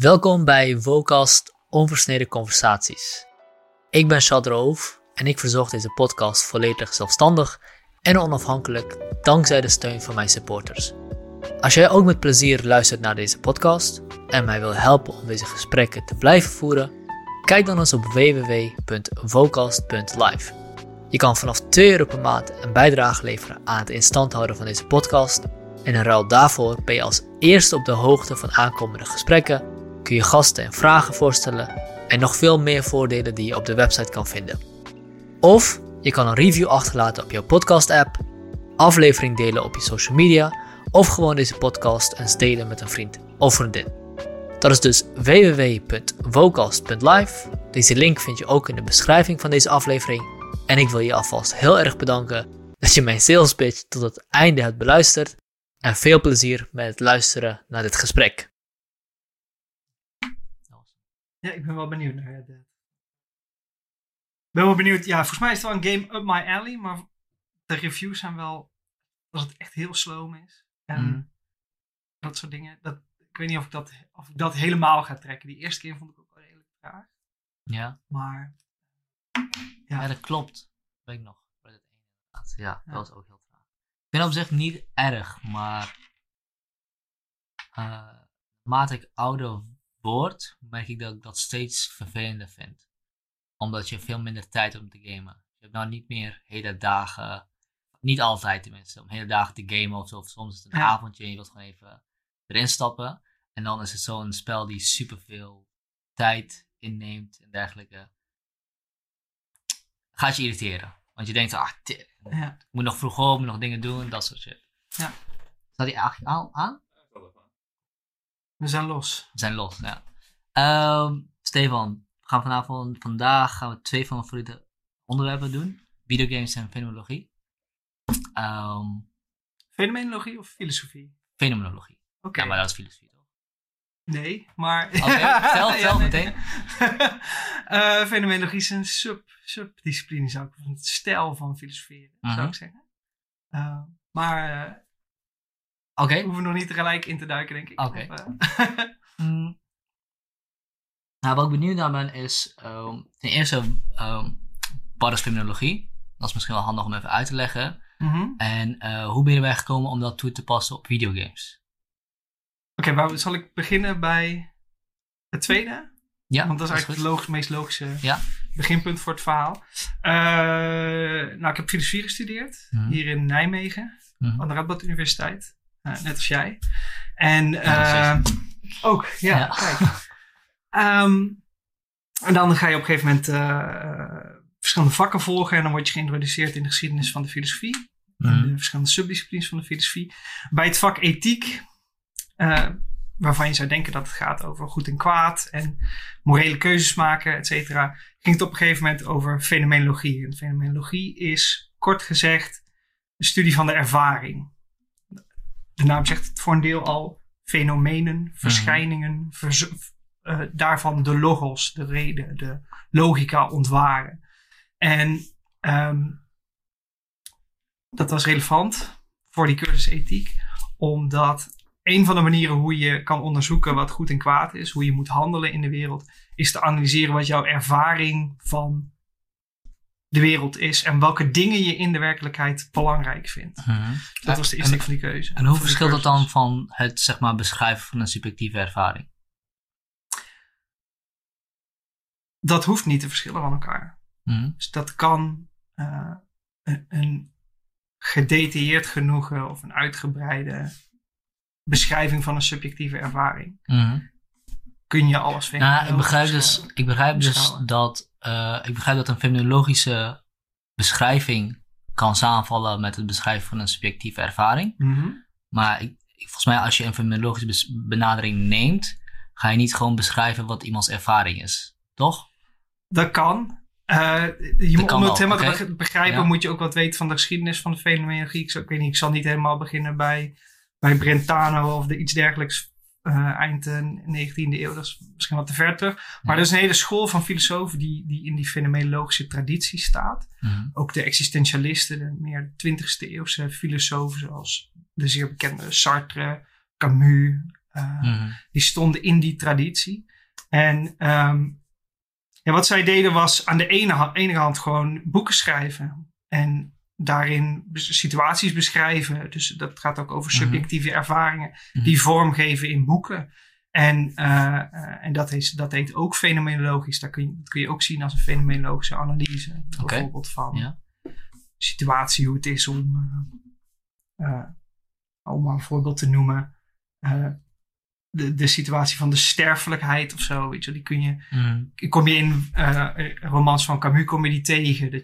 Welkom bij Vocast Onversneden Conversaties. Ik ben Chad Roof en ik verzorg deze podcast volledig zelfstandig en onafhankelijk dankzij de steun van mijn supporters. Als jij ook met plezier luistert naar deze podcast en mij wil helpen om deze gesprekken te blijven voeren, kijk dan eens op www.vocast.live. Je kan vanaf €2 per maand een bijdrage leveren aan het instand houden van deze podcast en in ruil daarvoor ben je als eerste op de hoogte van aankomende gesprekken, kun je gasten en vragen voorstellen en nog veel meer voordelen die je op de website kan vinden. Of je kan een review achterlaten op jouw podcast app, aflevering delen op je social media of gewoon deze podcast eens delen met een vriend of vriendin. Dat is dus www.vocast.live. Deze link vind je ook in de beschrijving van deze aflevering. En ik wil je alvast heel erg bedanken dat je mijn sales pitch tot het einde hebt beluisterd. En veel plezier met het luisteren naar dit gesprek. Ja, ik ben wel benieuwd naar Red Dead. Ik ben wel benieuwd. Ja, volgens mij is het wel een game up my alley. Maar de reviews zijn wel... Als het echt heel sloom is. En dat soort dingen. Ik weet niet of ik dat helemaal ga trekken. Die eerste keer vond ik ook wel redelijk traag. Ja. Maar... Ja, dat klopt. Weet ik nog. Ja, dat was ook heel traag. Ik vind op zich niet erg, maar... Naarmate ik ouder word, merk ik dat ik dat steeds vervelender vind. Omdat je veel minder tijd hebt om te gamen. Je hebt nou niet meer hele dagen... Niet altijd tenminste, om hele dagen te gamen ofzo. Of soms is het een avondje en je wilt gewoon even erin stappen. En dan is het zo'n spel die superveel tijd inneemt en dergelijke. Gaat je irriteren. Want je denkt, ik moet nog vroeg op, moet nog dingen doen, dat soort shit. Ja. Staat die al aan? We zijn los. Ja. Stefan, we gaan vandaag twee van mijn favoriete onderwerpen doen. Videogames en fenomenologie. Fenomenologie of filosofie? Fenomenologie. Okay. Ja, maar dat is filosofie toch? Nee, maar... Oké, tel meteen. Fenomenologie is een subdiscipline, zou ik zeggen. Een stijl van filosoferen, zou ik zeggen. Maar... Oké. Hoeven we nog niet gelijk in te duiken, denk ik. Oké. Nou, wat ik benieuwd naar ben is... ten eerste, wat is fenomenologie? Dat is misschien wel handig om even uit te leggen. En hoe ben je erbij gekomen om dat toe te passen op videogames? Oké, zal ik beginnen bij het tweede? Ja, want dat is eigenlijk het meest logische beginpunt voor het verhaal. Ik heb filosofie gestudeerd hier in Nijmegen aan de Radboud Universiteit. Net als jij. En ook, ja. Kijk. En dan ga je op een gegeven moment verschillende vakken volgen en dan word je geïntroduceerd in de geschiedenis van de filosofie. En de verschillende subdisciplines van de filosofie. Bij het vak ethiek, waarvan je zou denken dat het gaat over goed en kwaad en morele keuzes maken, et cetera, ging het op een gegeven moment over fenomenologie. En fenomenologie is, kort gezegd, de studie van de ervaring. De naam zegt het voor een deel al: fenomenen, verschijningen, daarvan de logos, de reden, de logica ontwaren. En dat was relevant voor die cursus ethiek, omdat een van de manieren hoe je kan onderzoeken wat goed en kwaad is, hoe je moet handelen in de wereld, is te analyseren wat jouw ervaring van de wereld is en welke dingen je in de werkelijkheid belangrijk vindt. Dat was de insteek van die keuze. En hoe verschilt dat dan van het beschrijven van een subjectieve ervaring? Dat hoeft niet te verschillen van elkaar. Dus dat kan een gedetailleerd genoegen of een uitgebreide beschrijving van een subjectieve ervaring. Kun je alles vinden. Nou, ik begrijp dat een fenomenologische beschrijving kan samenvallen met het beschrijven van een subjectieve ervaring. Maar volgens mij als je een fenomenologische benadering neemt, ga je niet gewoon beschrijven wat iemands ervaring is. Toch? Dat kan. Om het helemaal te begrijpen moet je ook wat weten van de geschiedenis van de fenomenologie. Ik zal niet helemaal beginnen bij Brentano of iets dergelijks. Eind 19e eeuw, dat is misschien wat te ver terug. Maar er is een hele school van filosofen die in die fenomenologische traditie staat. Ook de existentialisten, de meer 20e eeuwse filosofen zoals de zeer bekende Sartre, Camus, Die stonden in die traditie. En wat zij deden was aan de ene hand gewoon boeken schrijven. En daarin situaties beschrijven. Dus dat gaat ook over subjectieve ervaringen. Die vormgeven in boeken. En dat heet ook fenomenologisch. Dat kun je ook zien als een fenomenologische analyse. Bijvoorbeeld van situatie, hoe het is om maar een voorbeeld te noemen. De situatie van de sterfelijkheid of zo. Weet je, die kun je, kom je in romans van Camus kom je die tegen.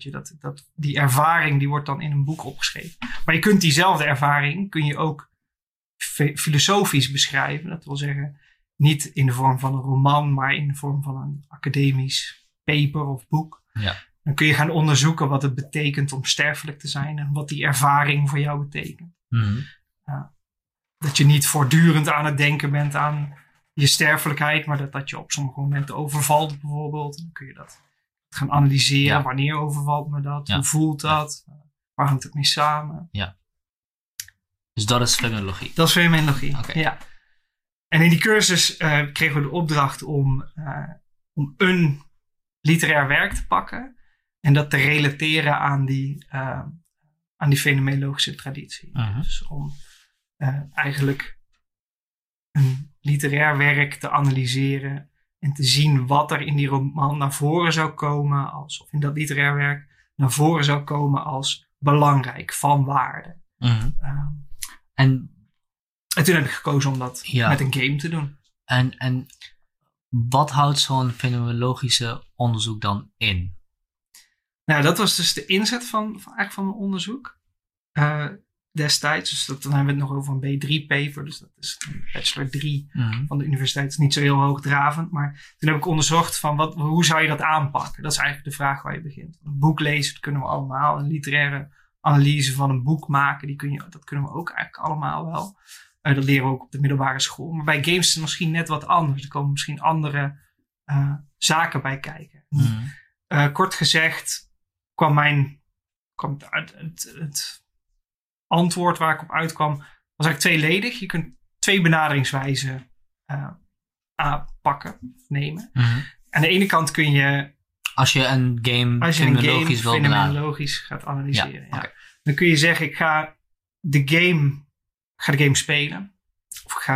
Die ervaring die wordt dan in een boek opgeschreven. Maar je kunt diezelfde ervaring ook filosofisch beschrijven. Dat wil zeggen, niet in de vorm van een roman, maar in de vorm van een academisch paper of boek. Ja. Dan kun je gaan onderzoeken wat het betekent om sterfelijk te zijn en wat die ervaring voor jou betekent. Dat je niet voortdurend aan het denken bent aan je sterfelijkheid, maar dat je op sommige momenten overvalt bijvoorbeeld. Dan kun je dat gaan analyseren. Ja. Wanneer overvalt me dat? Ja. Hoe voelt dat? Ja. Waar hangt het mee samen? Ja. Dus dat is fenomenologie? Dat is fenomenologie, ja. En in die cursus kregen we de opdracht om een literair werk te pakken en dat te relateren aan die fenomenologische traditie. Dus om eigenlijk een literair werk te analyseren en te zien wat er in die roman naar voren zou komen of in dat literair werk naar voren zou komen als belangrijk, van waarde. En toen heb ik gekozen om dat met een game te doen. En wat houdt zo'n fenomenologische onderzoek dan in? Nou, dat was dus de inzet van mijn onderzoek destijds. Dus dan hebben we het nog over een B3-paper. Dus dat is een bachelor 3 van de universiteit. Dat is niet zo heel hoogdravend. Maar toen heb ik onderzocht van hoe zou je dat aanpakken? Dat is eigenlijk de vraag waar je begint. Een boek lezen, dat kunnen we allemaal. Een literaire analyse van een boek maken, dat kunnen we ook eigenlijk allemaal wel. Dat leren we ook op de middelbare school. Maar bij games is het misschien net wat anders. Er komen misschien andere zaken bij kijken. Kort gezegd kwam het antwoord waar ik op uitkwam, was eigenlijk tweeledig. Je kunt twee benaderingswijzen nemen. Aan de ene kant kun je, als je een game fenomenologisch gaat analyseren. Ja, okay. Dan kun je zeggen, ik ga de game spelen. Of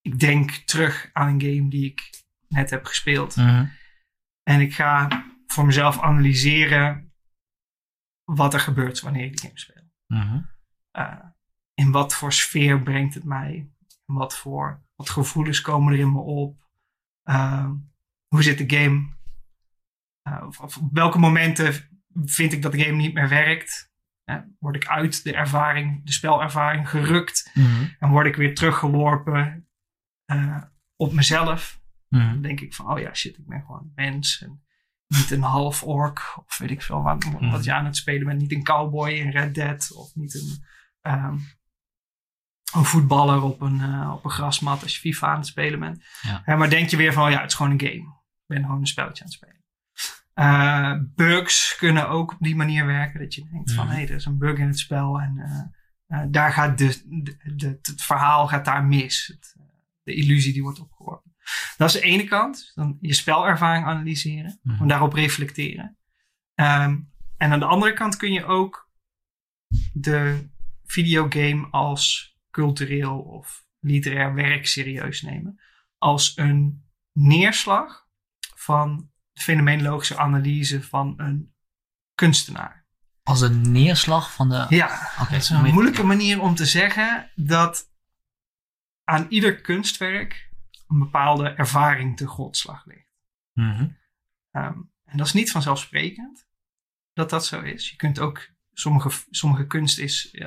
ik denk terug aan een game die ik net heb gespeeld. En ik ga voor mezelf analyseren wat er gebeurt wanneer ik de game speel. In wat voor sfeer brengt het mij? Wat gevoelens komen er in me op? Hoe zit de game? Of op welke momenten vind ik dat de game niet meer werkt? Word ik uit de spelervaring gerukt? En word ik weer teruggeworpen op mezelf? Dan denk ik van, oh ja, shit, ik ben gewoon een mens. En niet een half ork. Of weet ik veel wat je aan het spelen bent. Niet een cowboy in Red Dead. Of niet een voetballer op een grasmat als je FIFA aan het spelen bent. Ja. Maar denk je weer van, oh ja, het is gewoon een game. Ik ben gewoon een spelletje aan het spelen. Bugs kunnen ook op die manier werken. Dat je denkt van, hé, er is een bug in het spel. En daar gaat het verhaal gaat daar mis. De illusie die wordt opgeworpen. Dat is de ene kant. Dan je spelervaring analyseren. En daarop reflecteren. En aan de andere kant kun je ook de videogame als cultureel of literair werk serieus nemen. Als een neerslag van fenomenologische analyse van een kunstenaar. Als een neerslag van de... Ja, dat is een moeilijke manier om te zeggen dat aan ieder kunstwerk een bepaalde ervaring te grondslag ligt. En dat is niet vanzelfsprekend dat zo is. Je kunt ook... Sommige kunst is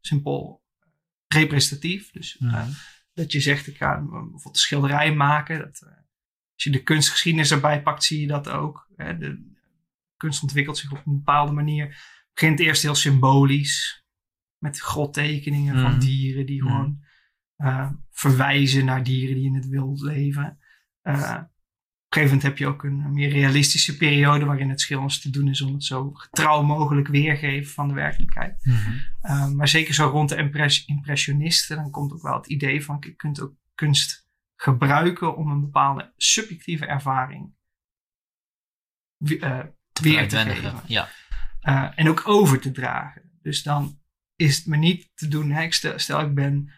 simpel representatief. Dus dat je zegt, ik ga bijvoorbeeld een schilderij maken. Als je de kunstgeschiedenis erbij pakt, zie je dat ook. De kunst ontwikkelt zich op een bepaalde manier. Het begint eerst heel symbolisch. Met grottekeningen van dieren die gewoon verwijzen naar dieren die in het wild leven. Op een gegeven moment heb je ook een meer realistische periode waarin het schilderij te doen is om het zo getrouw mogelijk weergeven van de werkelijkheid. Maar zeker zo rond de impressionisten, dan komt ook wel het idee van je kunt ook kunst gebruiken om een bepaalde subjectieve ervaring weer te geven. Ja. En ook over te dragen. Dus dan is het me niet te doen. Hè? Stel ik ben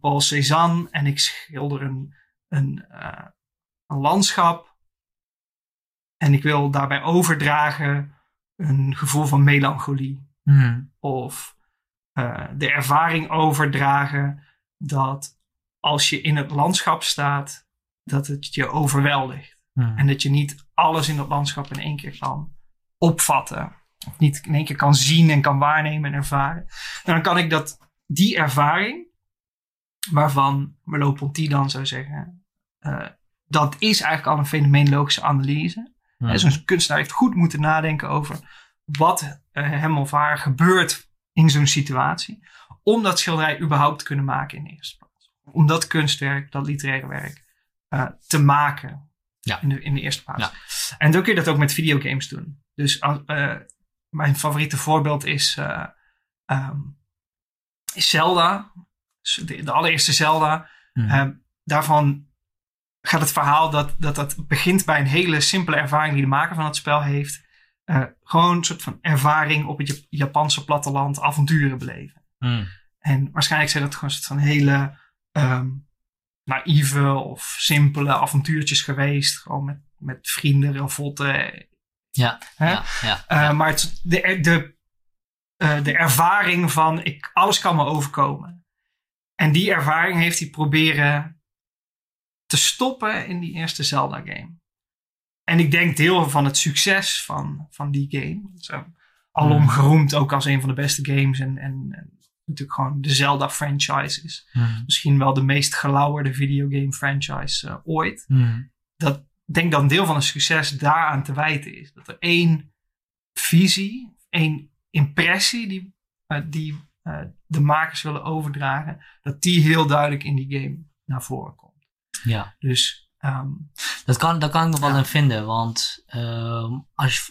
Paul Cézanne en ik schilder een landschap. En ik wil daarbij overdragen een gevoel van melancholie. Of de ervaring overdragen dat als je in het landschap staat, dat het je overweldigt. En dat je niet alles in dat landschap in één keer kan opvatten. Of niet in één keer kan zien en kan waarnemen en ervaren. En dan kan ik die ervaring, waarvan Merleau-Ponty dan zou zeggen, dat is eigenlijk al een fenomenologische analyse. Ja. Zo'n kunstenaar heeft goed moeten nadenken over wat hem of haar gebeurt in zo'n situatie, om dat schilderij überhaupt te kunnen maken in de eerste plaats. Om dat kunstwerk, dat literaire werk, te maken in de eerste plaats. Ja. En dan kun je dat ook met videogames doen. Dus mijn favoriete voorbeeld is Zelda. De allereerste Zelda. Daarvan gaat het verhaal dat begint bij een hele simpele ervaring die de maker van het spel heeft. Gewoon een soort van ervaring op het Japanse platteland, avonturen beleven. En waarschijnlijk zijn dat gewoon een soort van hele naïeve of simpele avontuurtjes geweest. Gewoon met vrienden, ravotten. Ja. Maar de ervaring van alles kan me overkomen. En die ervaring heeft hij proberen te stoppen in die eerste Zelda game. En ik denk deel van het succes van die game. Zo, alom geroemd ook als een van de beste games. En natuurlijk gewoon de Zelda franchise is. Misschien wel de meest gelauwerde videogame franchise ooit. Dat denk dan deel van het succes daaraan te wijten is. Dat er één visie, één impressie die de makers willen overdragen, dat die heel duidelijk in die game naar voren komt. Ja. Dus dat kan ik nog wel in vinden. Want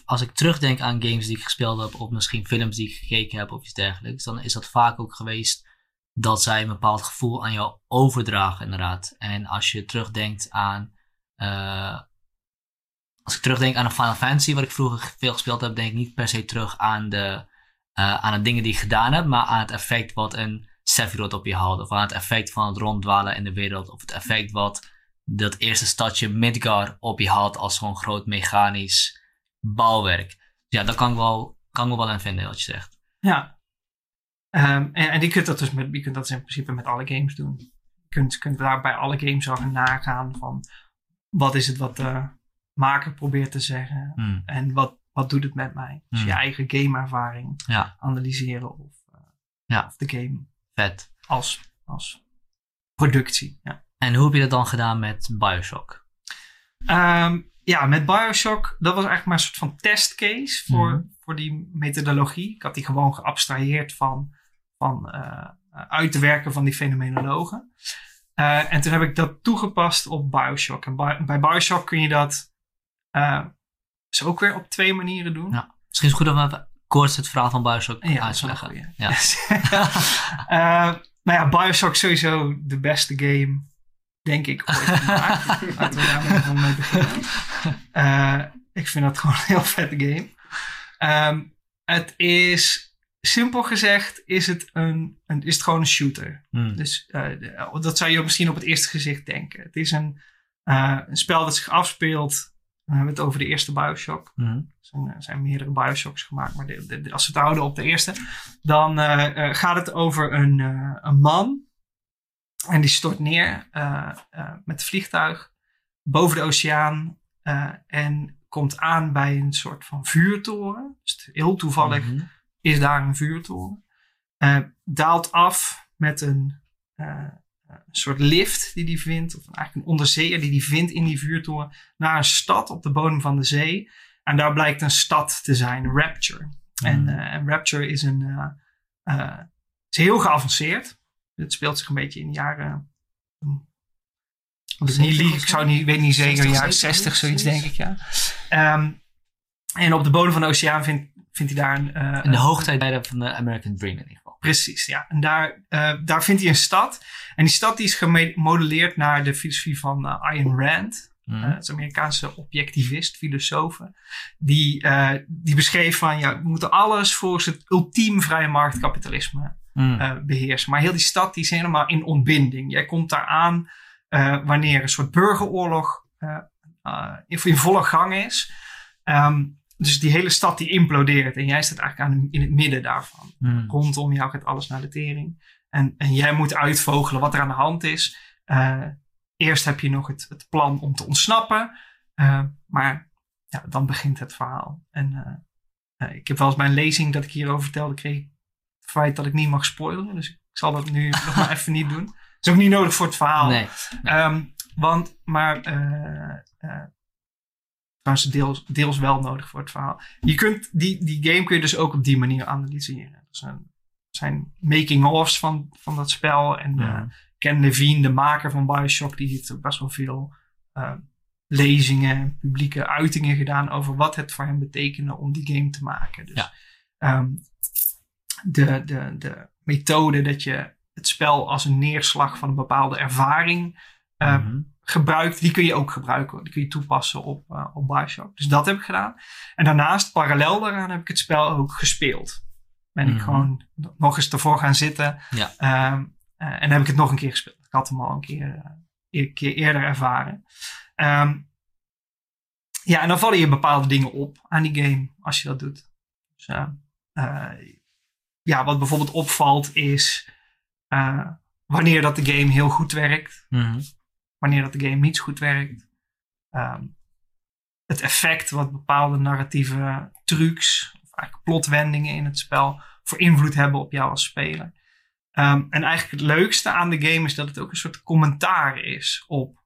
als ik terugdenk aan games die ik gespeeld heb, of misschien films die ik gekeken heb of iets dergelijks, dan is dat vaak ook geweest dat zij een bepaald gevoel aan jou overdragen, inderdaad. En als je terugdenkt aan een Final Fantasy, wat ik vroeger veel gespeeld heb, denk ik niet per se terug aan de dingen die ik gedaan heb, maar aan het effect wat een Sephiroth op je houdt, of aan het effect van het ronddwalen in de wereld, of het effect wat dat eerste stadje Midgar op je haalt als zo'n groot mechanisch bouwwerk. Ja, dat kan ik wel aan vinden, wat je zegt. Ja. En je kunt dat dus in principe met alle games doen. Je kunt daar bij alle games al nagaan van wat is het wat de maker probeert te zeggen en wat doet het met mij? Dus je eigen gameervaring analyseren of de game als productie. Ja. En hoe heb je dat dan gedaan met BioShock? Met BioShock, dat was eigenlijk maar een soort van testcase voor die methodologie. Ik had die gewoon geabstraheerd van uit te werken van die fenomenologen. En toen heb ik dat toegepast op BioShock. En bij BioShock kun je dat ook weer op twee manieren doen. Ja. Misschien is het goed om even kort het verhaal van BioShock uit te leggen. Ja. BioShock sowieso de beste game, denk ik, ooit gemaakt. Laten we daar maar mee beginnen. Ik vind dat gewoon een heel vette game. Het is... Simpel gezegd is het gewoon een shooter. Dus dat zou je misschien op het eerste gezicht denken. Het is een spel dat zich afspeelt. We hebben het over de eerste BioShock. Er zijn meerdere BioShocks gemaakt. Maar als we het houden op de eerste. Dan gaat het over een man. En die stort neer met het vliegtuig. Boven de oceaan. En komt aan bij een soort van vuurtoren. Dus heel toevallig. Is daar een vuurtoren. Daalt af met een soort lift die hij vindt. Of eigenlijk een onderzeeër die hij vindt in die vuurtoren. Naar een stad op de bodem van de zee. En daar blijkt een stad te zijn. Rapture. En Rapture is is heel geavanceerd. Het speelt zich een beetje in de jaren... Ik weet niet zeker. Jaren 60 zoiets denk ik. Ja. En op de bodem van de oceaan vindt hij daar in de hoogtijd van de American Dream in ieder geval. Precies, ja. En daar vindt hij een stad. En die stad die is gemodelleerd naar de filosofie van Ayn Rand. Het Amerikaanse objectivist, filosofen. Die beschreef van, ja, we moeten alles volgens het ultiem vrije marktkapitalisme beheersen. Maar heel die stad die is helemaal in ontbinding. Jij komt daar aan wanneer een soort burgeroorlog in volle gang is. Dus die hele stad die implodeert. En jij staat eigenlijk in het midden daarvan. Rondom jou gaat alles naar de tering. En jij moet uitvogelen wat er aan de hand is. Eerst heb je nog het plan om te ontsnappen. Maar ja, dan begint het verhaal. En ik heb wel eens bij een lezing dat ik hierover vertelde, kreeg ik het feit dat ik niet mag spoileren. Dus ik zal dat nu nog maar even niet doen. Dat is ook niet nodig voor het verhaal. Nee. Maar deels wel nodig voor het verhaal. Je kunt die game kun je dus ook op die manier analyseren. Dus zijn making-ofs van dat spel. En Ken Levine, de maker van BioShock, die heeft best wel veel lezingen, publieke uitingen gedaan over wat het voor hem betekende om die game te maken. Dus de methode dat je het spel als een neerslag van een bepaalde ervaring gebruikt, die kun je ook gebruiken. Die kun je toepassen op BioShock. Dus dat heb ik gedaan. En daarnaast, parallel daaraan, heb ik het spel ook gespeeld. Ben ik gewoon nog eens ervoor gaan zitten. Ja. En heb ik het nog een keer gespeeld. Ik had hem al een keer eerder ervaren. En dan vallen je bepaalde dingen op aan die game als je dat doet. Dus, wat bijvoorbeeld opvalt is wanneer dat de game heel goed werkt. Wanneer dat de game niet zo goed werkt. Het effect wat bepaalde narratieve trucs, of eigenlijk plotwendingen in het spel, voor invloed hebben op jou als speler. En eigenlijk het leukste aan de game is dat het ook een soort commentaar is op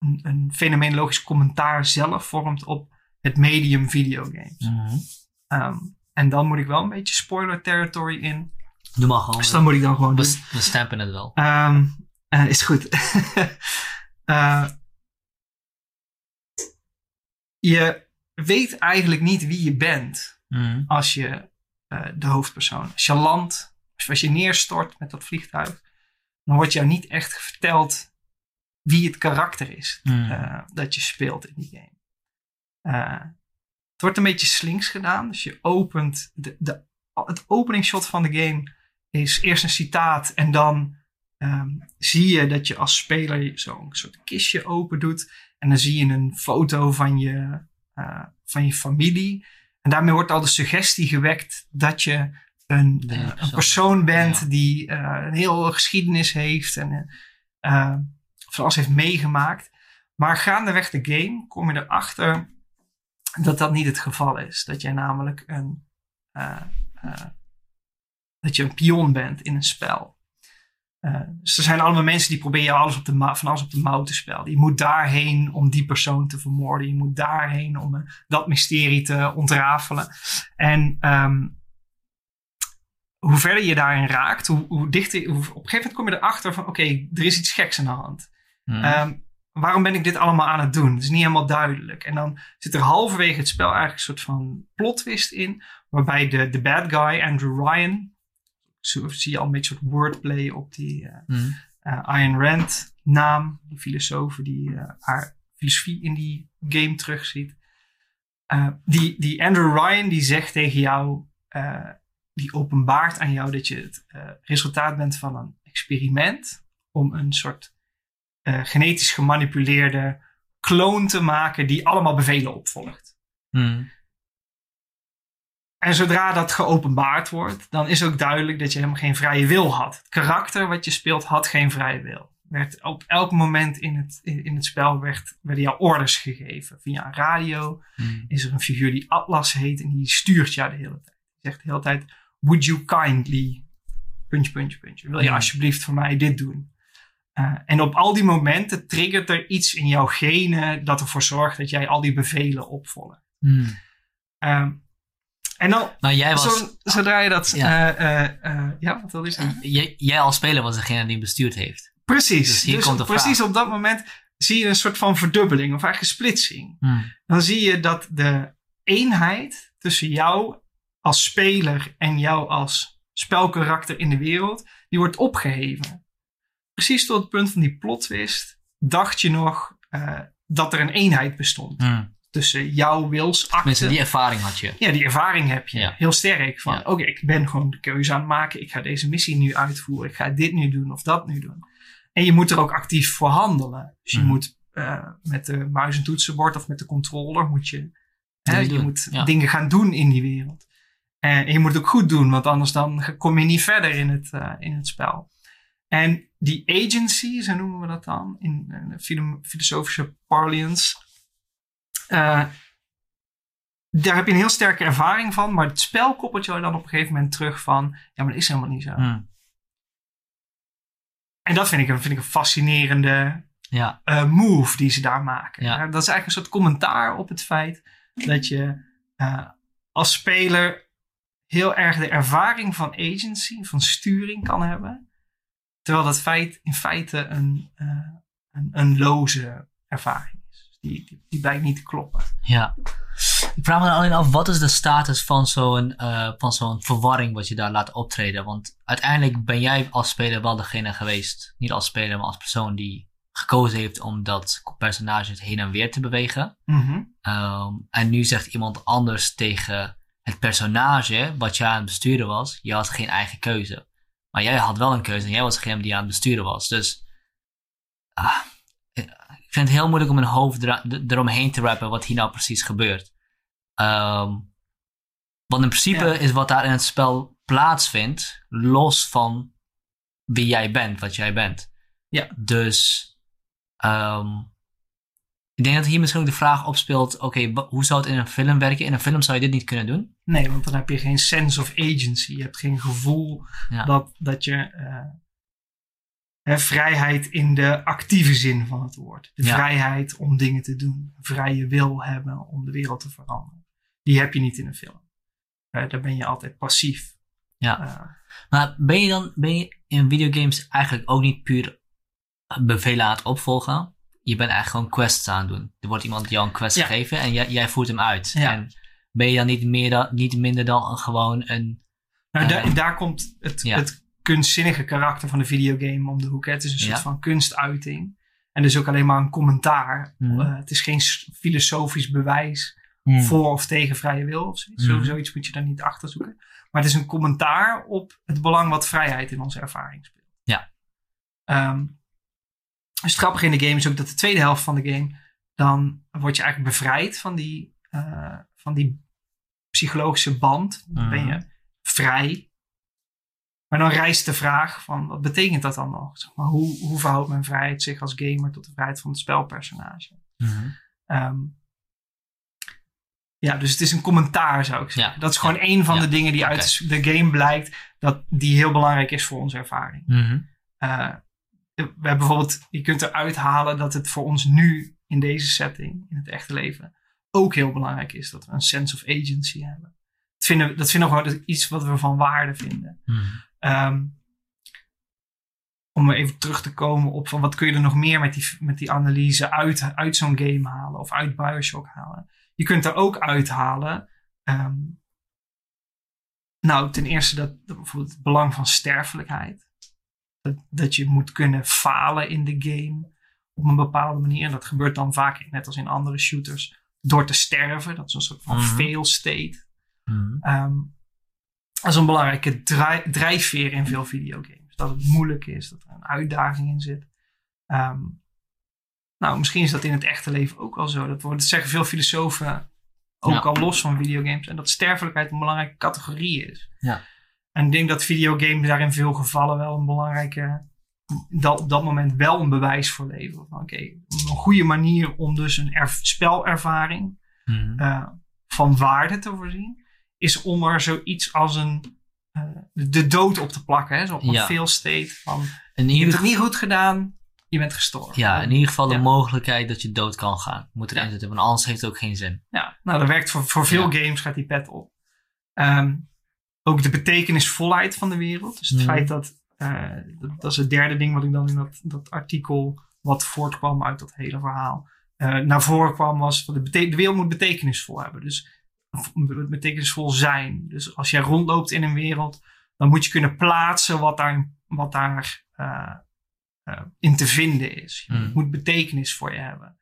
een fenomenologisch commentaar zelf vormt op het medium videogames. En dan moet ik wel een beetje spoiler territory in. Doe maar gewoon. Dus dan moet ik dan gewoon doen. We stampen het wel. Is goed. Je weet eigenlijk niet wie je bent als je de hoofdpersoon. Als je landt, als je neerstort met dat vliegtuig, dan wordt jou niet echt verteld wie het karakter is dat je speelt in die game. Het wordt een beetje slinks gedaan. Dus je opent het openingsshot van de game is eerst een citaat en dan zie je dat je als speler zo'n soort kistje open doet en dan zie je een foto van je familie. En daarmee wordt al de suggestie gewekt dat je een persoon bent die een heel geschiedenis heeft en van alles heeft meegemaakt. Maar gaandeweg de game kom je erachter dat dat niet het geval is. Dat jij namelijk een pion bent in een spel. Dus er zijn allemaal mensen die proberen alles van alles op de mouw te spelen. Je moet daarheen om die persoon te vermoorden. Je moet daarheen om dat mysterie te ontrafelen. En hoe verder je daarin raakt, hoe op een gegeven moment kom je erachter van oké, er is iets geks aan de hand. Waarom ben ik dit allemaal aan het doen? Het is niet helemaal duidelijk. En dan zit er halverwege het spel eigenlijk een soort van plot twist in, waarbij de bad guy, Andrew Ryan, zo zie je al een beetje soort wordplay op die Ayn Rand naam, die filosoof die haar filosofie in die game terugziet. Die Andrew Ryan die zegt tegen jou, die openbaart aan jou dat je het resultaat bent van een experiment om een soort genetisch gemanipuleerde kloon te maken die allemaal bevelen opvolgt. En zodra dat geopenbaard wordt, dan is ook duidelijk dat je helemaal geen vrije wil had. Het karakter wat je speelt had geen vrije wil. Werd op elk moment in het spel werden jou orders gegeven. Via een radio is er een figuur die Atlas heet en die stuurt jou de hele tijd. Die zegt de hele tijd, would you kindly, puntje. Wil je alsjeblieft voor mij dit doen? En op al die momenten triggert er iets in jouw genen dat ervoor zorgt dat jij al die bevelen opvolgt. En dan, nou, jij was, zodra je dat... wat wil je zeggen? Jij als speler was degene die hem bestuurd heeft. Precies. Dus hier komt de vraag. Precies op dat moment zie je een soort van verdubbeling of eigenlijk splitsing. Dan zie je dat de eenheid tussen jou als speler en jou als spelkarakter in de wereld, die wordt opgeheven. Precies tot het punt van die plot twist dacht je nog dat er een eenheid bestond. Mm. Tussen jouw wilsakte. Mensen, die ervaring had je. Ja, die ervaring heb je. Ja. Heel sterk. Van oké, ik ben gewoon de keuze aan het maken. Ik ga deze missie nu uitvoeren. Ik ga dit nu doen of dat nu doen. En je moet er ook actief voor handelen. Dus je moet met de muis en toetsenbord of met de controller moet je... Je moet dingen gaan doen in die wereld. En je moet het ook goed doen. Want anders dan kom je niet verder in het spel. En die agency, zo noemen we dat dan. In filosofische parlance. Daar heb je een heel sterke ervaring van. Maar het spel koppelt je dan op een gegeven moment terug van... Ja, maar dat is helemaal niet zo. Mm. En dat vind ik een fascinerende move die ze daar maken. Ja. Dat is eigenlijk een soort commentaar op het feit... dat je als speler heel erg de ervaring van agency, van sturing kan hebben. Terwijl dat in feite een loze ervaring is. Die blijkt niet te kloppen. Ja. Ik vraag me dan alleen af, wat is de status van zo'n verwarring wat je daar laat optreden? Want uiteindelijk ben jij als speler wel degene geweest, niet als speler, maar als persoon die gekozen heeft om dat personage heen en weer te bewegen. Mm-hmm. En nu zegt iemand anders tegen het personage wat jij aan het besturen was, je had geen eigen keuze. Maar jij had wel een keuze en jij was degene die aan het besturen was. Dus ik vind het heel moeilijk om mijn hoofd eromheen te rappen wat hier nou precies gebeurt. Want in principe is wat daar in het spel plaatsvindt los van wie jij bent, wat jij bent. Ja. Dus... ik denk dat hier misschien ook de vraag opspeelt... Oké, hoe zou het in een film werken? In een film zou je dit niet kunnen doen? Nee, want dan heb je geen sense of agency. Je hebt geen gevoel dat je... vrijheid in de actieve zin van het woord. De vrijheid om dingen te doen. Vrije wil hebben om de wereld te veranderen. Die heb je niet in een film. Daar ben je altijd passief. Ja. Maar ben je in videogames eigenlijk ook niet puur... bevelen aan het opvolgen. Je bent eigenlijk gewoon quests aan het doen. Er wordt iemand jou een quest gegeven en jij voert hem uit. Ja. En ben je dan niet minder dan gewoon een... Nou, daar komt het kunstzinnige karakter van de videogame om de hoek. Het is een soort van kunstuiting. En dus ook alleen maar een commentaar. Het is geen filosofisch bewijs voor of tegen vrije wil of zoiets. Zoiets moet je daar niet achter zoeken. Maar het is een commentaar op het belang wat vrijheid in onze ervaring speelt. Ja. Dus het grappige in de game is ook dat de tweede helft van de game... dan word je eigenlijk bevrijd van die psychologische band. Dan ben je vrij. Maar dan rijst de vraag van wat betekent dat dan nog? Zeg maar, hoe verhoudt mijn vrijheid zich als gamer tot de vrijheid van het spelpersonage? Dus het is een commentaar, zou ik zeggen. Ja. Dat is gewoon één van de dingen die uit de game blijkt... dat die heel belangrijk is voor onze ervaring. We hebben bijvoorbeeld, je kunt eruit halen dat het voor ons nu in deze setting, in het echte leven, ook heel belangrijk is dat we een sense of agency hebben. Dat vinden we gewoon iets wat we van waarde vinden. Om even terug te komen op van wat kun je er nog meer met die analyse uit zo'n game halen of uit BioShock halen. Je kunt er ook uithalen. Ten eerste dat bijvoorbeeld het belang van sterfelijkheid. Dat je moet kunnen falen in de game op een bepaalde manier. En dat gebeurt dan vaak, net als in andere shooters, door te sterven. Dat is een soort van fail state. Dat is een belangrijke drijfveer in veel videogames. Dat het moeilijk is, dat er een uitdaging in zit. Misschien is dat in het echte leven ook al zo. Dat zeggen veel filosofen ook al los van videogames. En dat sterfelijkheid een belangrijke categorie is. Ja. En ik denk dat videogames daar in veel gevallen wel een belangrijke... op dat moment wel een bewijs voor leveren. Een goede manier om dus een spelervaring van waarde te voorzien... is om er zoiets als de dood op te plakken. Hè? Zo op een fail state van... Je hebt het niet goed gedaan, je bent gestorven. Ja, in ieder geval de mogelijkheid dat je dood kan gaan. Moet erin zitten, want anders heeft het ook geen zin. Ja, dat werkt voor veel games, gaat die pet op. Ook de betekenisvolheid van de wereld. Dus het feit dat... dat is het derde ding wat ik dan in dat artikel... wat voortkwam uit dat hele verhaal... naar voren kwam was... de wereld moet betekenisvol hebben. Dus betekenisvol zijn. Dus als jij rondloopt in een wereld... dan moet je kunnen plaatsen wat daar in te vinden is. Het moet betekenis voor je hebben.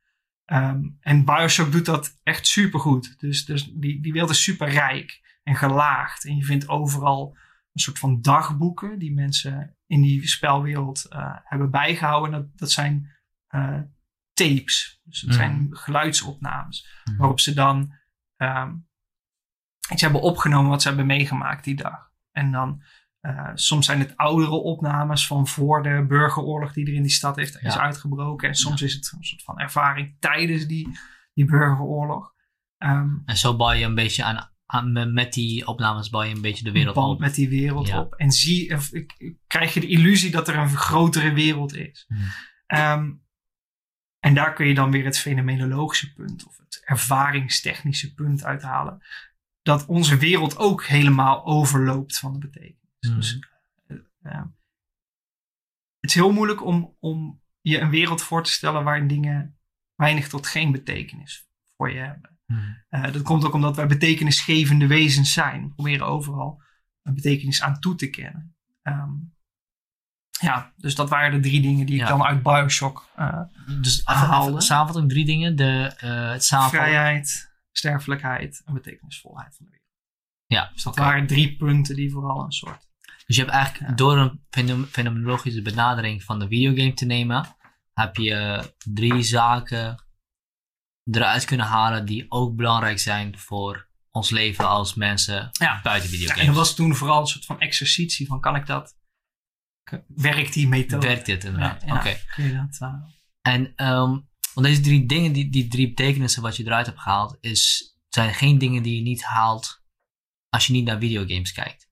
En BioShock doet dat echt supergoed. Dus die wereld is superrijk en gelaagd. En je vindt overal een soort van dagboeken die mensen in die spelwereld hebben bijgehouden. Dat zijn tapes. Dus dat zijn geluidsopnames. Waarop ze dan iets hebben opgenomen wat ze hebben meegemaakt die dag. En dan soms zijn het oudere opnames van voor de burgeroorlog die er in die stad is uitgebroken. En soms is het een soort van ervaring tijdens die burgeroorlog. En zo bouw je een beetje met die opnames bouw je een beetje de wereld op. Met die wereld op. En krijg je de illusie dat er een grotere wereld is. En daar kun je dan weer het fenomenologische punt of het ervaringstechnische punt uithalen. Dat onze wereld ook helemaal overloopt van de betekenis. Dus, het is heel moeilijk om je een wereld voor te stellen waarin dingen weinig tot geen betekenis voor je hebben. Dat komt ook omdat wij betekenisgevende wezens zijn. We proberen overal een betekenis aan toe te kennen. Dus dat waren de drie dingen die ik dan uit BioShock dus haalde. Samenvatting drie dingen. Vrijheid, sterfelijkheid en betekenisvolheid van de wereld. Ja, dus dat waren drie punten die vooral een soort... Dus je hebt eigenlijk door een fenomenologische benadering van de videogame te nemen, heb je drie zaken eruit kunnen halen die ook belangrijk zijn voor ons leven als mensen buiten videogames. En dat was toen vooral een soort van exercitie van kan ik dat... Werkt die methode? Werkt dit inderdaad? Oké. En want deze drie dingen, die drie betekenissen wat je eruit hebt gehaald, zijn geen dingen die je niet haalt als je niet naar videogames kijkt.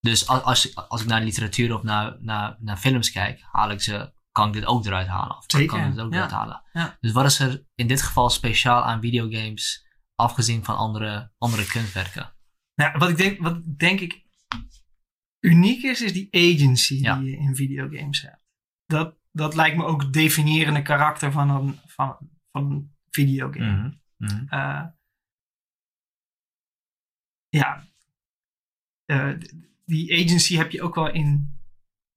Dus als ik naar literatuur of naar films kijk, kan ik dit ook eruit halen. Kan ik dit ook eruit halen. Ja. Dus wat is er in dit geval speciaal aan videogames, afgezien van andere kunstwerken? Nou, wat ik denk uniek is die agency die je in videogames hebt. Dat lijkt me ook het definiërende karakter van een videogame. Die agency heb je ook wel in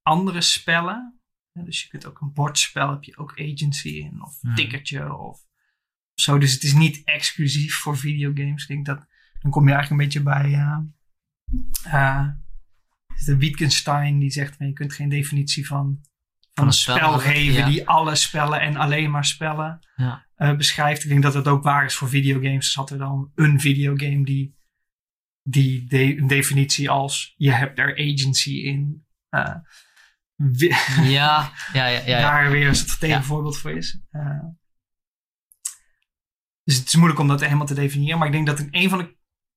andere spellen. Dus je kunt ook een bordspel, heb je ook agency in. Of tikkertje of zo. Dus het is niet exclusief voor videogames. Ik denk dat, dan kom je eigenlijk een beetje bij... de Wittgenstein die zegt, je kunt geen definitie van een spel geven die alle spellen en alleen maar spellen beschrijft. Ik denk dat dat ook waar is voor videogames. Dus had er dan een videogame die een definitie als je hebt er agency in. Daar weer eens het tegenvoorbeeld voor is. Dus het is moeilijk om dat helemaal te definiëren. Maar ik denk dat in een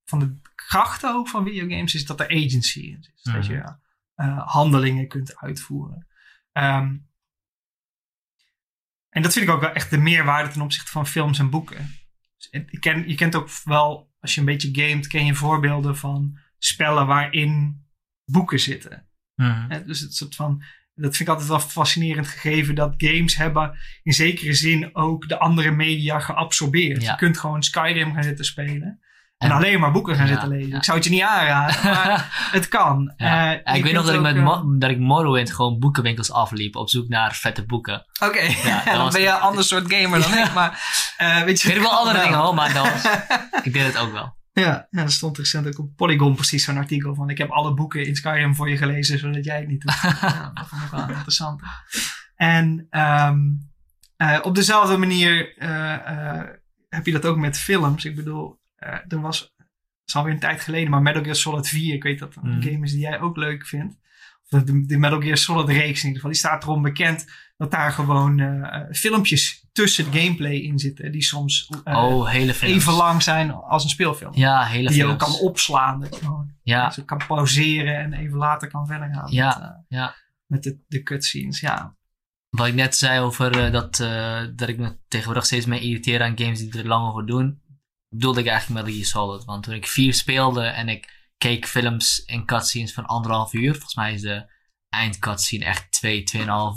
van de krachten ook van videogames is dat er agency in zit. Dat je handelingen kunt uitvoeren. En dat vind ik ook wel echt de meerwaarde ten opzichte van films en boeken. Dus je kent ook wel, als je een beetje gamet, ken je voorbeelden van spellen waarin boeken zitten. Dus het soort van, dat vind ik altijd wel fascinerend gegeven, dat games hebben in zekere zin ook de andere media geabsorbeerd. Je kunt gewoon Skyrim gaan zitten spelen. En alleen maar boeken gaan zitten lezen. Ik zou het je niet aanraden, maar het kan. Ik weet nog dat ik Morrowind gewoon boekenwinkels afliep op zoek naar vette boeken. Oké, dan ben je een ander soort gamer dan ik. Maar, weet je, wel andere dingen hoor, maar ik deed het ook wel. Ja, er stond recent ook op Polygon precies zo'n artikel van ik heb alle boeken in Skyrim voor je gelezen, zodat jij het niet doet. Dat vond ik wel interessant. En op dezelfde manier heb je dat ook met films. Ik bedoel... Het is alweer een tijd geleden, maar Metal Gear Solid 4, ik weet dat een game is die jij ook leuk vindt. Of de Metal Gear Solid reeks in ieder geval, die staat erom bekend dat daar gewoon filmpjes tussen het gameplay in zitten, die soms even lang zijn als een speelfilm. Ja, hele die films. Je ook kan opslaan, dat je gewoon zo kan pauzeren en even later kan verder gaan met de cutscenes. Ja. Wat ik net zei over dat ik me tegenwoordig steeds meer irriteer aan games die er lang over doen, bedoelde ik eigenlijk Metal Gear Solid. Want toen ik 4 speelde en ik keek films en cutscenes van 1,5 uur. Volgens mij is de eindcutscene echt 2,5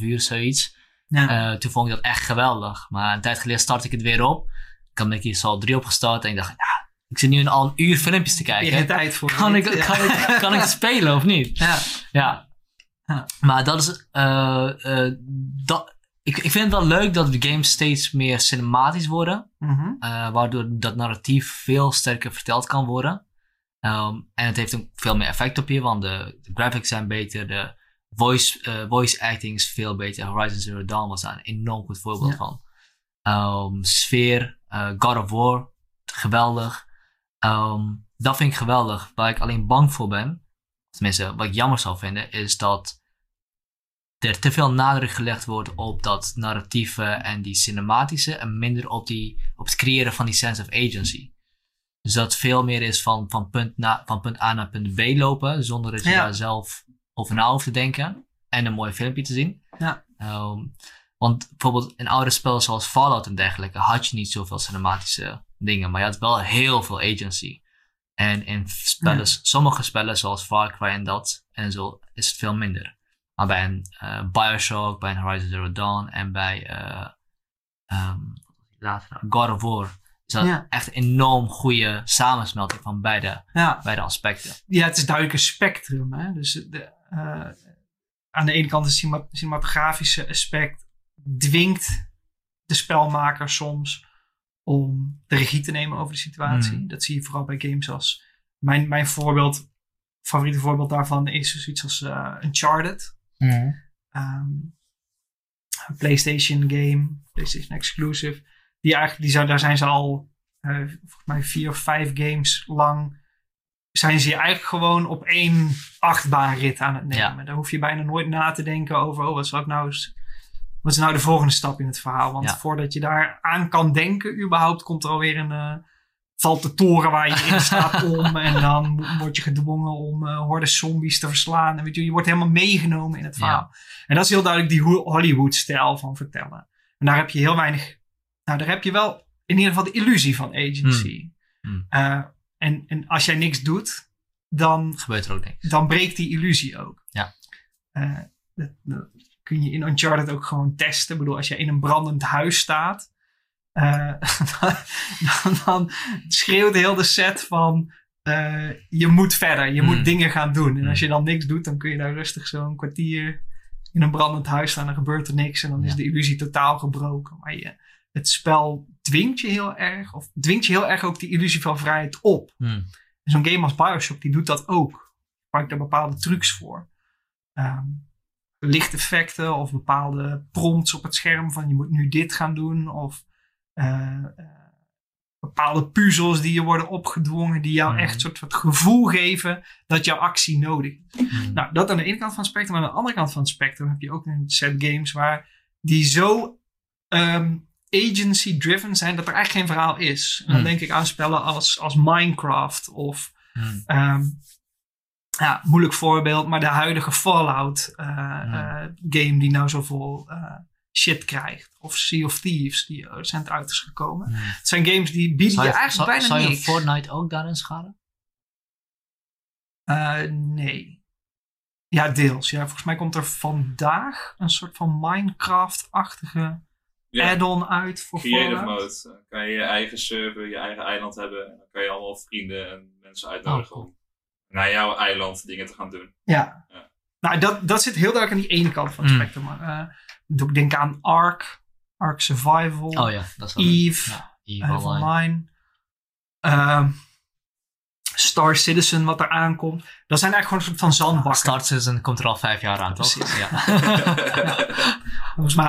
uur, zoiets. Ja. Toen vond ik dat echt geweldig. Maar een tijd geleden startte ik het weer op. Ik had Metal Gear Solid 3 opgestart en ik dacht, Ik zit nu al een uur filmpjes te kijken. Je hebt tijd voor kan ik spelen of niet? Ja. Maar dat is... Ik vind het wel leuk dat de games steeds meer cinematisch worden. Mm-hmm. Waardoor dat narratief veel sterker verteld kan worden. En het heeft ook veel meer effect op je. Want de graphics zijn beter. De voice acting is veel beter. Horizon Zero Dawn was daar een enorm goed voorbeeld van. Sfeer. God of War. Geweldig. Dat vind ik geweldig. Waar ik alleen bang voor ben. Tenminste, wat ik jammer zou vinden. Is dat er te veel nadruk gelegd wordt op dat narratieve en die cinematische en minder op het creëren van die sense of agency. Dus dat veel meer is van punt A naar punt B lopen zonder dat je daar zelf over na hoeft te denken en een mooi filmpje te zien. Ja. Want bijvoorbeeld in oude spellen zoals Fallout en dergelijke had je niet zoveel cinematische dingen, maar je had wel heel veel agency. En in sommige spellen zoals Far Cry en zo is het veel minder. Maar bij een BioShock, bij een Horizon Zero Dawn en bij God of War is dat echt een enorm goede samensmelting van beide aspecten. Ja, het is duidelijk een spectrum. Hè? Dus aan de ene kant het cinematografische aspect dwingt de spelmaker soms om de regie te nemen over de situatie. Dat zie je vooral bij games als... Mijn favoriete voorbeeld daarvan is zoiets als Uncharted. Een PlayStation game, PlayStation exclusive. Daar zijn ze al volgens mij 4 of 5 games lang zijn ze eigenlijk gewoon op 1 achtbaanrit aan het nemen. Ja. Daar hoef je bijna nooit na te denken over wat is nou de volgende stap in het verhaal? Want voordat je daar aan kan denken überhaupt komt er alweer een valt de toren waar je in staat om en dan word je gedwongen om horden zombies te verslaan. En weet je wordt helemaal meegenomen in het verhaal. Ja. En dat is heel duidelijk die Hollywood-stijl van vertellen. En daar heb je heel weinig... Nou, daar heb je wel in ieder geval de illusie van agency. En als jij niks doet, dan gebeurt er ook niks. Dan breekt die illusie ook. Ja. Dat kun je in Uncharted ook gewoon testen. Ik bedoel, als jij in een brandend huis staat... Dan schreeuwt heel de set van je moet verder, je moet dingen gaan doen. En als je dan niks doet, dan kun je daar rustig zo'n kwartier in een brandend huis staan. Dan gebeurt er niks en dan is de illusie totaal gebroken. Maar het spel dwingt je heel erg, of dwingt je heel erg ook die illusie van vrijheid op. Zo'n game als BioShock, die doet dat ook. Gebruikt daar bepaalde trucs voor. Lichteffecten of bepaalde prompts op het scherm van je moet nu dit gaan doen of... bepaalde puzzels die je worden opgedwongen die jou echt soort van het gevoel geven dat jouw actie nodig is. Nou, dat aan de ene kant van het spectrum. Aan de andere kant van het spectrum heb je ook een set games waar die zo agency driven zijn dat er eigenlijk geen verhaal is. En dan denk ik aan spellen als Minecraft of moeilijk voorbeeld, maar de huidige Fallout game die nou zoveel shit krijgt. Of Sea of Thieves, die recent uit is gekomen. Het zijn games die bieden je eigenlijk bijna niks. Zou je Fortnite ook daarin schaden? Nee. Ja, deels. Ja. Volgens mij komt er vandaag een soort van Minecraft-achtige add-on uit voor Creative Fallout. Mode. Dan kan je je eigen server, je eigen eiland hebben. En dan kan je allemaal vrienden en mensen uitnodigen om naar jouw eiland dingen te gaan doen. Ja. Nou, dat zit heel duidelijk aan die ene kant van het spectrum. Ik denk aan Ark Survival, EVE, EVE Online, Star Citizen wat er aankomt. Dat zijn eigenlijk gewoon een soort van zandbakken. Star Citizen komt er al 5 jaar aan, toch? Ja. Volgens mij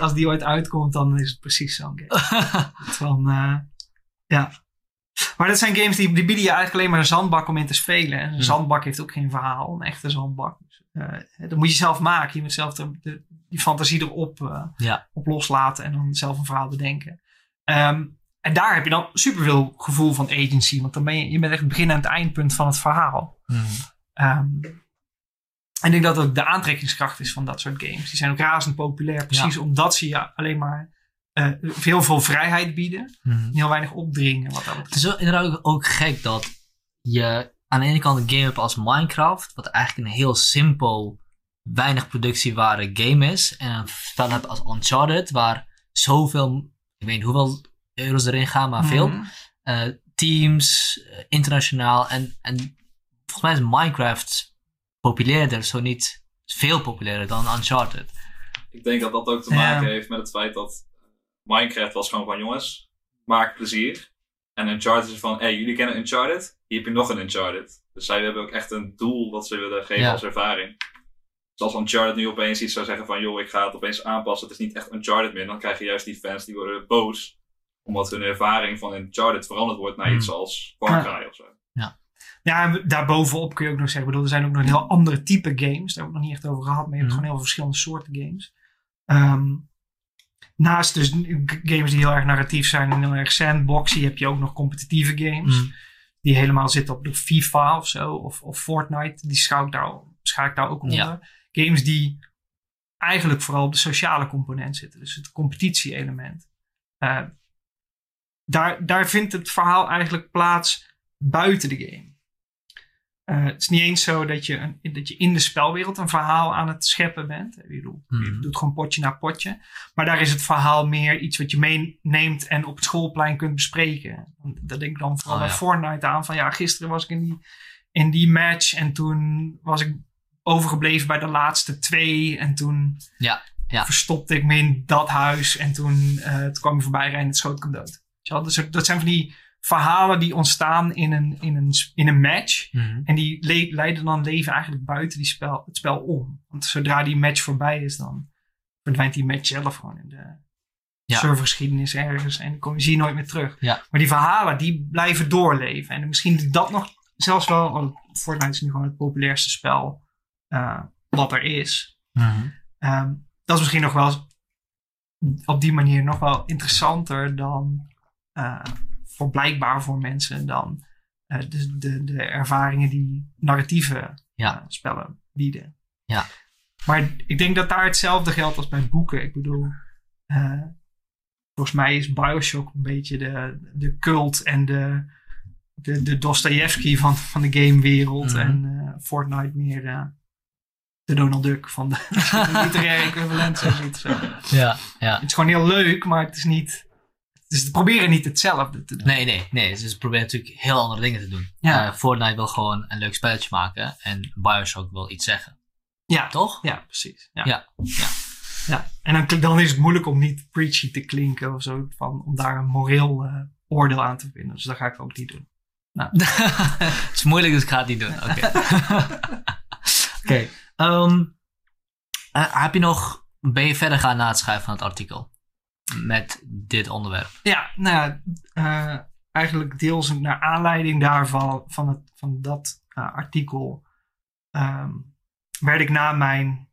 als die ooit uitkomt, dan is het precies zo'n game. Maar dat zijn games die bieden je eigenlijk alleen maar een zandbak om in te spelen. En een zandbak heeft ook geen verhaal, een echte zandbak. Dat moet je zelf maken. Je moet zelf die fantasie erop op loslaten en dan zelf een verhaal bedenken. En daar heb je dan superveel gevoel van agency. Want dan ben je echt het begin en het eindpunt van het verhaal. En ik denk dat dat de aantrekkingskracht is van dat soort games. Die zijn ook razend populair. Precies omdat ze je alleen maar heel veel vrijheid bieden. Heel weinig opdringen. Het is inderdaad ook gek dat je aan de ene kant een game hebt als Minecraft, wat eigenlijk een heel simpel, weinig productieware game is. En een spel hebt als Uncharted, waar zoveel, ik weet niet hoeveel euro's erin gaan, maar veel. teams, internationaal. En volgens mij is Minecraft populairder, zo niet veel populairder dan Uncharted. Ik denk dat dat ook te maken heeft met het feit dat Minecraft was gewoon van jongens, maak plezier. En Uncharted is van, hey, jullie kennen Uncharted? Hier heb je nog een Uncharted. Dus zij hebben ook echt een doel dat ze willen geven als ervaring. Dus als Uncharted nu opeens iets zou zeggen van, joh, ik ga het opeens aanpassen, het is niet echt Uncharted meer. Dan krijg je juist die fans die worden boos. Omdat hun ervaring van Uncharted veranderd wordt naar iets als Far Cry of zo. Ja. Ja, daarbovenop kun je ook nog zeggen, bedoel, er zijn ook nog heel andere type games. Daar hebben we het nog niet echt over gehad, maar je hebt gewoon heel veel verschillende soorten games. Naast dus games die heel erg narratief zijn en heel erg sandboxy, heb je ook nog competitieve games. Die helemaal zitten op de FIFA of zo, of Fortnite. Die schaak ik daar ook onder. Ja. Games die eigenlijk vooral op de sociale component zitten. Dus het competitie-element. Daar vindt het verhaal eigenlijk plaats buiten de game. Het is niet eens zo dat je in de spelwereld een verhaal aan het scheppen bent. Je doet gewoon potje na potje. Maar daar is het verhaal meer iets wat je meeneemt en op het schoolplein kunt bespreken. Dat denk ik dan vooral bij Fortnite aan. Van ja, gisteren was ik in die match en toen was ik overgebleven bij de laatste twee. En toen verstopte ik me in dat huis. En toen kwam je voorbij rijden en het schoot ik hem dood. Dus dat zijn van die verhalen die ontstaan in een match. En die leiden dan leven eigenlijk buiten het spel om. Want zodra die match voorbij is, dan verdwijnt die match zelf gewoon in de servergeschiedenis ergens. En dan zie je nooit meer terug. Ja. Maar die verhalen, die blijven doorleven. En misschien dat nog zelfs wel, want Fortnite is nu gewoon het populairste spel wat er is. Dat is misschien nog wel op die manier nog wel interessanter dan blijkbaar voor mensen dan de ervaringen die narratieve spellen bieden. Ja. Maar ik denk dat daar hetzelfde geldt als bij boeken. Ik bedoel, volgens mij is BioShock een beetje de cult en de Dostoevsky van de gamewereld. En Fortnite meer de Donald Duck van de literaire equivalent. Ja. Het is gewoon heel leuk, maar het is niet... Dus ze proberen niet hetzelfde te doen. Nee. Ze proberen natuurlijk heel andere dingen te doen. Ja. Fortnite wil gewoon een leuk spelletje maken. En BioShock wil iets zeggen. Ja. Toch? Ja, precies. Ja. En dan is het moeilijk om niet preachy te klinken of zo. Om daar een moreel oordeel aan te vinden. Dus dat ga ik ook niet doen. Nou. Het is moeilijk, dus ik ga het niet doen. Oké. Ben je verder gaan na het schrijven van het artikel? Met dit onderwerp. Ja, nou ja, eigenlijk deels naar aanleiding daarvan, van dat artikel, werd ik na mijn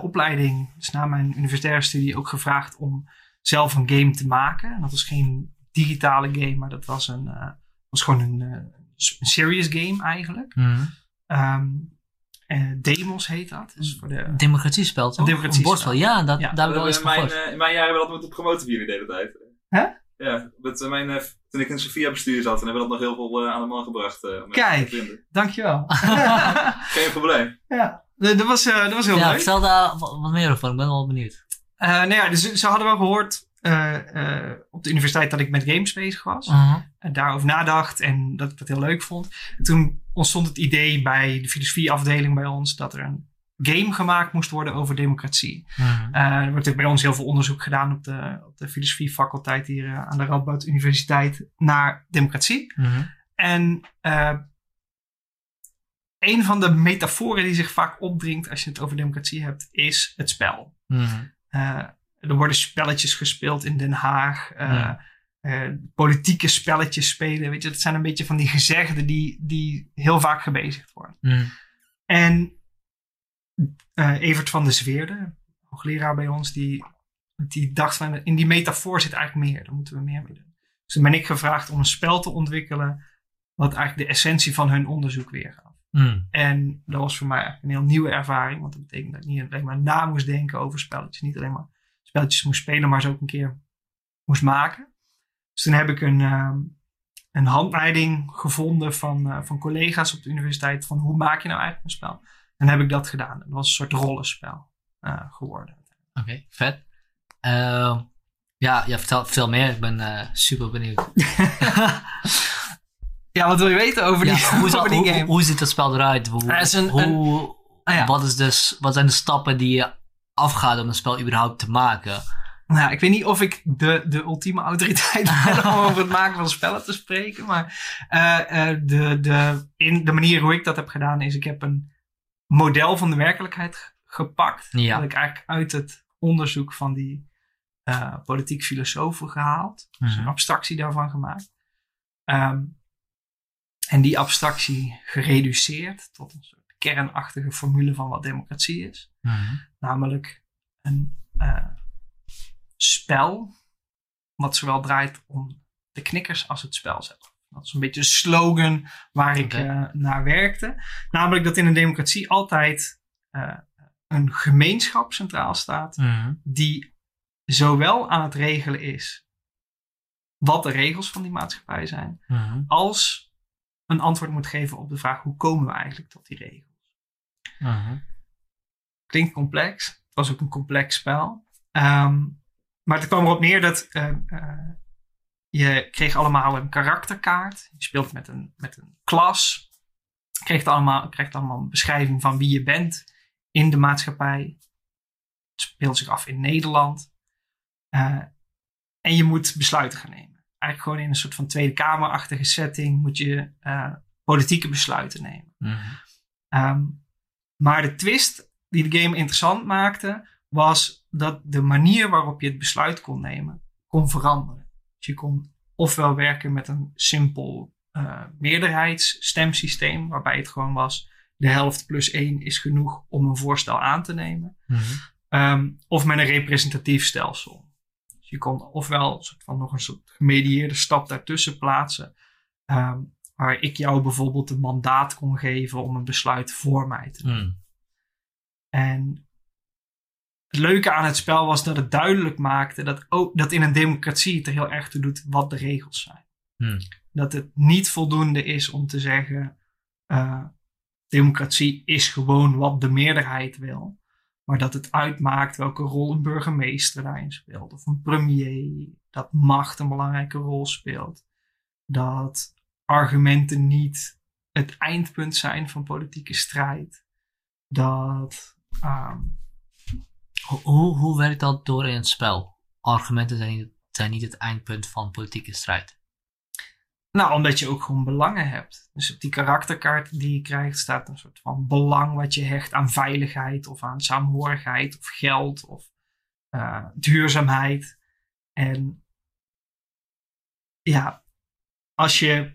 opleiding, dus na mijn universitaire studie, ook gevraagd om zelf een game te maken. En dat was geen digitale game, maar dat was gewoon een serious game eigenlijk. Demos heet dat. Dus voor de democratiespel, toch? Een bordspel. Ja, daar hebben we wel eens gehoord. In mijn jaar hebben we dat moeten promoten voor jullie de hele tijd. Hè? Huh? Ja, toen ik in Sophia bestuur zat, en hebben we dat nog heel veel aan de man gebracht. Kijk, dankjewel. Geen probleem. Ja, dat was heel leuk. Vertel daar wat meer over, ik ben wel benieuwd. Dus ze hadden wel gehoord op de universiteit dat ik met games bezig was. En daarover nadacht en dat ik dat heel leuk vond. En toen ontstond het idee bij de filosofieafdeling bij ons dat er een game gemaakt moest worden over democratie. Er wordt ook bij ons heel veel onderzoek gedaan op de filosofiefaculteit hier aan de Radboud Universiteit naar democratie. En een van de metaforen die zich vaak opdringt als je het over democratie hebt, is het spel. Er worden spelletjes gespeeld in Den Haag. Politieke spelletjes spelen. Weet je, dat zijn een beetje van die gezegden die heel vaak gebezigd worden. En Evert van de Zweerde, hoogleraar bij ons, die dacht van, in die metafoor zit eigenlijk meer. Daar moeten we meer mee doen. Dus toen ben ik gevraagd om een spel te ontwikkelen wat eigenlijk de essentie van hun onderzoek weergaf. En dat was voor mij een heel nieuwe ervaring, want dat betekent dat ik niet alleen maar na moest denken over spelletjes. Niet alleen maar spelletjes moest spelen, maar ze ook een keer moest maken. Dus toen heb ik een handleiding gevonden van collega's op de universiteit van hoe maak je nou eigenlijk een spel. En heb ik dat gedaan. Dat was een soort rollenspel geworden. Oké, vet. Ja, je vertelt veel meer. Ik ben super benieuwd. Ja, wat wil je weten over die, ja, over die game? Hoe ziet dat spel eruit? Wat zijn de stappen die je afgaat om een spel überhaupt te maken? Nou, ik weet niet of ik de ultieme autoriteit ben om over het maken van spellen te spreken. Maar de manier hoe ik dat heb gedaan is... Ik heb een model van de werkelijkheid gepakt. Ja. Dat ik eigenlijk uit het onderzoek van die politiek filosofen gehaald. Mm-hmm. Dus een abstractie daarvan gemaakt. En die abstractie gereduceerd tot een soort kernachtige formule van wat democratie is. Mm-hmm. Namelijk een... spel, wat zowel draait om de knikkers als het spel zelf. Dat is een beetje een slogan waar ik naar werkte. Namelijk dat in een democratie altijd een gemeenschap centraal staat, mm-hmm, die zowel aan het regelen is wat de regels van die maatschappij zijn, mm-hmm, als een antwoord moet geven op de vraag hoe komen we eigenlijk tot die regels. Mm-hmm. Klinkt complex. Het was ook een complex spel. Maar het kwam erop neer dat je kreeg allemaal een karakterkaart. Je speelt met een klas. Je krijgt allemaal een beschrijving van wie je bent in de maatschappij. Het speelt zich af in Nederland. En je moet besluiten gaan nemen. Eigenlijk gewoon in een soort van Tweede Kamerachtige setting moet je politieke besluiten nemen. Mm-hmm. Maar de twist die de game interessant maakte... was dat de manier waarop je het besluit kon nemen, kon veranderen. Dus je kon ofwel werken met een simpel meerderheidsstemsysteem, waarbij het gewoon was, de helft plus 1 is genoeg om een voorstel aan te nemen. Mm-hmm. Of met een representatief stelsel. Dus je kon ofwel nog een soort gemedieerde stap daartussen plaatsen, waar ik jou bijvoorbeeld een mandaat kon geven om een besluit voor mij te nemen. Mm. En... het leuke aan het spel was dat het duidelijk maakte dat in een democratie het er heel erg toe doet wat de regels zijn. Hmm. Dat het niet voldoende is om te zeggen, democratie is gewoon wat de meerderheid wil. Maar dat het uitmaakt welke rol een burgemeester daarin speelt. Of een premier, dat macht een belangrijke rol speelt. Dat argumenten niet het eindpunt zijn van politieke strijd. Dat... Hoe werkt dat door in het spel? Argumenten zijn niet het eindpunt van politieke strijd. Nou, omdat je ook gewoon belangen hebt. Dus op die karakterkaart die je krijgt staat een soort van belang wat je hecht aan veiligheid of aan saamhorigheid of geld of duurzaamheid. En ja, als je...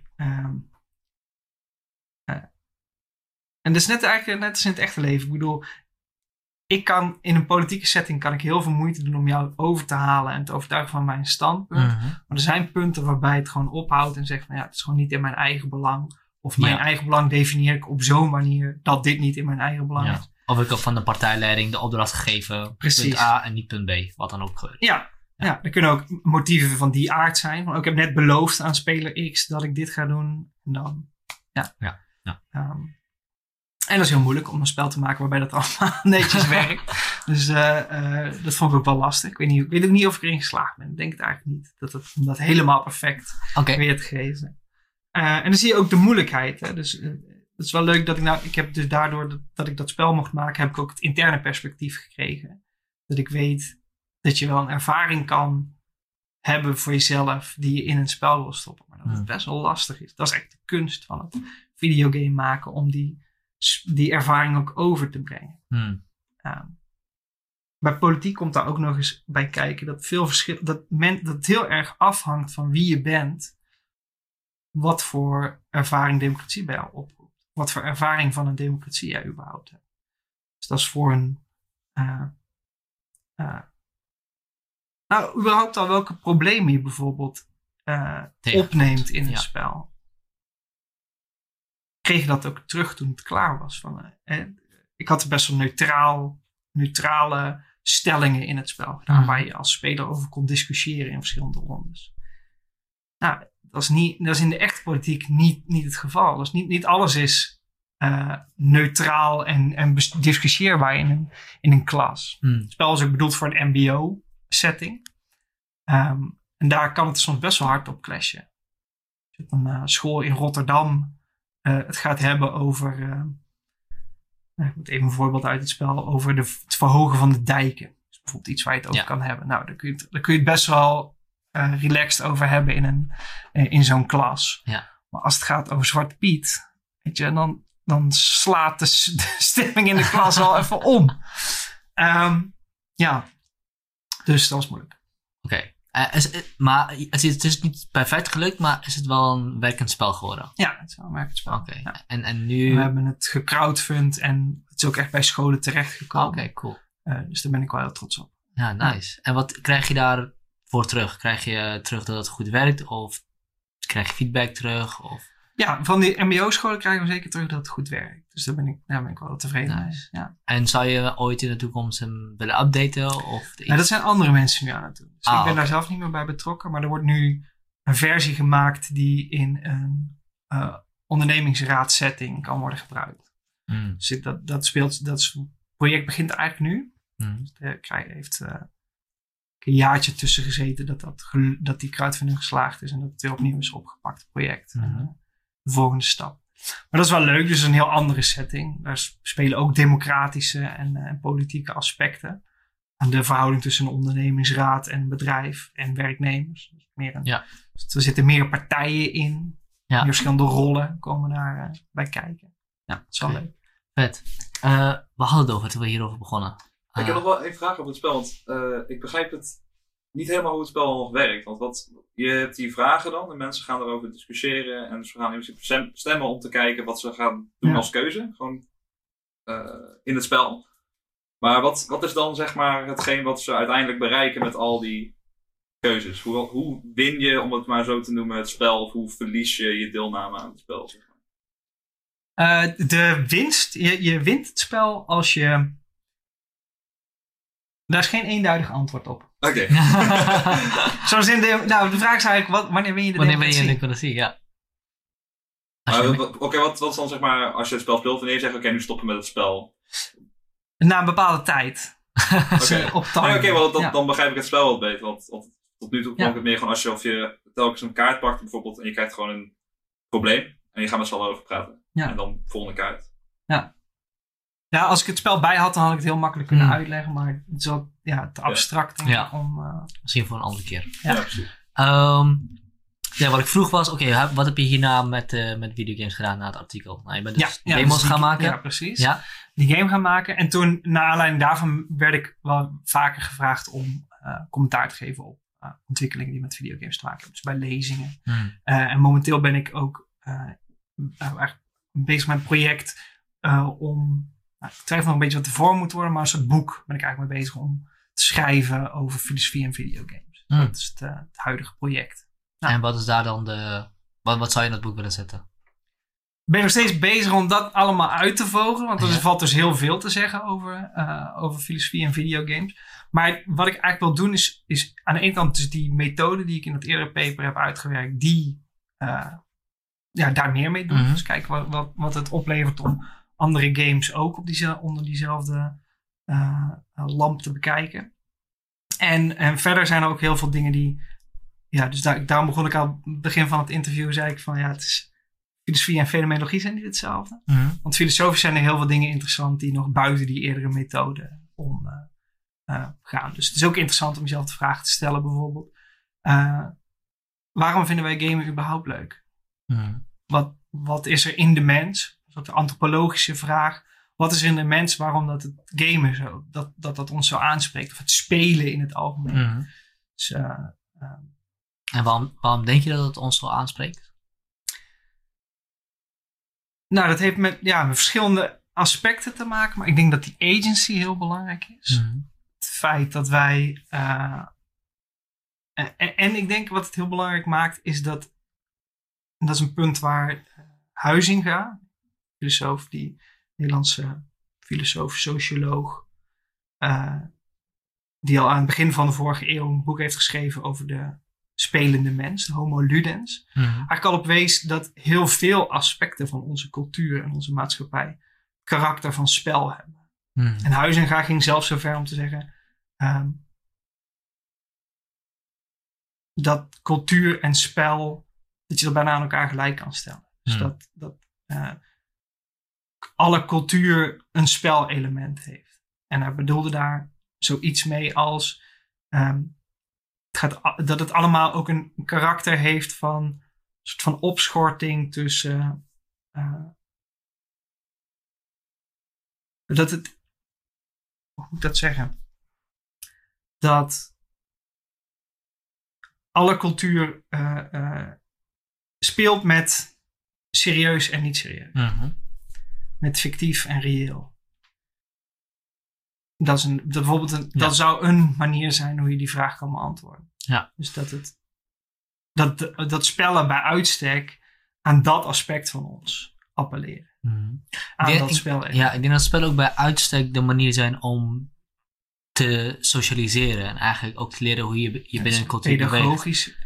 en dat is net als in het echte leven. Ik bedoel... in een politieke setting kan ik heel veel moeite doen om jou over te halen en te overtuigen van mijn standpunt. Uh-huh. Maar er zijn punten waarbij het gewoon ophoudt en zegt van ja, het is gewoon niet in mijn eigen belang. Of mijn eigen belang definieer ik op zo'n manier dat dit niet in mijn eigen belang is. Of ik heb van de partijleiding de opdracht gegeven, punt A en niet punt B, wat dan ook gebeurt. Ja, er kunnen ook motieven van die aard zijn. Van, ik heb net beloofd aan speler X dat ik dit ga doen. En dan, ja. En dat is heel moeilijk om een spel te maken waarbij dat allemaal netjes werkt. Dus dat vond ik ook wel lastig. Ik weet ook niet of ik erin geslaagd ben. Ik denk het eigenlijk niet. Om dat helemaal perfect weer te geven. En dan zie je ook de moeilijkheid. Hè? Dus het is wel leuk dat ik ik heb dus daardoor dat ik dat spel mocht maken, heb ik ook het interne perspectief gekregen. Dat ik weet dat je wel een ervaring kan hebben voor jezelf die je in een spel wil stoppen. Maar dat het best wel lastig is. Dat is echt de kunst van het videogame maken om die ervaring ook over te brengen. Bij politiek komt daar ook nog eens bij kijken dat het heel erg afhangt van wie je bent, wat voor ervaring democratie bij jou oproept. Wat voor ervaring van een democratie jij überhaupt hebt. Dus dat is voor een... überhaupt al welke problemen je bijvoorbeeld opneemt in een spel. Kreeg je dat ook terug toen het klaar was. Ik had best wel neutrale stellingen in het spel gedaan, waar je als speler over kon discussiëren in verschillende rondes. Nou, dat is in de echte politiek niet het geval. Dus niet alles is neutraal en discussieerbaar in een klas. Het spel is ook bedoeld voor een mbo-setting. En daar kan het soms best wel hard op clashen. Er zit een school in Rotterdam. Het gaat hebben over... ik moet even een voorbeeld uit het spel. Over het verhogen van de dijken. Dus bijvoorbeeld iets waar je het over kan hebben. Nou, daar kun je het best wel relaxed over hebben in zo'n klas. Ja. Maar als het gaat over Zwarte Piet... Weet je, dan slaat de stemming in de klas al even om. Dus dat is moeilijk. Oké. Maar het is niet perfect gelukt, maar is het wel een werkend spel geworden? Ja, het is wel een werkend spel. Oké. Ja. En nu... We hebben het gecrowdfund en het is ook echt bij scholen terechtgekomen. Oké, cool. Dus daar ben ik wel heel trots op. Ja, nice. Ja. En wat krijg je daarvoor terug? Krijg je terug dat het goed werkt of krijg je feedback terug? Of... Ja, van die mbo-scholen krijgen we zeker terug dat het goed werkt. Dus daar ben ik wel tevreden mee. Nice. Ja. En zou je ooit in de toekomst hem willen updaten? Of nou, dat zijn andere mensen nu aan het doen. Dus ik ben daar zelf niet meer bij betrokken. Maar er wordt nu een versie gemaakt die in een ondernemingsraadsetting kan worden gebruikt. Mm. Dus dat project begint eigenlijk nu. Mm. Dus hij heeft een jaartje tussen gezeten dat die crowdfunding geslaagd is. En dat het weer opnieuw is opgepakt project. Mm-hmm. De volgende stap. Maar dat is wel leuk. Dus een heel andere setting. Daar spelen ook democratische en politieke aspecten. En de verhouding tussen een ondernemingsraad en bedrijf en werknemers. Dus er zitten meer partijen in. Ja. Meer verschillende rollen komen daarbij kijken. Ja, dat is wel leuk. Vet. We hadden het over toen we hierover begonnen. Ik heb nog wel één vraag over het spel. Want ik begrijp het niet helemaal hoe het spel nog werkt. Want je hebt die vragen dan. En mensen gaan erover discussiëren. En ze gaan in principe stemmen om te kijken wat ze gaan doen als keuze. Gewoon in het spel. Maar wat is dan zeg maar hetgeen wat ze uiteindelijk bereiken met al die keuzes? Hoe win je, om het maar zo te noemen, het spel? Of hoe verlies je je deelname aan het spel? Zeg maar? De winst. Je wint het spel als je... Daar is geen eenduidig antwoord op. Oké. Zoals in de vraag is eigenlijk, wanneer win je de democratie? Wanneer ben je in de democratie, ja. Oké, wat is dan zeg maar, als je het spel speelt, wanneer je zegt, oké, nu stoppen met het spel? Na een bepaalde tijd. Oké, dan begrijp ik het spel wel beter. Want tot nu toe kwam ik het meer gewoon als je telkens een kaart pakt bijvoorbeeld en je krijgt gewoon een probleem en je gaat met z'n allen over praten. Ja. En dan volgende kaart. Ja. Ja, als ik het spel bij had, dan had ik het heel makkelijk kunnen uitleggen. Maar het is wel te abstract denk ik om... Misschien voor een andere keer. Ja, precies. Wat ik vroeg was, oké, wat heb je hierna met videogames gedaan na het artikel? Nou, je bent dus demos gaan maken. Ja, precies. Ja? Die game gaan maken. En toen, naar aanleiding daarvan, werd ik wel vaker gevraagd om commentaar te geven op ontwikkelingen die met videogames te maken hebben. Dus bij lezingen. En momenteel ben ik ook bezig met een project om... Ik twijfel nog een beetje wat ervoor moet worden, maar een soort boek ben ik eigenlijk mee bezig om te schrijven over filosofie en videogames. Dat is het huidige project. Nou. En wat is daar dan wat zou je in dat boek willen zetten? Ik ben nog steeds bezig om dat allemaal uit te vogelen, want er valt dus heel veel te zeggen over filosofie en videogames. Maar wat ik eigenlijk wil doen is aan de ene kant dus die methode die ik in dat eerdere paper heb uitgewerkt, die daar meer mee doen. Mm-hmm. Dus kijken wat het oplevert om andere games ook onder diezelfde lamp te bekijken. En verder zijn er ook heel veel dingen die... Ja, dus daarom begon ik al aan het begin van het interview, zei ik van het is... Filosofie en fenomenologie zijn niet hetzelfde. Mm-hmm. Want filosofisch zijn er heel veel dingen interessant die nog buiten die eerdere methode om gaan. Dus het is ook interessant om jezelf de vraag te stellen bijvoorbeeld. Waarom vinden wij gamen überhaupt leuk? Mm-hmm. Wat is er in de mens? De antropologische vraag. Wat is er in de mens waarom dat het gamen zo... Dat ons zo aanspreekt. Of het spelen in het algemeen. Mm-hmm. Dus, en waarom denk je dat het ons zo aanspreekt? Nou, dat heeft met verschillende aspecten te maken. Maar ik denk dat die agency heel belangrijk is. Mm-hmm. Het feit dat wij... en ik denk wat het heel belangrijk maakt is dat... En dat is een punt waar Huizinga... filosoof, die Nederlandse filosoof, socioloog, die al aan het begin van de vorige eeuw een boek heeft geschreven over de spelende mens, de homo ludens. Mm-hmm. Eigenlijk al op wees dat heel veel aspecten van onze cultuur en onze maatschappij karakter van spel hebben. Mm-hmm. En Huizinga ging zelfs zo ver om te zeggen, dat cultuur en spel, dat je dat bijna aan elkaar gelijk kan stellen. Dus dat alle cultuur een spelelement heeft. En hij bedoelde daar zoiets mee als dat het allemaal ook een karakter heeft van een soort van opschorting tussen dat het, hoe moet ik dat zeggen? Dat alle cultuur speelt met serieus en niet serieus. Uh-huh. Met fictief en reëel. Dat is dat zou een manier zijn hoe je die vraag kan beantwoorden. Ja. Dus dat spellen bij uitstek aan dat aspect van ons appelleren. Mm. Ik denk dat spellen ook bij uitstek de manier zijn om te socialiseren. En eigenlijk ook te leren hoe je binnen een cultuur beweegt. Pedagogisch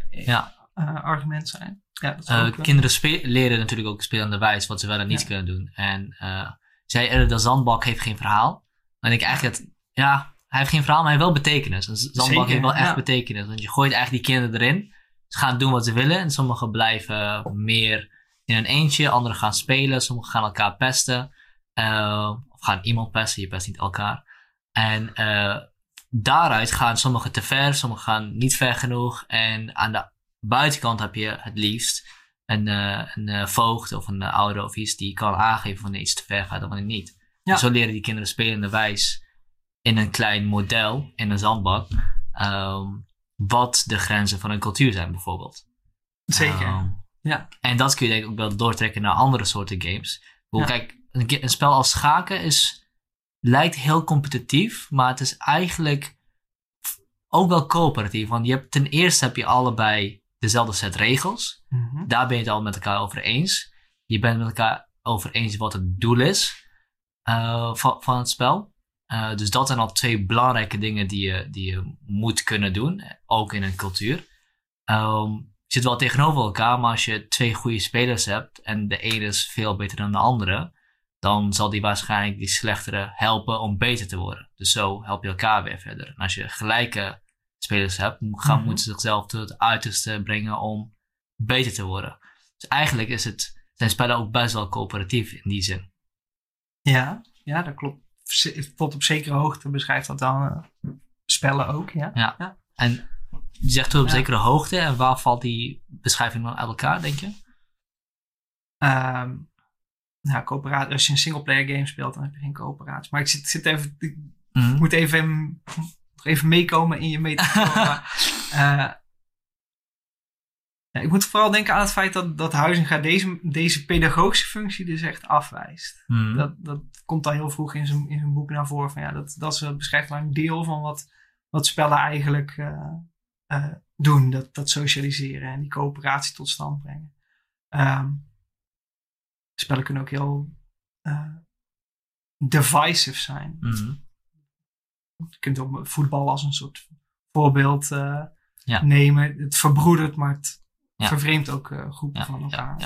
argument zijn. Ja, dat kinderen leren natuurlijk ook spelende wijs wat ze wel en niet kunnen doen. En zij de zandbak heeft geen verhaal. Dan denk ik eigenlijk hij heeft geen verhaal, maar hij heeft wel betekenis. Een zandbak heeft wel echt betekenis. Want je gooit eigenlijk die kinderen erin. Ze gaan doen wat ze willen. En sommigen blijven meer in hun eentje. Anderen gaan spelen. Sommigen gaan elkaar pesten. Of gaan iemand pesten. Je pest niet elkaar. En daaruit gaan sommigen te ver. Sommigen gaan niet ver genoeg. En aan de buitenkant heb je het liefst een voogd of een ouder of iets die kan aangeven wanneer iets te ver gaat of wanneer niet. Ja. Zo leren die kinderen spelende wijs in een klein model, in een zandbak, wat de grenzen van een cultuur zijn bijvoorbeeld. Zeker, En dat kun je denk ik ook wel doortrekken naar andere soorten games. Kijk, een spel als schaken lijkt heel competitief, maar het is eigenlijk ook wel coöperatief. Want ten eerste heb je allebei dezelfde set regels. Mm-hmm. Daar ben je het al met elkaar over eens. Je bent met elkaar over eens wat het doel is. Van het spel. Dus dat zijn al twee belangrijke dingen die je moet kunnen doen. Ook in een cultuur. Je zit wel tegenover elkaar. Maar als je twee goede spelers hebt. En de ene is veel beter dan de andere. Dan zal die waarschijnlijk die slechtere helpen om beter te worden. Dus zo help je elkaar weer verder. En als je gelijke spelers hebt. Moeten ze zichzelf tot het uiterste brengen. Om beter te worden. Dus eigenlijk zijn spellen ook best wel coöperatief in die zin. Ja, dat klopt. Tot op zekere hoogte beschrijft dat dan spellen ook. Ja. En je zegt tot op zekere hoogte. En waar valt die beschrijving dan uit elkaar, denk je? Als je een singleplayer game speelt, dan heb je geen coöperatie. Maar ik moet even meekomen in je metafoor. Ik moet vooral denken aan het feit dat Huizinga deze pedagogische functie dus echt afwijst. Mm. Dat komt al heel vroeg in zijn boek naar voren. Van, dat beschrijft maar een deel van wat spellen eigenlijk doen. Dat socialiseren en die coöperatie tot stand brengen. Spellen kunnen ook heel divisive zijn. Mm. Je kunt ook voetbal als een soort voorbeeld nemen. Het verbroedert, maar het vervreemd ook groepen van elkaar.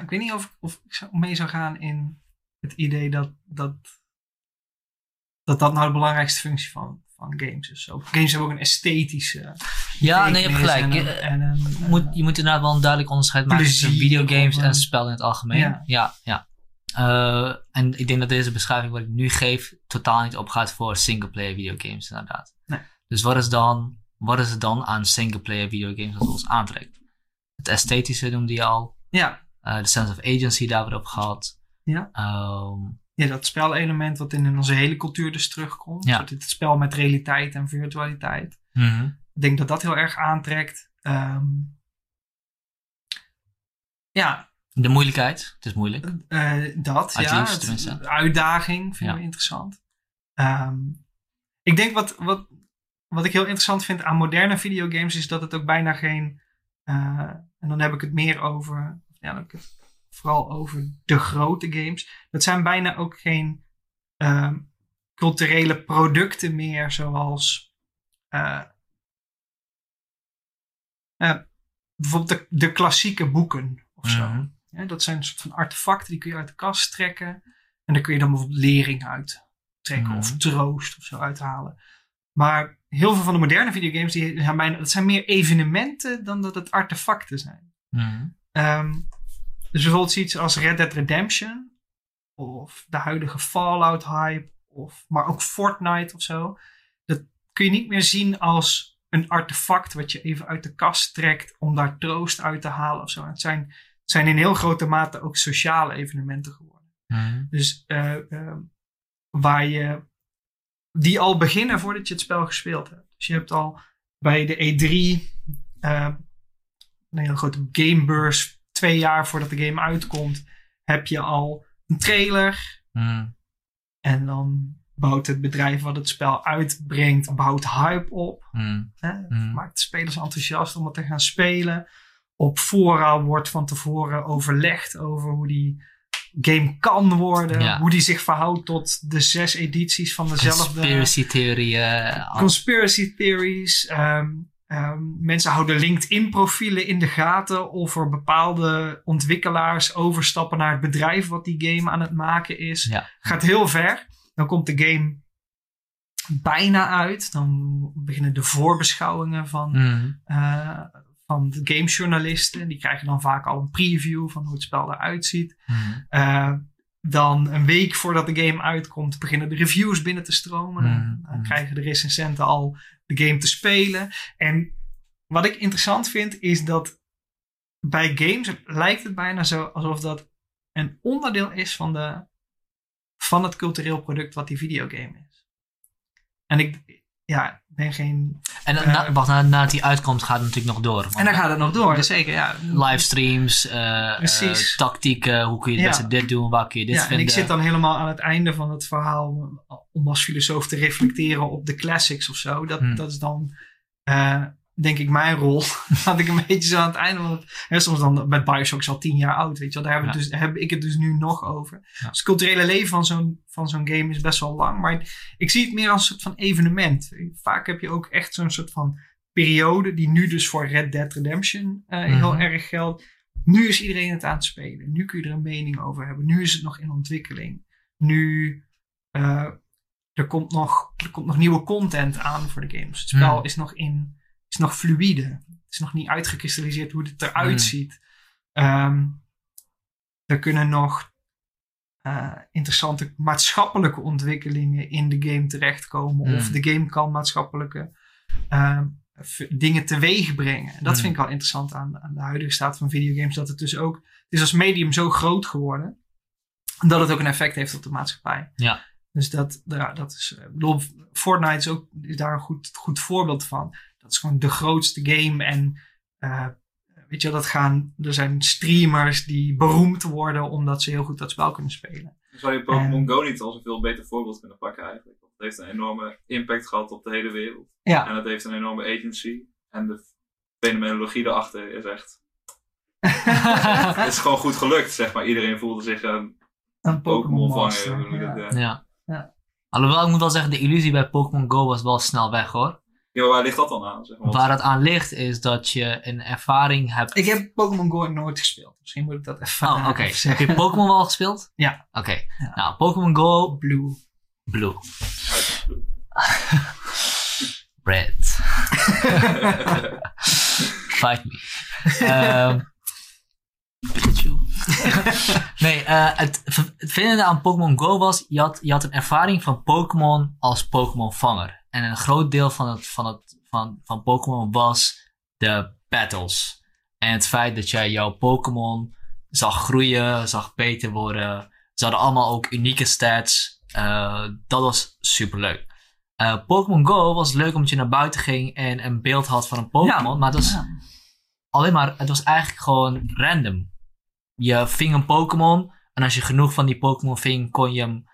Ik weet niet of ik mee zou gaan in het idee dat nou de belangrijkste functie van games is. Ook games hebben ook een esthetische... je hebt gelijk. Je moet inderdaad wel een duidelijk onderscheid maken tussen videogames en spel in het algemeen. Ja. En ik denk dat deze beschrijving wat ik nu geef totaal niet opgaat voor singleplayer videogames inderdaad. Nee. Dus wat is het dan aan singleplayer videogames dat ons aantrekt? Het esthetische noemde je al. Ja. De sense of agency daar weer op gehad. Ja. Dat spelelement wat in onze hele cultuur dus terugkomt. Ja. Het spel met realiteit en virtualiteit. Mm-hmm. Ik denk dat heel erg aantrekt. De moeilijkheid, het is moeilijk. De uitdaging vinden we interessant. Ik denk wat ik heel interessant vind aan moderne videogames is dat het ook bijna geen... en dan heb ik het meer over... vooral over de grote games. Dat zijn bijna ook geen culturele producten meer zoals... bijvoorbeeld de klassieke boeken of zo. Mm-hmm. Ja, dat zijn een soort van artefacten die kun je uit de kast trekken. En daar kun je dan bijvoorbeeld lering uit trekken of troost of zo uithalen. Maar heel veel van de moderne videogames, dat zijn meer evenementen dan dat het artefacten zijn. Mm-hmm. Dus bijvoorbeeld zoiets als Red Dead Redemption of de huidige Fallout hype, maar ook Fortnite of zo. Dat kun je niet meer zien als een artefact wat je even uit de kast trekt om daar troost uit te halen of zo. Het zijn in heel grote mate ook sociale evenementen geworden. Mm-hmm. Dus waar je die al beginnen voordat je het spel gespeeld hebt. Dus je hebt al bij de E3 een hele grote gamebeurs 2 jaar voordat de game uitkomt, heb je al een trailer. Mm. En dan bouwt het bedrijf wat het spel uitbrengt, bouwt hype op. Mm. Maakt de spelers enthousiast om het te gaan spelen. Op fora wordt van tevoren overlegd over hoe die game kan worden. Ja. Hoe die zich verhoudt tot de 6 edities van dezelfde... Conspiracy theories. Mensen houden LinkedIn profielen in de gaten of er bepaalde ontwikkelaars overstappen naar het bedrijf wat die game aan het maken is. Ja. Gaat heel ver. Dan komt de game bijna uit. Dan beginnen de voorbeschouwingen van de gamejournalisten. Die krijgen dan vaak al een preview van hoe het spel eruit ziet. Mm. Dan een week voordat de game uitkomt, beginnen de reviews binnen te stromen. Mm. Dan krijgen de recensenten al de game te spelen. En wat ik interessant vind, is dat bij games lijkt het bijna zo alsof dat een onderdeel is van het cultureel product wat die videogame is. En ik ben geen... En nadat die uitkomt gaat het natuurlijk nog door. En dan gaat het nog door, dus zeker. Ja. Livestreams, tactieken, hoe kun je dit doen, waar kun je dit vinden. En ik zit dan helemaal aan het einde van het verhaal om als filosoof te reflecteren op de classics of zo. Dat is dan, denk ik, mijn rol. Dat ik een beetje zo aan het einde, want soms dan met BioShock is al 10 jaar oud, weet je wel. Daar heb ik het dus nu nog over. Ja. Dus het culturele leven van zo'n game is best wel lang, maar ik zie het meer als een soort van evenement. Vaak heb je ook echt zo'n soort van periode die nu dus voor Red Dead Redemption heel erg geldt. Nu is iedereen het aan het spelen. Nu kun je er een mening over hebben. Nu is het nog in ontwikkeling. Nu... Er komt nog nieuwe content aan voor de games. Het spel is nog fluïde. Het is nog niet uitgekristalliseerd hoe het eruit ziet. Er kunnen nog interessante maatschappelijke ontwikkelingen in de game terechtkomen. Of de game kan maatschappelijke dingen teweeg brengen. En dat vind ik wel interessant aan de huidige staat van videogames. Dat het dus ook... Het is als medium zo groot geworden dat het ook een effect heeft op de maatschappij. Ja. Dus dat is... Ik bedoel, Fortnite is daar een goed voorbeeld van. Dat is gewoon de grootste game. En weet je, er zijn streamers die beroemd worden omdat ze heel goed dat spel kunnen spelen. Zou je Pokémon Go niet als een veel beter voorbeeld kunnen pakken eigenlijk? Want het heeft een enorme impact gehad op de hele wereld. Ja. En het heeft een enorme agency. En de fenomenologie erachter is echt... Het is gewoon goed gelukt, zeg maar. Iedereen voelde zich... een Pokémon vangen. Ja. Alhoewel, ik moet wel zeggen, de illusie bij Pokémon Go was wel snel weg, hoor. Ja, waar ligt dat dan aan? Zeg maar. Waar het aan ligt is dat je een ervaring hebt... Ik heb Pokémon Go nooit gespeeld. Misschien moet ik dat ervaren. Oh, oké. Heb je Pokémon wel gespeeld? Ja. Oké. Nou, Pokémon Go... Blue. Red. Fight me. Pikachu. Nee, het vervelende aan Pokémon Go was... Je had een ervaring van Pokémon als Pokémon-vanger. En een groot deel van Pokémon was de battles. En het feit dat jij jouw Pokémon zag groeien, zag beter worden. Ze hadden allemaal ook unieke stats. Dat was superleuk. Pokémon Go was leuk omdat je naar buiten ging en een beeld had van een Pokémon. Ja. Maar het was alleen maar... Het was eigenlijk gewoon random. Je ving een Pokémon. En als je genoeg van die Pokémon ving, kon je hem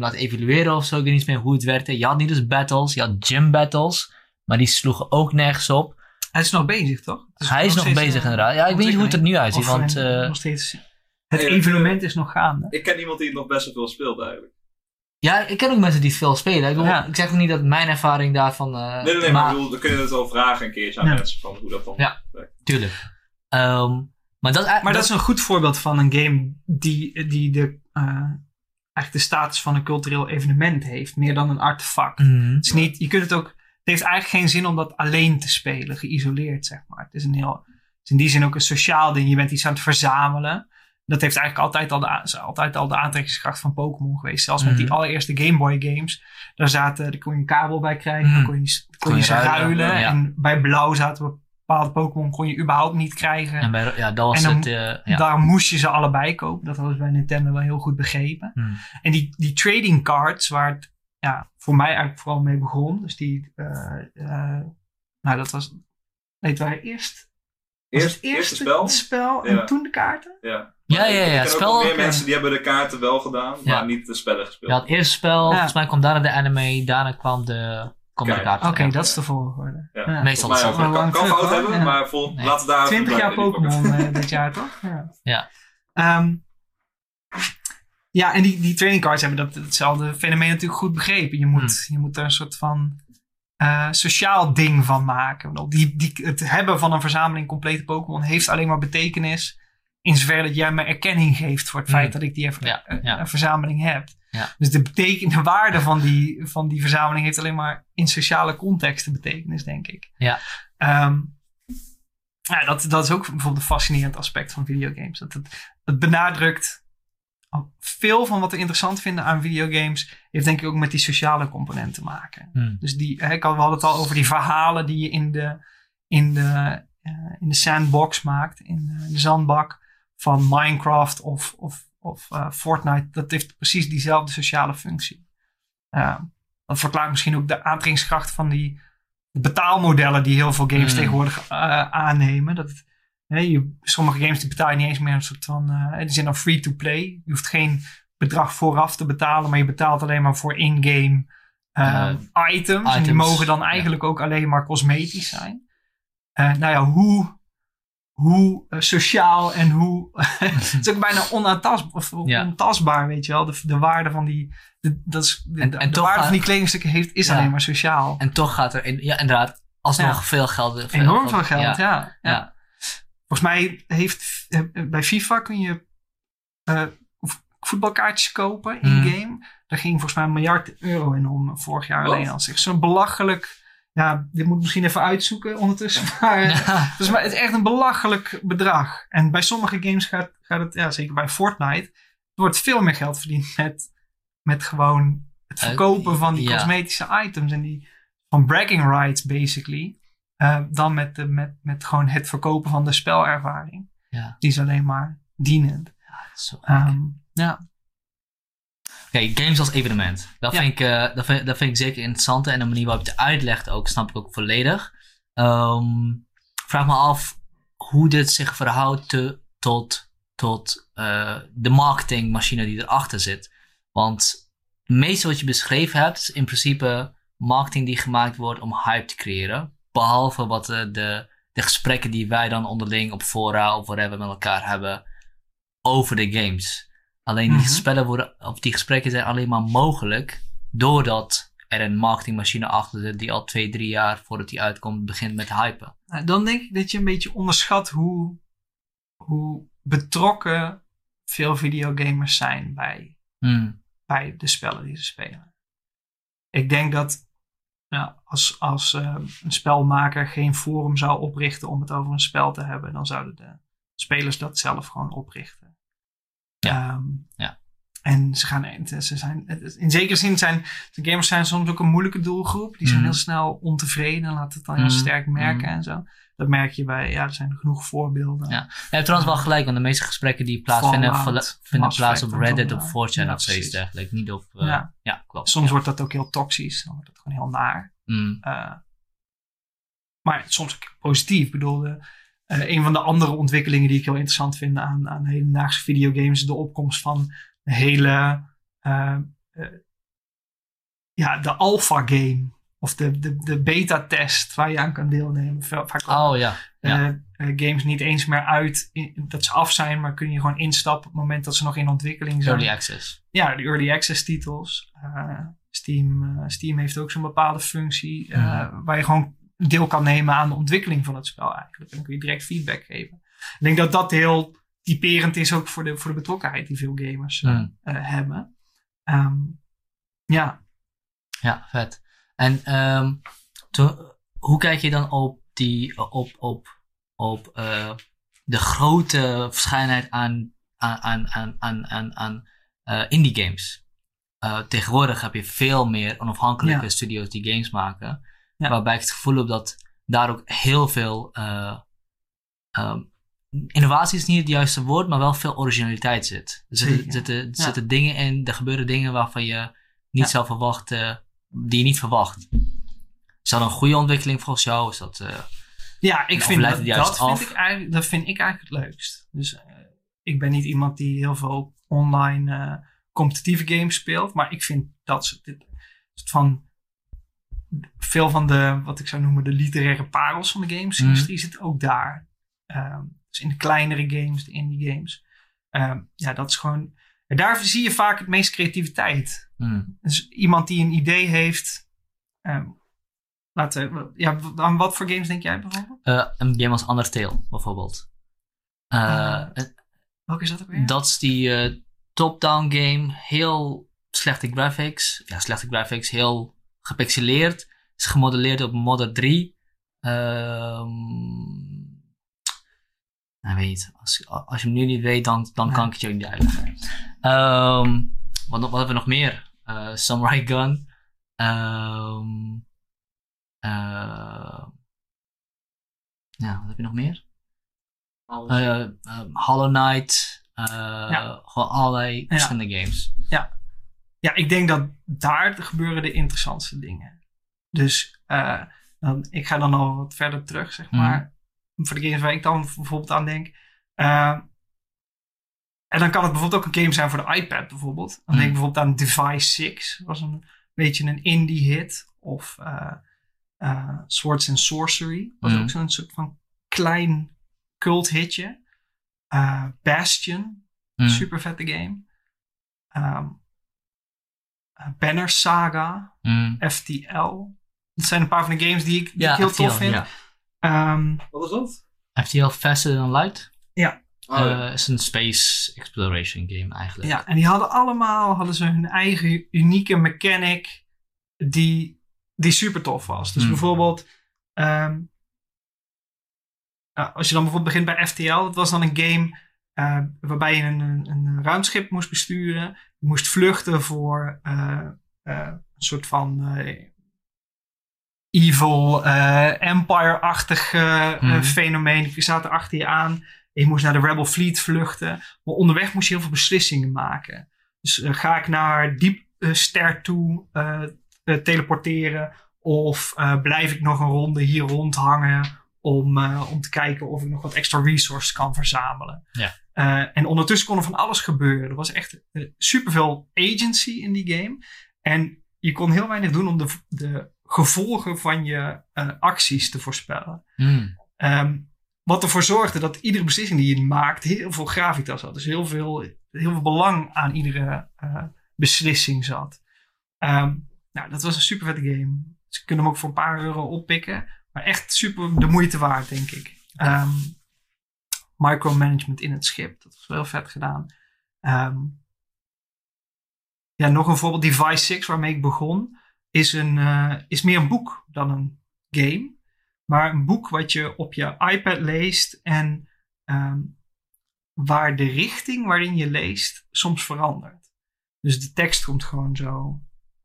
laten evalueren of zo. Ik weet niet meer hoe het werkte. Je had niet dus battles. Je had gym battles. Maar die sloegen ook nergens op. Hij is nog bezig, toch? Hij is nog bezig, inderdaad. Ja, ik weet niet hoe het er nu uitziet. Want, nog steeds, het evenement is nog gaande. Ik ken iemand die het nog best wel veel speelt, eigenlijk. Ja, ik ken ook mensen die het veel spelen. Ik zeg ook niet dat mijn ervaring daarvan... nee, maar ik bedoel, dan kun je het wel vragen een keertje aan mensen van hoe dat dan werkt. Ja, tuurlijk. Maar dat is een goed voorbeeld van een game die de eigenlijk de status van een cultureel evenement heeft. Meer dan een artefact. Mm-hmm. Het is niet, je kunt het ook... Het heeft eigenlijk geen zin om dat alleen te spelen. Geïsoleerd, zeg maar. Het is een heel... Het is in die zin ook een sociaal ding. Je bent iets aan het verzamelen. Dat heeft eigenlijk altijd al de aantrekkingskracht van Pokémon geweest. Zelfs met die allereerste Game Boy games. Daar kon je een kabel bij krijgen. Mm. Kon je ze ruilen. Ja. En bij blauw zaten bepaalde Pokémon kon je überhaupt niet krijgen. En, daar moest je ze allebei kopen. Dat hadden ze bij Nintendo wel heel goed begrepen. Mm. En die trading cards waar het voor mij eigenlijk vooral mee begon. Dus die... dat was... Weet je waar eerst... Het eerste spel en toen de kaarten? Ja. Er zijn ook meer mensen die hebben de kaarten wel gedaan, maar niet de spellen gespeeld. Ja, het eerste spel, volgens mij kwam daarna de anime, daarna kwam de kaarten. Oké, dat is de volgorde. Ja. Meestal is het kan fout hebben, maar laten we daar... 20 jaar Pokémon dit jaar, toch? Ja. En die training cards hebben hetzelfde fenomeen natuurlijk goed begrepen. Je moet daar een soort van... sociaal ding van maken. Het hebben van een verzameling complete Pokémon heeft alleen maar betekenis in zover dat jij me erkenning geeft voor het feit dat ik die een verzameling heb. Ja. Dus de waarde van die verzameling heeft alleen maar in sociale contexten betekenis, denk ik. Ja. Dat is ook bijvoorbeeld een fascinerend aspect van videogames. Dat benadrukt veel van wat we interessant vinden aan videogames heeft denk ik ook met die sociale component te maken. Mm. Dus we hadden het al over die verhalen die je in de sandbox maakt, in de zandbak van Minecraft of Fortnite. Dat heeft precies diezelfde sociale functie. Dat verklaart misschien ook de aantrekkingskracht van die betaalmodellen die heel veel games tegenwoordig aannemen. Sommige games die betaal je niet eens meer een soort van... die zijn dan free-to-play. Je hoeft geen bedrag vooraf te betalen, maar je betaalt alleen maar voor in-game items. En die mogen dan eigenlijk ook alleen maar cosmetisch zijn. Hoe sociaal en hoe... het is ook bijna ontastbaar, weet je wel. De waarde van die... De waarde van die kledingstukken is alleen maar sociaal. En toch gaat er... inderdaad, alsnog veel geld... Enorm veel geld, ja. Volgens mij bij FIFA kun je voetbalkaartjes kopen in-game. Daar ging volgens mij €1 miljard in om vorig jaar alleen al. Zo'n belachelijk... Ja, dit moet ik misschien even uitzoeken ondertussen. Maar het is echt een belachelijk bedrag. En bij sommige games gaat het... Ja, zeker bij Fortnite... Er wordt veel meer geld verdiend met gewoon het verkopen van die cosmetische items. En die van bragging rights, basically... dan met gewoon het verkopen van de spelervaring. Ja. Die is alleen maar dienend. Ja, dat is zo Oké, games als evenement. Dat vind ik zeker interessant. En de manier waarop je het uitlegt ook, snap ik ook volledig. Vraag me af hoe dit zich verhoudt tot de marketingmachine die erachter zit. Want het meeste wat je beschreven hebt is in principe marketing die gemaakt wordt om hype te creëren. Behalve wat de gesprekken die wij dan onderling op fora of whatever met elkaar hebben over de games. Alleen die gesprekken zijn alleen maar mogelijk doordat er een marketingmachine achter zit die al 2-3 jaar voordat die uitkomt begint met hypen. Nou, dan denk ik dat je een beetje onderschat hoe betrokken veel videogamers zijn bij de spellen die ze spelen. Ik denk dat als een spelmaker geen forum zou oprichten om het over een spel te hebben, dan zouden de spelers dat zelf gewoon oprichten. En in zekere zin zijn de gamers soms ook een moeilijke doelgroep. Die zijn heel snel ontevreden en laten het dan heel sterk merken en zo. Dat merk je bij, er zijn genoeg voorbeelden. Ja, je hebt trouwens wel gelijk, want de meeste gesprekken die plaatsvinden vinden plaats op Reddit, op 4chan of zoiets dergelijks. Niet op... klopt. Soms wordt dat ook heel toxisch, dan wordt het gewoon heel naar. Maar soms ook positief. Ik bedoel, een van de andere ontwikkelingen die ik heel interessant vind aan hedendaagse videogames is de opkomst van de hele... de alpha game. Of de beta-test waar je aan kan deelnemen. Vaak games niet eens meer uit dat ze af zijn, maar kun je gewoon instappen op het moment dat ze nog in ontwikkeling zijn. Early access. Ja, de early access titels. Steam heeft ook zo'n bepaalde functie waar je gewoon deel kan nemen aan de ontwikkeling van het spel eigenlijk. En dan kun je direct feedback geven. Ik denk dat heel typerend is ook voor de betrokkenheid die veel gamers hebben. Ja, vet. En hoe kijk je dan op de grote verscheidenheid aan indie games? Tegenwoordig heb je veel meer onafhankelijke studio's die games maken. Ja. Waarbij ik het gevoel heb dat daar ook heel veel... innovatie is niet het juiste woord, maar wel veel originaliteit zit. Er zitten dingen in, er gebeuren dingen waarvan je niet zou verwachten, die je niet verwacht. Is dat een goede ontwikkeling volgens jou? Is dat, dat vind ik eigenlijk het leukst. Dus ik ben niet iemand die heel veel online competitieve games speelt, maar ik vind dat van veel van de, wat ik zou noemen, de literaire parels van de gamesindustrie zit ook daar. Dus in de kleinere games, de indie games. Dat is gewoon... Daar zie je vaak het meest creativiteit. Dus iemand die een idee heeft... aan wat voor games denk jij bijvoorbeeld? Een game als Undertale bijvoorbeeld. Welke is dat ook weer? Dat is die top-down game. Heel slechte graphics. Ja, slechte graphics. Heel gepixeleerd. Is gemodelleerd op Modder 3. Als je hem nu niet weet, dan kan ik het je ook niet uitleggen. Wat hebben we nog meer? Samurai Gun. Wat heb je nog meer? Hollow Knight. Gewoon allerlei verschillende games. Ja, ik denk dat daar gebeuren de interessantste dingen. Dus ik ga dan al wat verder terug, zeg maar. Voor de games waar ik dan bijvoorbeeld aan denk. En dan kan het bijvoorbeeld ook een game zijn voor de iPad bijvoorbeeld. Dan denk ik bijvoorbeeld aan Device 6. Was een beetje een indie hit. Of Swords and Sorcery. Was ook zo'n soort van klein cult hitje. Bastion. Super vette game. Banner Saga. FTL. Dat zijn een paar van de games die ik heel tof vind. Ja. Wat is dat? FTL Faster Than Light. Ja. Is een space exploration game eigenlijk. Ja, en die hadden ze hun eigen unieke mechanic die super tof was. Dus bijvoorbeeld, als je dan bijvoorbeeld begint bij FTL, dat was dan een game waarbij je een ruimteschip moest besturen. Je moest vluchten voor een soort van... evil, empire-achtig fenomeen. Die zaten achter je aan. Je moest naar de Rebel Fleet vluchten. Maar onderweg moest je heel veel beslissingen maken. Dus ga ik naar Diepster toe teleporteren? Of blijf ik nog een ronde hier rondhangen om te kijken of ik nog wat extra resources kan verzamelen? Ja. En ondertussen kon er van alles gebeuren. Er was echt superveel agency in die game. En je kon heel weinig doen om de gevolgen van je acties te voorspellen. Wat ervoor zorgde dat iedere beslissing die je maakt heel veel gravitas had. Dus heel veel belang aan iedere beslissing zat. Dat was een super vette game. Dus je kunt hem ook voor een paar euro oppikken. Maar echt super de moeite waard, denk ik. Micromanagement in het schip. Dat was wel vet gedaan. Nog een voorbeeld. Device 6, waarmee ik begon... Is meer een boek dan een game. Maar een boek wat je op je iPad leest. En waar de richting waarin je leest soms verandert. Dus de tekst komt gewoon zo op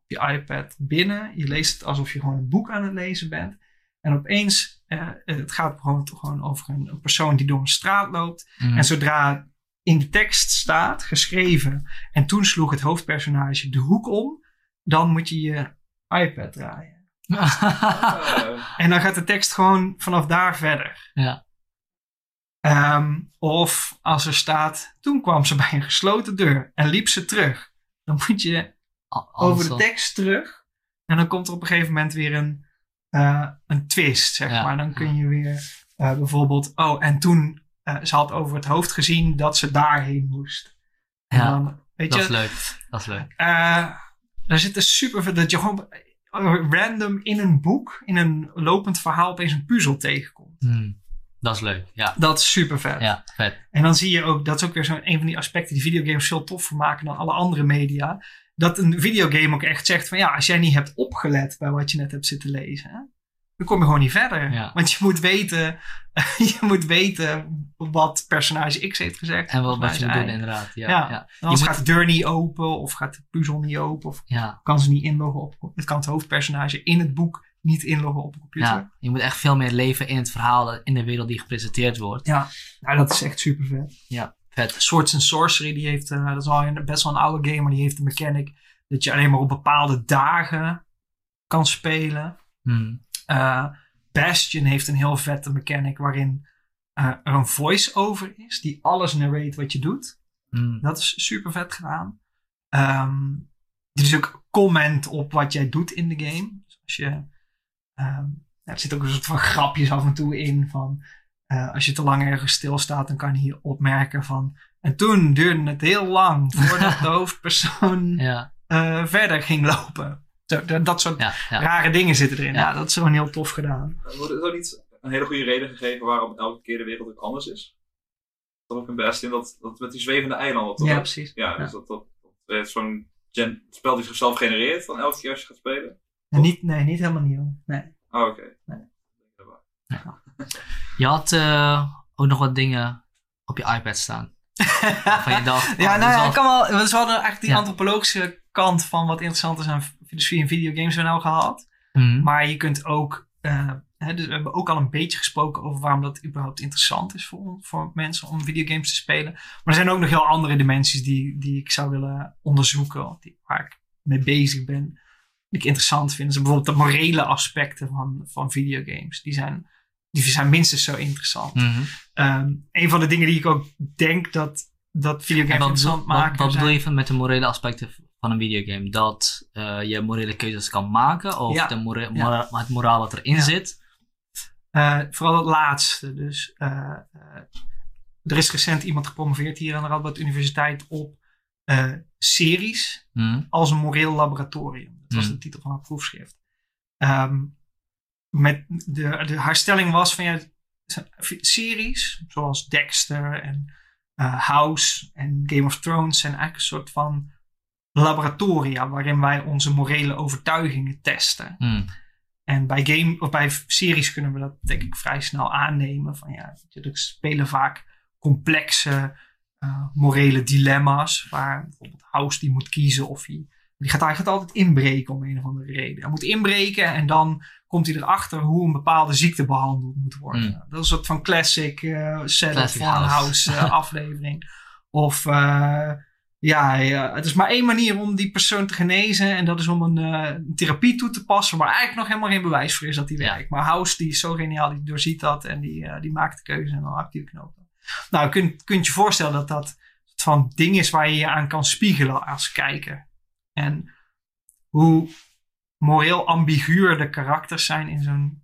je iPad binnen. Je leest het alsof je gewoon een boek aan het lezen bent. En opeens, het gaat gewoon over een persoon die door een straat loopt. En zodra in de tekst staat, geschreven. En toen sloeg het hoofdpersonage de hoek om. Dan moet je je iPad draaien. En dan gaat de tekst gewoon vanaf daar verder. Ja. Of als er staat... Toen kwam ze bij een gesloten deur en liep ze terug. Dan moet je over de tekst terug. En dan komt er op een gegeven moment weer een twist, zeg maar. Dan kun je weer bijvoorbeeld... en toen... ze had over het hoofd gezien dat ze daarheen moest. En dan, dat is leuk. Daar zit een super... Dat je gewoon random in een boek... in een lopend verhaal opeens een puzzel tegenkomt. Dat is leuk, ja. Dat is super vet. Ja, vet. En dan zie je ook... Dat is ook weer een van die aspecten... die videogames veel toffer maken dan alle andere media. dat een videogame ook echt zegt van ja, als jij niet hebt opgelet bij wat je net hebt zitten lezen, hè, dan kom je gewoon niet verder. Ja. Want je moet weten wat personage X heeft gezegd. En wat je moet doen, inderdaad. Ja, ja. Ja. Anders gaat de deur niet open of gaat de puzzel niet open of kan ze niet inloggen op. Het kan het hoofdpersonage in het boek niet inloggen op een computer. Ja, je moet echt veel meer leven in het verhaal, in de wereld die gepresenteerd wordt. Ja, nou, dat is echt super vet. Ja. Vet. Swords and Sorcery, die heeft, dat is al best wel een oude game, maar die heeft de mechanic dat je alleen maar op bepaalde dagen kan spelen. Bastion heeft een heel vette mechanic waarin er een voice-over is die alles narrate wat je doet. Dat is super vet gedaan. Er is ook comment op wat jij doet in de game. Dus als je, er zit ook een soort van grapjes af en toe in van... als je te lang ergens stilstaat, dan kan je opmerken van... En toen duurde het heel lang voordat de hoofdpersoon verder ging lopen. Dat soort rare dingen zitten erin. Ja, dat is gewoon heel tof gedaan. Wordt er niet een hele goede reden gegeven waarom elke keer de wereld ook anders is? Dat ook in Bastion, dat met die zwevende eilanden. Toch? Ja, precies. Ja, dus dat zo'n spel die zichzelf genereert dan elke keer als je gaat spelen? Niet helemaal nieuw. Nee. Oh, oké. Nee. Ja. Je had ook nog wat dingen op je iPad staan. Van je dag. We hadden eigenlijk die antropologische kant van wat interessant is aan filosofie en videogames we nou gehad. Maar je kunt ook, dus we hebben ook al een beetje gesproken over waarom dat überhaupt interessant is voor mensen om videogames te spelen. Maar er zijn ook nog heel andere dimensies die ik zou willen onderzoeken, waar ik mee bezig ben. Die ik interessant vind. Dus bijvoorbeeld de morele aspecten van videogames. Die zijn minstens zo interessant. Een van de dingen die ik ook denk dat videogames interessant maken. Wat bedoel je met de morele aspecten van een videogame? Dat je morele keuzes kan maken? Of het moraal wat erin zit? Vooral dat laatste. Dus er is recent iemand gepromoveerd hier aan de Radboud Universiteit op series als een moreel laboratorium. Dat was de titel van haar proefschrift. Met haar stelling was van ja, series zoals Dexter en House en Game of Thrones zijn eigenlijk een soort van laboratoria waarin wij onze morele overtuigingen testen. En bij series kunnen we dat denk ik vrij snel aannemen van ja, er spelen vaak complexe morele dilemma's waar bijvoorbeeld House die moet kiezen of hij... Die gaat eigenlijk altijd inbreken om een of andere reden. Hij moet inbreken en dan komt hij erachter hoe een bepaalde ziekte behandeld moet worden. Dat is een soort van classic setup van House aflevering. Of het is maar één manier om die persoon te genezen. En dat is om een therapie toe te passen. Maar eigenlijk nog helemaal geen bewijs voor is dat die werkt. Maar House die is zo geniaal, die doorziet dat. En die maakt de keuze en dan hakt hij de knoop. Nou, je kunt je voorstellen dat dat van ding is waar je je aan kan spiegelen als kijker. En hoe moreel ambiguur de karakters zijn in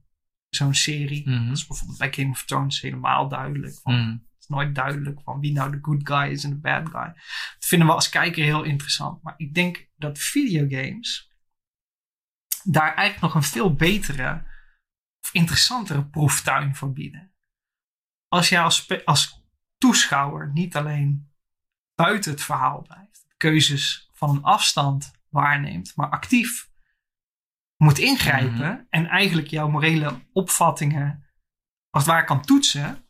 zo'n serie. Dat is bijvoorbeeld bij Game of Thrones helemaal duidelijk. Het is nooit duidelijk van wie nou de good guy is en de bad guy. Dat vinden we als kijker heel interessant. Maar ik denk dat videogames daar eigenlijk nog een veel betere of interessantere proeftuin voor bieden. Als jij als toeschouwer niet alleen buiten het verhaal blijft, keuzes van een afstand waarneemt, maar actief moet ingrijpen en eigenlijk jouw morele opvattingen als het ware kan toetsen,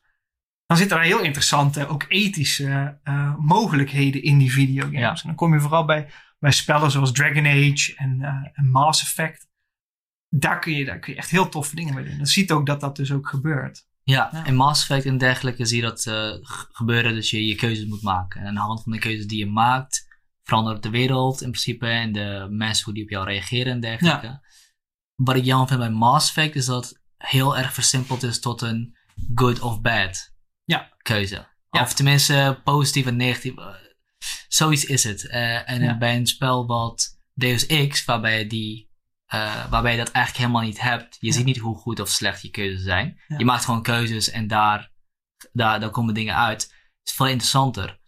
dan zitten er heel interessante, ook ethische mogelijkheden in die videogames. Ja. En dan kom je vooral bij spellen zoals Dragon Age en Mass Effect. Daar kun je echt heel toffe dingen mee doen. Dan ziet ook dat dus ook gebeurt. Ja, in Mass Effect en dergelijke zie je dat gebeuren, dus je keuzes moet maken. En aan de hand van de keuzes die je maakt, verandert de wereld in principe en de mensen hoe die op jou reageren en dergelijke. Ja. Wat ik jammer vind bij Mass Effect is dat heel erg versimpeld is tot een good of bad keuze. Ja. Of tenminste positief en negatief. Zoiets is het. Bij een spel wat Deus Ex, waarbij je dat eigenlijk helemaal niet hebt. Je ziet niet hoe goed of slecht je keuzes zijn. Ja. Je maakt gewoon keuzes en daar komen dingen uit. Het is veel interessanter.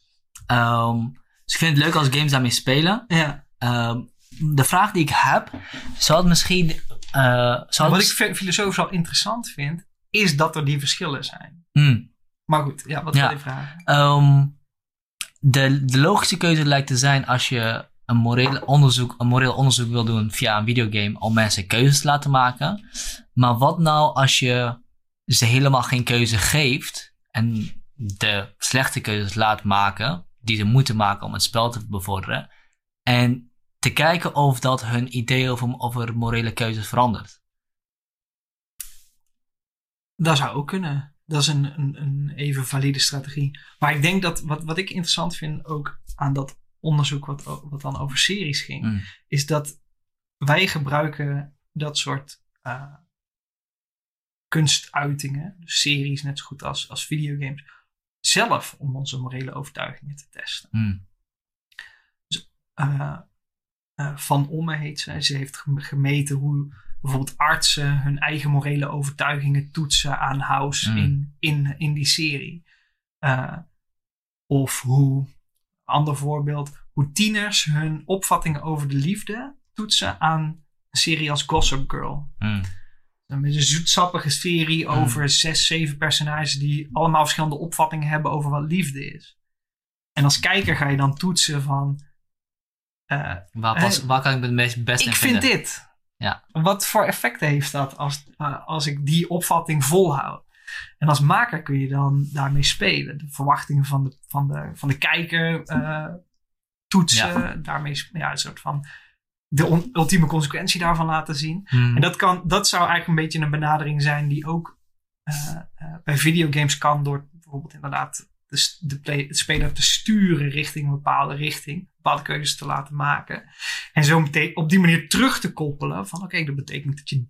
Dus ik vind het leuk als games daarmee spelen. Ja. De vraag die ik heb, zou het misschien... Wat ik filosofisch al interessant vind, is dat er die verschillen zijn. Maar goed, wat wil je vragen? De logische keuze lijkt te zijn als je een moreel onderzoek wil doen via een videogame om mensen keuzes te laten maken. Maar wat nou als je ze helemaal geen keuze geeft en de slechte keuzes laat maken, die ze moeten maken om het spel te bevorderen, en te kijken of dat hun idee over morele keuzes verandert? Dat zou ook kunnen. Dat is een even valide strategie. Maar ik denk dat wat ik interessant vind ook aan dat onderzoek wat dan over series ging, is dat wij gebruiken dat soort kunstuitingen, dus series net zo goed als videogames, zelf om onze morele overtuigingen te testen. Dus, Van Omme heet zij. Ze heeft gemeten hoe bijvoorbeeld artsen hun eigen morele overtuigingen toetsen aan House in die serie. Of hoe, ander voorbeeld, hoe tieners hun opvattingen over de liefde toetsen aan een serie als Gossip Girl. Dan is een zoetsappige serie over 6, 7 personages die allemaal verschillende opvattingen hebben over wat liefde is. En als kijker ga je dan toetsen van waar kan ik het meest best in vinden? Ik vind dit. Ja. Wat voor effecten heeft dat als ik die opvatting volhoud? En als maker kun je dan daarmee spelen. De verwachtingen van de kijker toetsen. Ja. Daarmee een soort van de ultieme consequentie daarvan laten zien. En dat zou eigenlijk een beetje een benadering zijn die ook bij videogames kan, door bijvoorbeeld inderdaad de speler te sturen richting een bepaalde richting. Bepaalde keuzes te laten maken. En zo op die manier terug te koppelen. Van oké, dat betekent dat je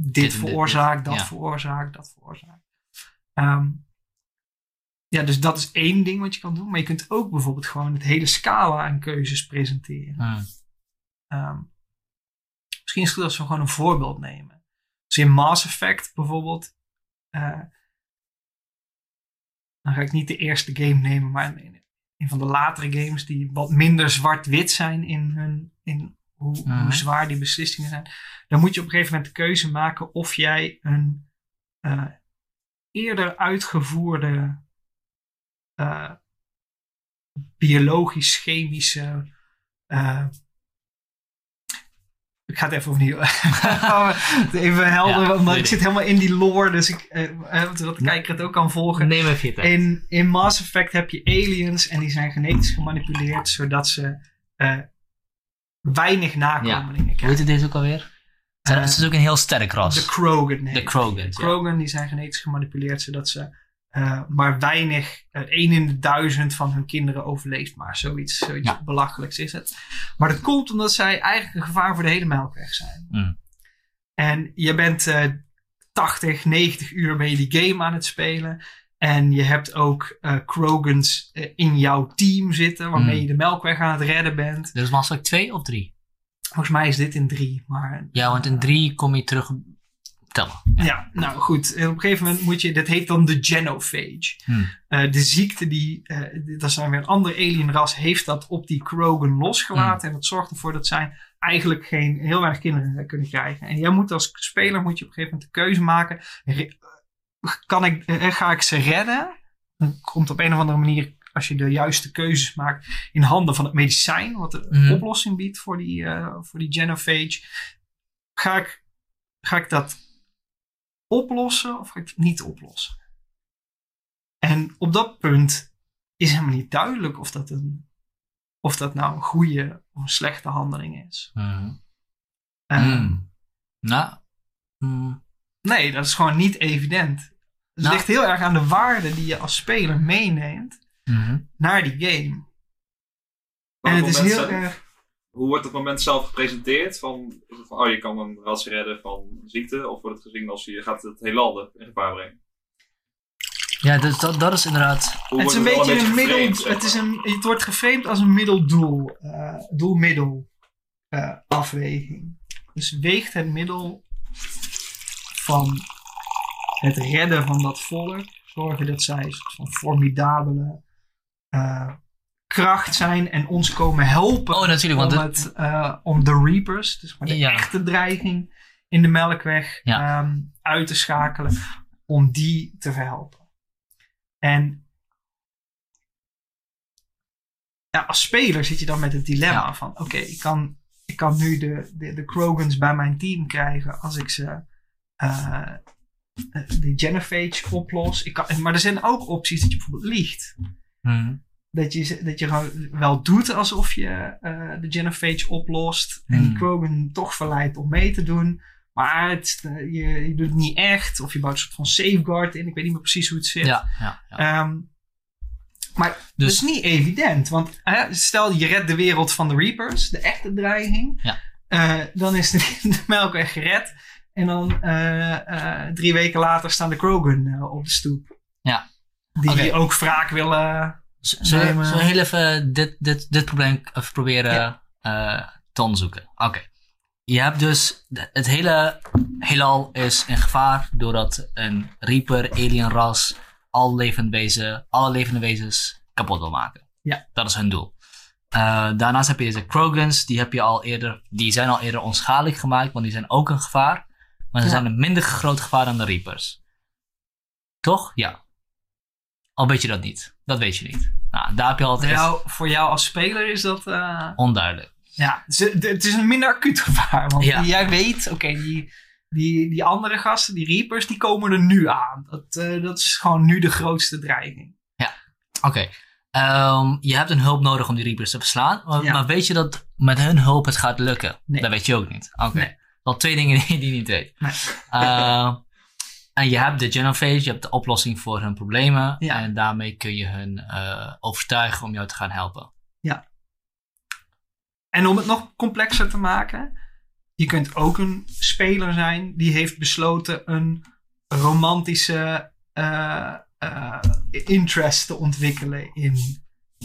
dit veroorzaakt, dat veroorzaakt, dat veroorzaakt. Dus dat is één ding wat je kan doen. Maar je kunt ook bijvoorbeeld gewoon het hele scala aan keuzes presenteren. Misschien is het goed als we gewoon een voorbeeld nemen. Dus in Mass Effect bijvoorbeeld. Dan ga ik niet de eerste game nemen, maar een van de latere games die wat minder zwart-wit zijn in hoe zwaar die beslissingen zijn. Dan moet je op een gegeven moment de keuze maken of jij een eerder uitgevoerde biologisch-chemische... Ik ga het even opnieuw even helder, want ik zit helemaal in die lore, dus zodat de kijker het ook kan volgen. Neem even je tijd. In Mass Effect heb je aliens en die zijn genetisch gemanipuleerd, zodat ze weinig nakomelingen krijgen. Weet je deze ook alweer? Het is ook een heel sterk ras. De Krogan. Die zijn genetisch gemanipuleerd, zodat ze maar weinig, 1 in de 1000 van hun kinderen overleeft. Maar zoiets belachelijks is het. Maar dat komt omdat zij eigenlijk een gevaar voor de hele melkweg zijn. En je bent 80, 90 uur ben je die game aan het spelen. En je hebt ook Krogans in jouw team zitten, waarmee je de melkweg aan het redden bent. Dus was dat 2 of 3? Volgens mij is dit in 3. Maar, want in 3 kom je terug... Ja, nou goed. En op een gegeven moment moet je... Dat heet dan de genophage. De ziekte die... dat is dan weer een ander alienras... heeft dat op die Krogan losgelaten. En dat zorgt ervoor dat zij eigenlijk heel weinig kinderen kunnen krijgen. En jij moet als speler moet je op een gegeven moment de keuze maken. Ga ik ze redden? Dan komt op een of andere manier... als je de juiste keuzes maakt... in handen van het medicijn... wat een oplossing biedt voor die genophage. Ga ik dat... oplossen of ga ik het niet oplossen? En op dat punt is helemaal niet duidelijk of dat nou een goede of een slechte handeling is. Nee, dat is gewoon niet evident. Het ligt heel erg aan de waarde die je als speler meeneemt naar die game. En het is heel erg... Hoe wordt het moment zelf gepresenteerd? Van je kan een ras redden van ziekte? Of wordt het gezien als je gaat het heelal in gevaar brengen? Ja, dus dat is inderdaad... Het is het wordt geframed als een middeldoel. Doel-middel afweging. Dus weegt het middel van het redden van dat volk. Zorgen dat zij een formidabele... kracht zijn en ons komen helpen om de Reapers, dus maar de echte dreiging in de melkweg uit te schakelen, om die te verhelpen. En ja, als speler zit je dan met het dilemma van... Oké, ik kan nu de Krogans bij mijn team krijgen als ik ze... de Genophage oplos. Maar er zijn ook opties dat je bijvoorbeeld liegt. Mm. Dat je wel doet alsof je de Genophage oplost. Mm. En die Krogan toch verleidt om mee te doen. Maar je doet het niet echt. Of je bouwt een soort van safeguard in. Ik weet niet meer precies hoe het zit. Ja. Maar dus, dat is niet evident. Want stel je redt de wereld van de Reapers. De echte dreiging. Ja. Dan is de Melkweg gered. En dan 3 weken later staan de Krogan op de stoep. Ja. Die ook wraak willen... Zullen we heel even dit probleem even proberen te onderzoeken? Oké. Je hebt dus... Het hele heelal is in gevaar... doordat een Reaper, alien ras... alle levende wezens kapot wil maken. Ja. Dat is hun doel. Daarnaast heb je deze Krogans. Die zijn al eerder onschadelijk gemaakt... want die zijn ook een gevaar. Maar ze zijn een minder groot gevaar dan de Reapers. Toch? Ja. Al weet je dat niet. Dat weet je niet. Nou, daar heb je altijd... Voor jou als speler is dat... Onduidelijk. Ja, het is een minder acuut gevaar. Want jij weet, die andere gasten, die Reapers, die komen er nu aan. Dat is gewoon nu de grootste dreiging. Ja, oké. Je hebt een hulp nodig om die Reapers te verslaan. Maar weet je dat met hun hulp het gaat lukken? Nee. Dat weet je ook niet. Oké. Nee. Wel 2 dingen die je niet weet. Nee. En je hebt de Genophage, je hebt de oplossing voor hun problemen. Ja. En daarmee kun je hun overtuigen om jou te gaan helpen. Ja. En om het nog complexer te maken. Je kunt ook een speler zijn die heeft besloten een romantische interest te ontwikkelen in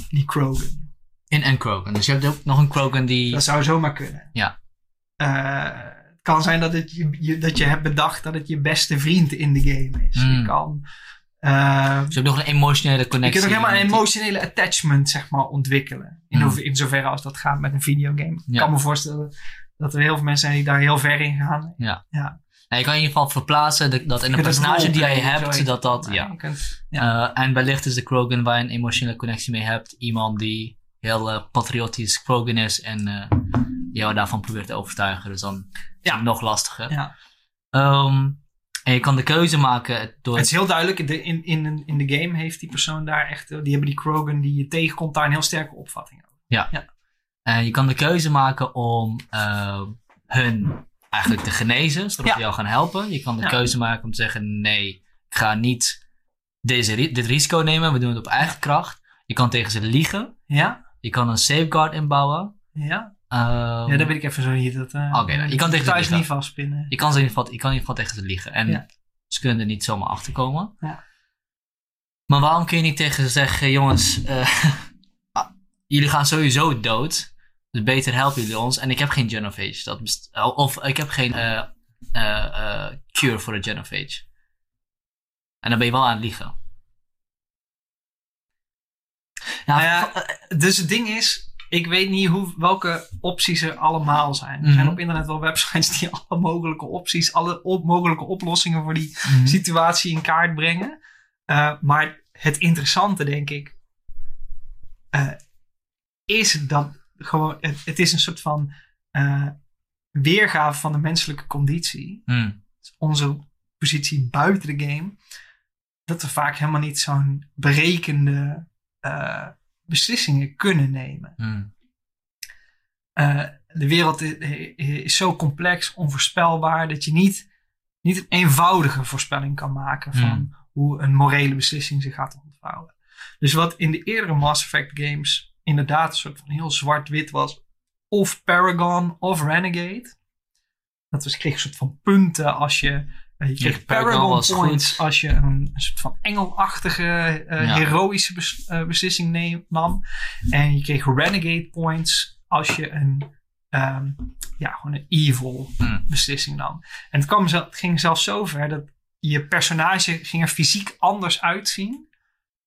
die Krogan. In en Krogan. Dus je hebt ook nog een Krogan die... Dat zou zomaar kunnen. Ja. Het kan zijn dat je hebt bedacht dat het je beste vriend in de game is. Mm. Dus je hebt nog een emotionele connectie. Je kunt ook helemaal een emotionele attachment, zeg maar, ontwikkelen. In zoverre als dat gaat met een videogame. Ja. Ik kan me voorstellen dat er heel veel mensen zijn die daar heel ver in gaan. Ja. Nou, je kan in ieder geval verplaatsen dat in de personage die jij hebt, en wellicht is de Krogan waar je een emotionele connectie mee hebt. Iemand die heel patriotisch Krogan is en... jou daarvan probeert te overtuigen. Dus dan is het nog lastiger. Ja. En je kan de keuze maken door... Het is heel duidelijk. In de game heeft die persoon daar echt... Die hebben die Krogan die je tegenkomt daar een heel sterke opvatting over. Ja. En je kan de keuze maken om hun eigenlijk te genezen. Zodat ze jou gaan helpen. Je kan de keuze maken om te zeggen... Nee, ik ga niet dit risico nemen. We doen het op eigen kracht. Je kan tegen ze liegen. Ja. Je kan een safeguard inbouwen. Ja. Dat weet ik even zo niet. Je kan tegen thuis niet vastpinnen. Je kan in ieder geval tegen ze liegen. En ze kunnen er niet zomaar achter komen. Ja. Maar waarom kun je niet tegen ze zeggen... Jongens, jullie gaan sowieso dood. Dus beter helpen jullie ons. En ik heb geen Genophage. Of ik heb geen cure voor de Genophage. En dan ben je wel aan het liegen. Dus het ding is... Ik weet niet welke opties er allemaal zijn. Er zijn op internet wel websites die alle mogelijke opties... mogelijke oplossingen voor die situatie in kaart brengen. Maar het interessante, denk ik... is dat gewoon... Het is een soort van weergave van de menselijke conditie. Onze positie buiten de game. Dat we vaak helemaal niet zo'n berekende... beslissingen kunnen nemen. De wereld is zo complex, onvoorspelbaar, dat je niet een eenvoudige voorspelling kan maken van hoe een morele beslissing zich gaat ontvouwen. Dus wat in de eerdere Mass Effect games inderdaad een soort van heel zwart-wit was, of Paragon of Renegade. Kreeg een soort van punten als je... Je kreeg Paragon points als je een soort van engelachtige, heroïsche beslissing nam. En je kreeg Renegade points als je gewoon een evil beslissing nam. En het ging zelfs zover dat je personage ging er fysiek anders uitzien.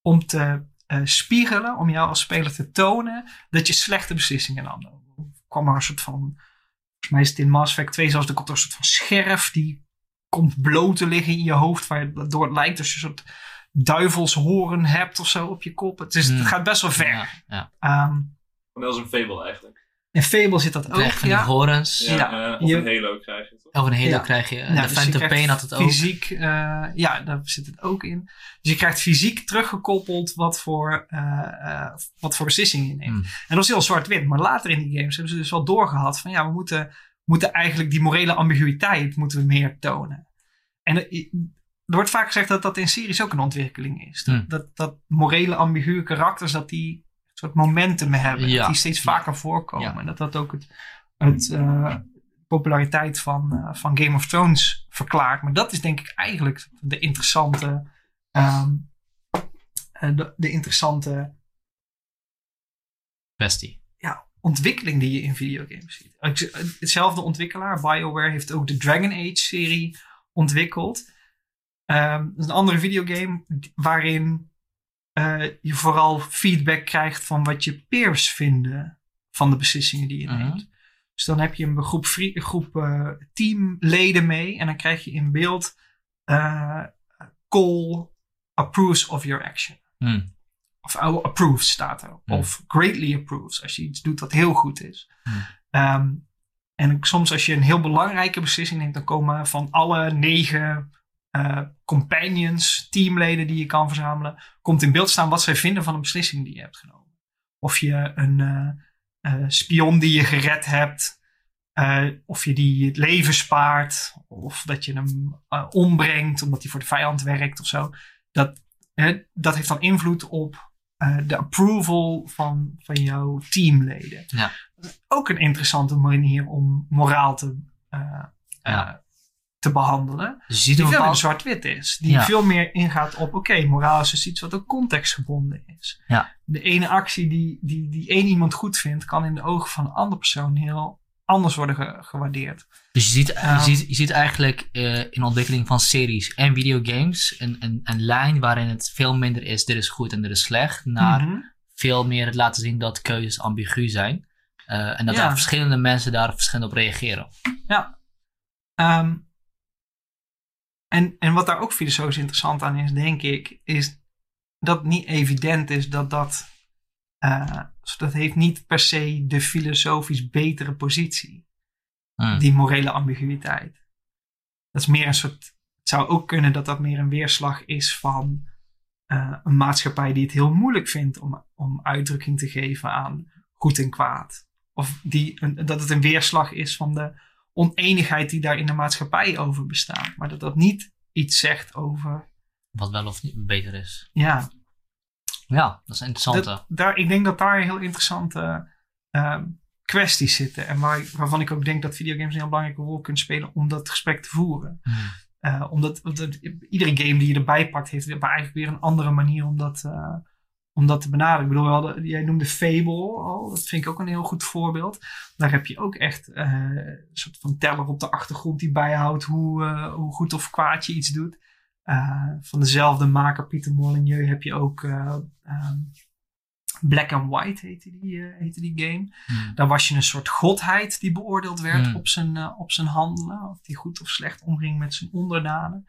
Om te spiegelen, om jou als speler te tonen dat je slechte beslissingen nam. Er kwam er een soort van, volgens mij is het in Mass Effect 2 zelfs, er komt er een soort van scherf die... komt bloot te liggen in je hoofd, waardoor het lijkt als je een soort duivelshoorn hebt of zo op je kop. Het gaat best wel ver. Ja, ja. Dat is een Fable eigenlijk. In Fable zit dat ook, ja. Van die horens. Ja, ja. Of een Halo krijg je, toch? Of een Halo krijg je. Ja, de dus Phantom Pain had het ook. Fysiek, ja, daar zit het ook in. Dus je krijgt fysiek teruggekoppeld wat voor beslissingen je neemt. En dat is heel zwart-wit. Maar later in die games hebben ze dus wel doorgehad van ja, we moeten eigenlijk die morele ambiguïteit moeten we meer tonen. En er wordt vaak gezegd dat dat in series ook een ontwikkeling is. Dat morele ambiguë karakters, dat die soort momentum hebben. Ja. Dat die steeds vaker voorkomen. Ja. En dat ook populariteit van Game of Thrones verklaart. Maar dat is denk ik eigenlijk de interessante... de interessante... kwestie. Ja, ontwikkeling die je in videogames ziet. Hetzelfde ontwikkelaar, BioWare, heeft ook de Dragon Age serie ontwikkeld. Dat is een andere videogame waarin... je vooral feedback krijgt van wat je peers vinden van de beslissingen die je neemt. Dus dan heb je een groep teamleden mee en dan krijg je in beeld Cole approves of your action. Of approves staat er. Of greatly approves als je iets doet wat heel goed is. En soms als je een heel belangrijke beslissing neemt, dan komen van alle 9... companions, teamleden die je kan verzamelen, komt in beeld staan wat zij vinden van een beslissing die je hebt genomen. Of je een spion die je gered hebt, of je die het leven spaart, of dat je hem ombrengt omdat hij voor de vijand werkt of zo. Dat heeft dan invloed op de approval van jouw teamleden. Ja. Ook een interessante manier om moraal te behandelen, die veel meer zwart-wit is. Die veel meer ingaat op, oké, moraal is dus iets wat ook contextgebonden is. Ja. De ene actie die één iemand goed vindt, kan in de ogen van een andere persoon heel anders worden gewaardeerd. Dus je ziet eigenlijk in ontwikkeling van series en videogames een lijn waarin het veel minder is, dit is goed en dit is slecht, naar veel meer het laten zien dat keuzes ambigu zijn. En dat daar verschillende mensen daar verschillend op reageren. Ja. En wat daar ook filosofisch interessant aan is, denk ik, is dat het niet evident is dat heeft niet per se de filosofisch betere positie. Die morele ambiguïteit. Dat is meer een soort, het zou ook kunnen dat meer een weerslag is van een maatschappij die het heel moeilijk vindt om uitdrukking te geven aan goed en kwaad. Of dat het een weerslag is van de oneenigheid die daar in de maatschappij over bestaat. Maar dat niet iets zegt over... wat wel of niet beter is. Ja. Ja, dat is interessant. Ik denk dat daar heel interessante kwesties zitten. En waarvan ik ook denk dat videogames een heel belangrijke rol kunnen spelen om dat gesprek te voeren. Omdat iedere game die je erbij pakt heeft eigenlijk weer een andere manier om dat te benaderen. Ik bedoel, jij noemde Fable al. Dat vind ik ook een heel goed voorbeeld. Daar heb je ook echt een soort van teller op de achtergrond die bijhoudt hoe goed of kwaad je iets doet. Van dezelfde maker Pieter Molyneux heb je ook Black and White heette die game. Daar was je een soort godheid die beoordeeld werd op zijn handelen. Of die goed of slecht omging met zijn onderdanen.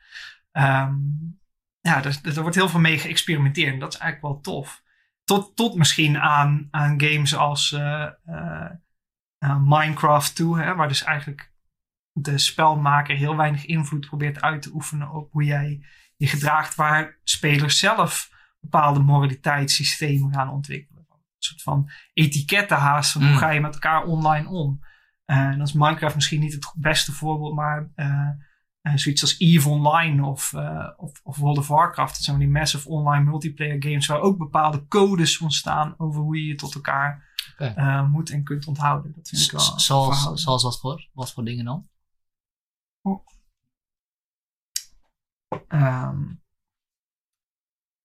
Ja, er wordt heel veel mee geëxperimenteerd. En dat is eigenlijk wel tof. Tot misschien aan games als Minecraft toe. Hè, waar dus eigenlijk de spelmaker heel weinig invloed probeert uit te oefenen op hoe jij je gedraagt. Waar spelers zelf bepaalde moraliteitssystemen gaan ontwikkelen. Een soort van etiketten haast. Van hoe ga je met elkaar online om? En dat is Minecraft misschien niet het beste voorbeeld. Maar... zoiets als EVE Online of World of Warcraft. Dat zijn die massive online multiplayer games waar ook bepaalde codes ontstaan over hoe je je tot elkaar moet en kunt onthouden. Dat vind ik wel. Zoals wat voor dingen dan?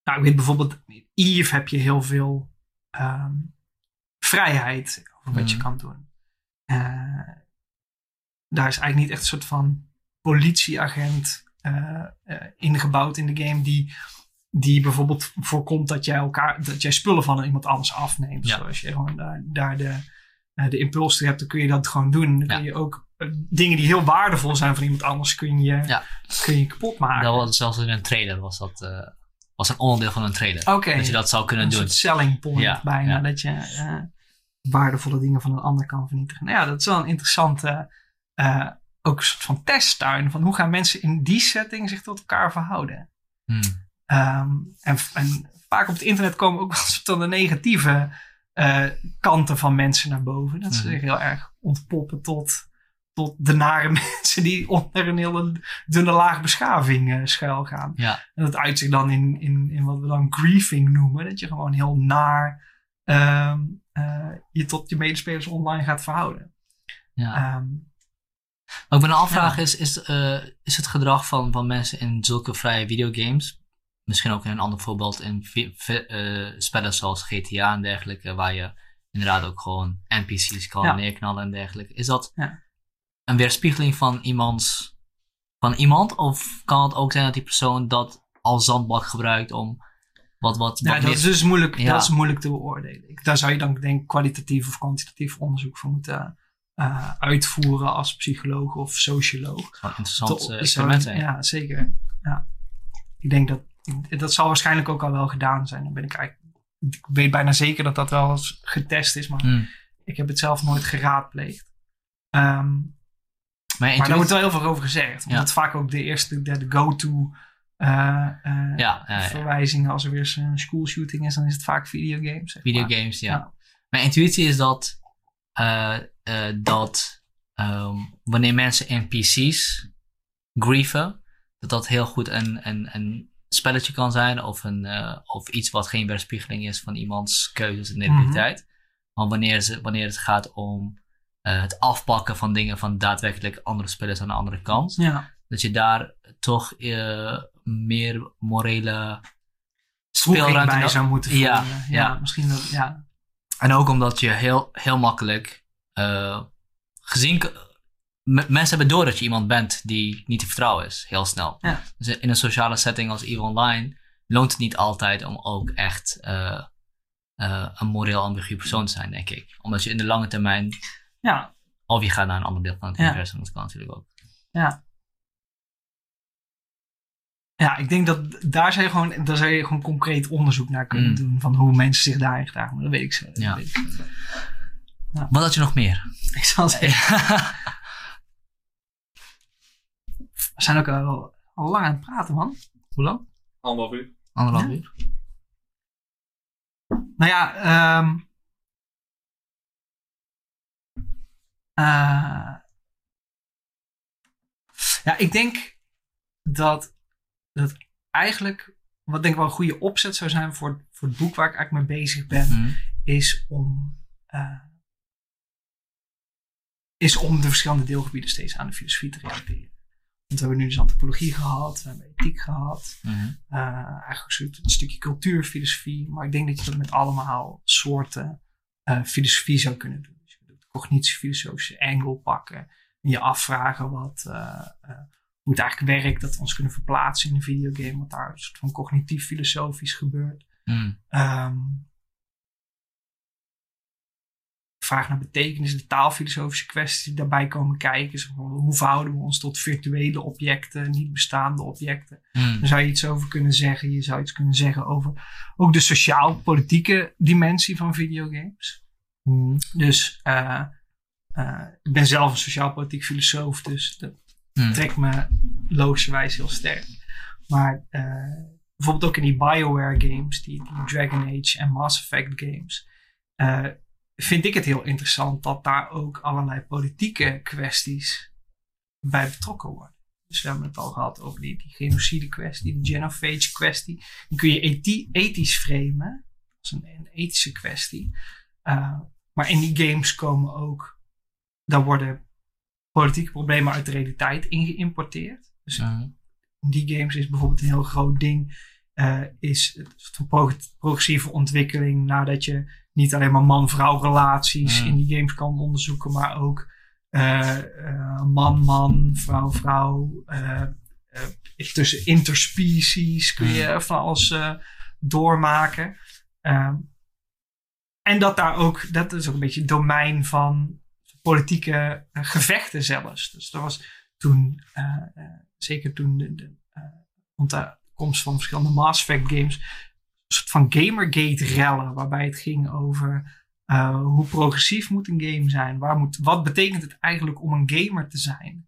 Nou, ik weet bijvoorbeeld, in EVE heb je heel veel vrijheid over wat je kan doen. Daar is eigenlijk niet echt een soort van politieagent ingebouwd in de game die bijvoorbeeld voorkomt dat jij spullen van iemand anders afneemt. Ja. Zoals je gewoon daar de impuls toe hebt, dan kun je dat gewoon doen. Dan kun je ook dingen die heel waardevol zijn van iemand anders kun je kapot maken. Dat was zelfs in een trailer was dat als een onderdeel van een trailer. Okay. Dat je dat zou kunnen doen. Een soort selling point bijna. Ja. Dat je waardevolle dingen van een ander kan vernietigen. Nou ja, dat is wel een interessante ook een soort van testtuin. Van hoe gaan mensen in die setting zich tot elkaar verhouden? En vaak op het internet komen ook wel eens de negatieve kanten van mensen naar boven. Dat ze zich heel erg ontpoppen tot de nare mensen die onder een hele dunne laag beschaving schuil gaan. Ja. En dat uit zich dan in wat we dan griefing noemen. Dat je gewoon heel naar je tot je medespelers online gaat verhouden. Ja. Ook mijn afvraag is het gedrag van mensen in zulke vrije videogames, misschien ook in een ander voorbeeld in spellen zoals GTA en dergelijke, waar je inderdaad ook gewoon NPC's kan neerknallen en dergelijke. Is dat een weerspiegeling van iemand? Of kan het ook zijn dat die persoon dat als zandbak gebruikt om wat ja, dat is dus moeilijk, dat is moeilijk te beoordelen. Daar zou je dan denk kwalitatief of kwantitatief onderzoek voor moeten uitvoeren als psycholoog of socioloog. Dat zou een interessant experiment zijn. Ja, zeker. Ja. Ik denk dat zal waarschijnlijk ook al wel gedaan zijn. Dan ben ik weet bijna zeker dat dat wel eens getest is, maar ik heb het zelf nooit geraadpleegd. Maar daar wordt wel heel veel over gezegd. Omdat het vaak ook de eerste go-to verwijzingen als er weer een schoolshooting is, dan is het vaak videogames. Zeg videogames, maar. Ja. Mijn intuïtie is dat wanneer mensen NPC's grieven, dat heel goed een spelletje kan zijn of iets wat geen weerspiegeling is van iemands keuzes en identiteit. Maar wanneer het gaat om het afpakken van dingen van daadwerkelijk andere spelers aan de andere kant, dat je daar toch meer morele speelruimte bij zou moeten voelen. Ja, misschien dat. Ja. En ook omdat je heel makkelijk gezien... Mensen hebben door dat je iemand bent die niet te vertrouwen is, heel snel. Ja. Dus in een sociale setting als EVE Online loont het niet altijd om ook echt een moreel ambigu persoon te zijn, denk ik. Omdat je in de lange termijn... Ja. Of je gaat naar een ander deel van het universum, dat kan natuurlijk ook. Ja. Ja, ik denk dat daar zou je gewoon concreet onderzoek naar kunnen doen van hoe mensen zich daarin gedragen. Maar dat weet ik zo. Ja. Wat had je nog meer? Ik zal zeggen. We zijn ook al lang aan het praten, man. Hoe lang? Anderhalf uur. Nou ja, ik denk dat eigenlijk, wat denk ik wel een goede opzet zou zijn voor het boek waar ik eigenlijk mee bezig ben, is om de verschillende deelgebieden steeds aan de filosofie te relateren. Want we hebben nu dus antropologie gehad, we hebben ethiek gehad, eigenlijk een stukje cultuurfilosofie, maar ik denk dat je dat met allemaal soorten filosofie zou kunnen doen. Dus je kunt de cognitiefilosofische angle pakken en je afvragen hoe het eigenlijk werkt, dat we ons kunnen verplaatsen in een videogame, wat daar een soort van cognitief filosofisch gebeurt. Vraag naar betekenis, de taalfilosofische kwesties die daarbij komen kijken. Dus hoe verhouden we ons tot virtuele objecten, niet bestaande objecten? Daar zou je iets over kunnen zeggen. Je zou iets kunnen zeggen over ook de sociaal-politieke dimensie van videogames. Dus ik ben zelf een sociaal-politiek filosoof, dus dat trekt me logischerwijs heel sterk. Maar bijvoorbeeld ook in die BioWare games, die Dragon Age en Mass Effect games, vind ik het heel interessant dat daar ook allerlei politieke kwesties bij betrokken worden. Dus we hebben het al gehad over die genocide kwestie, de genophage kwestie. Die kun je ethisch framen. Dat is een ethische kwestie. Maar in die games komen ook, daar worden politieke problemen uit de realiteit ingeïmporteerd. Dus in die games is bijvoorbeeld een heel groot ding, is het soort van progressieve ontwikkeling nadat je niet alleen maar man-vrouw relaties in die games kan onderzoeken, maar ook man-man, vrouw-vrouw. Tussen interspecies kun je van alles doormaken. En dat daar ook, dat is ook een beetje het domein van politieke gevechten zelfs. Dus dat was toen, zeker toen de komst van verschillende Mass Effect games. Een soort van Gamergate-rellen. Waarbij het ging over hoe progressief moet een game zijn. Wat betekent het eigenlijk om een gamer te zijn?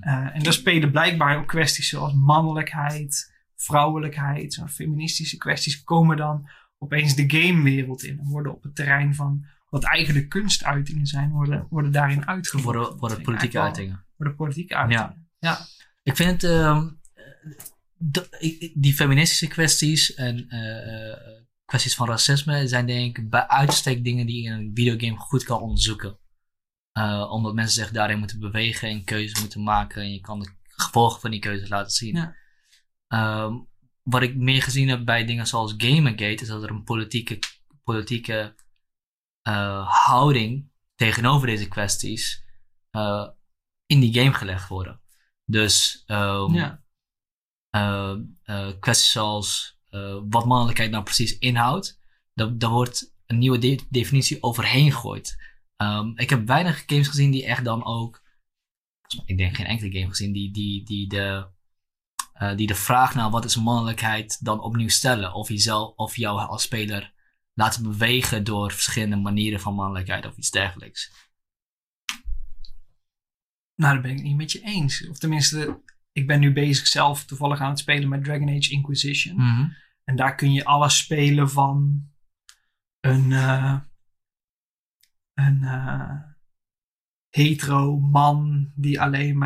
En daar spelen blijkbaar ook kwesties zoals mannelijkheid, vrouwelijkheid, zo'n feministische kwesties komen dan opeens de gamewereld in. En worden op het terrein van wat eigenlijk kunstuitingen zijn, worden daarin uitgevoerd. Worden politieke uitingen. Ja. Ik vind die feministische kwesties en kwesties van racisme zijn denk ik bij uitstek dingen die je in een videogame goed kan onderzoeken. Omdat mensen zich daarin moeten bewegen en keuzes moeten maken. En je kan de gevolgen van die keuzes laten zien. Ja. Wat ik meer gezien heb bij dingen zoals Gamergate, is dat er een politieke houding tegenover deze kwesties in die game gelegd worden. Dus kwesties zoals wat mannelijkheid nou precies inhoudt, daar wordt een nieuwe definitie overheen gegooid. Ik heb weinig games gezien die echt dan ook... Ik denk geen enkele game gezien die de vraag naar wat is mannelijkheid dan opnieuw stellen. Of jezelf of jou als speler laten bewegen door verschillende manieren van mannelijkheid of iets dergelijks. Nou, daar ben ik het niet met je eens. Of tenminste, ik ben nu bezig zelf toevallig aan het spelen met Dragon Age Inquisition. Mm-hmm. En daar kun je alles spelen van een hetero man die alleen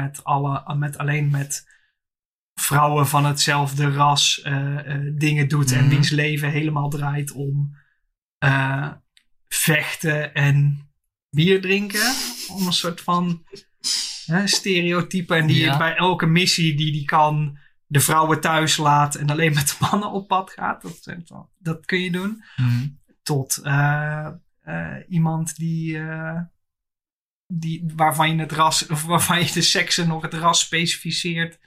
met vrouwen van hetzelfde ras dingen doet. Mm-hmm. En wiens leven helemaal draait om vechten en bier drinken. Om een soort van stereotype. En die bij elke missie die kan de vrouwen thuis laat en alleen met de mannen op pad gaat. Dat kun je doen. Mm-hmm. Tot... iemand waarvan je de seksen nog het ras specificeert,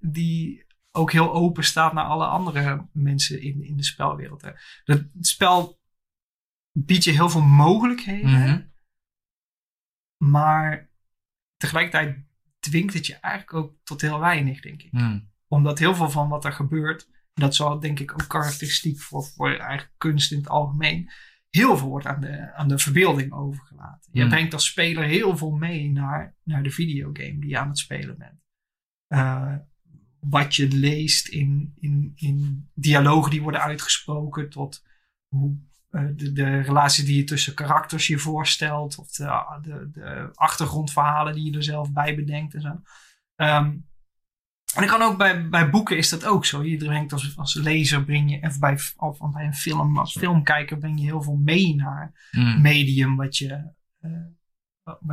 die ook heel open staat naar alle andere mensen in de spelwereld. Het spel biedt je heel veel mogelijkheden, mm-hmm. maar tegelijkertijd dwingt het je eigenlijk ook tot heel weinig, denk ik. Mm. Omdat heel veel van wat er gebeurt, dat zal denk ik ook karakteristiek voor eigenlijk kunst in het algemeen, heel veel wordt aan de verbeelding overgelaten. Je brengt als speler heel veel mee naar de videogame die je aan het spelen bent. Wat je leest in dialogen die worden uitgesproken, tot hoe de relatie die je tussen karakters je voorstelt, of de achtergrondverhalen die je er zelf bij bedenkt en zo. En dat kan ook bij boeken is dat ook zo. Je brengt als lezer bij een film, als filmkijker breng je heel veel mee naar medium wat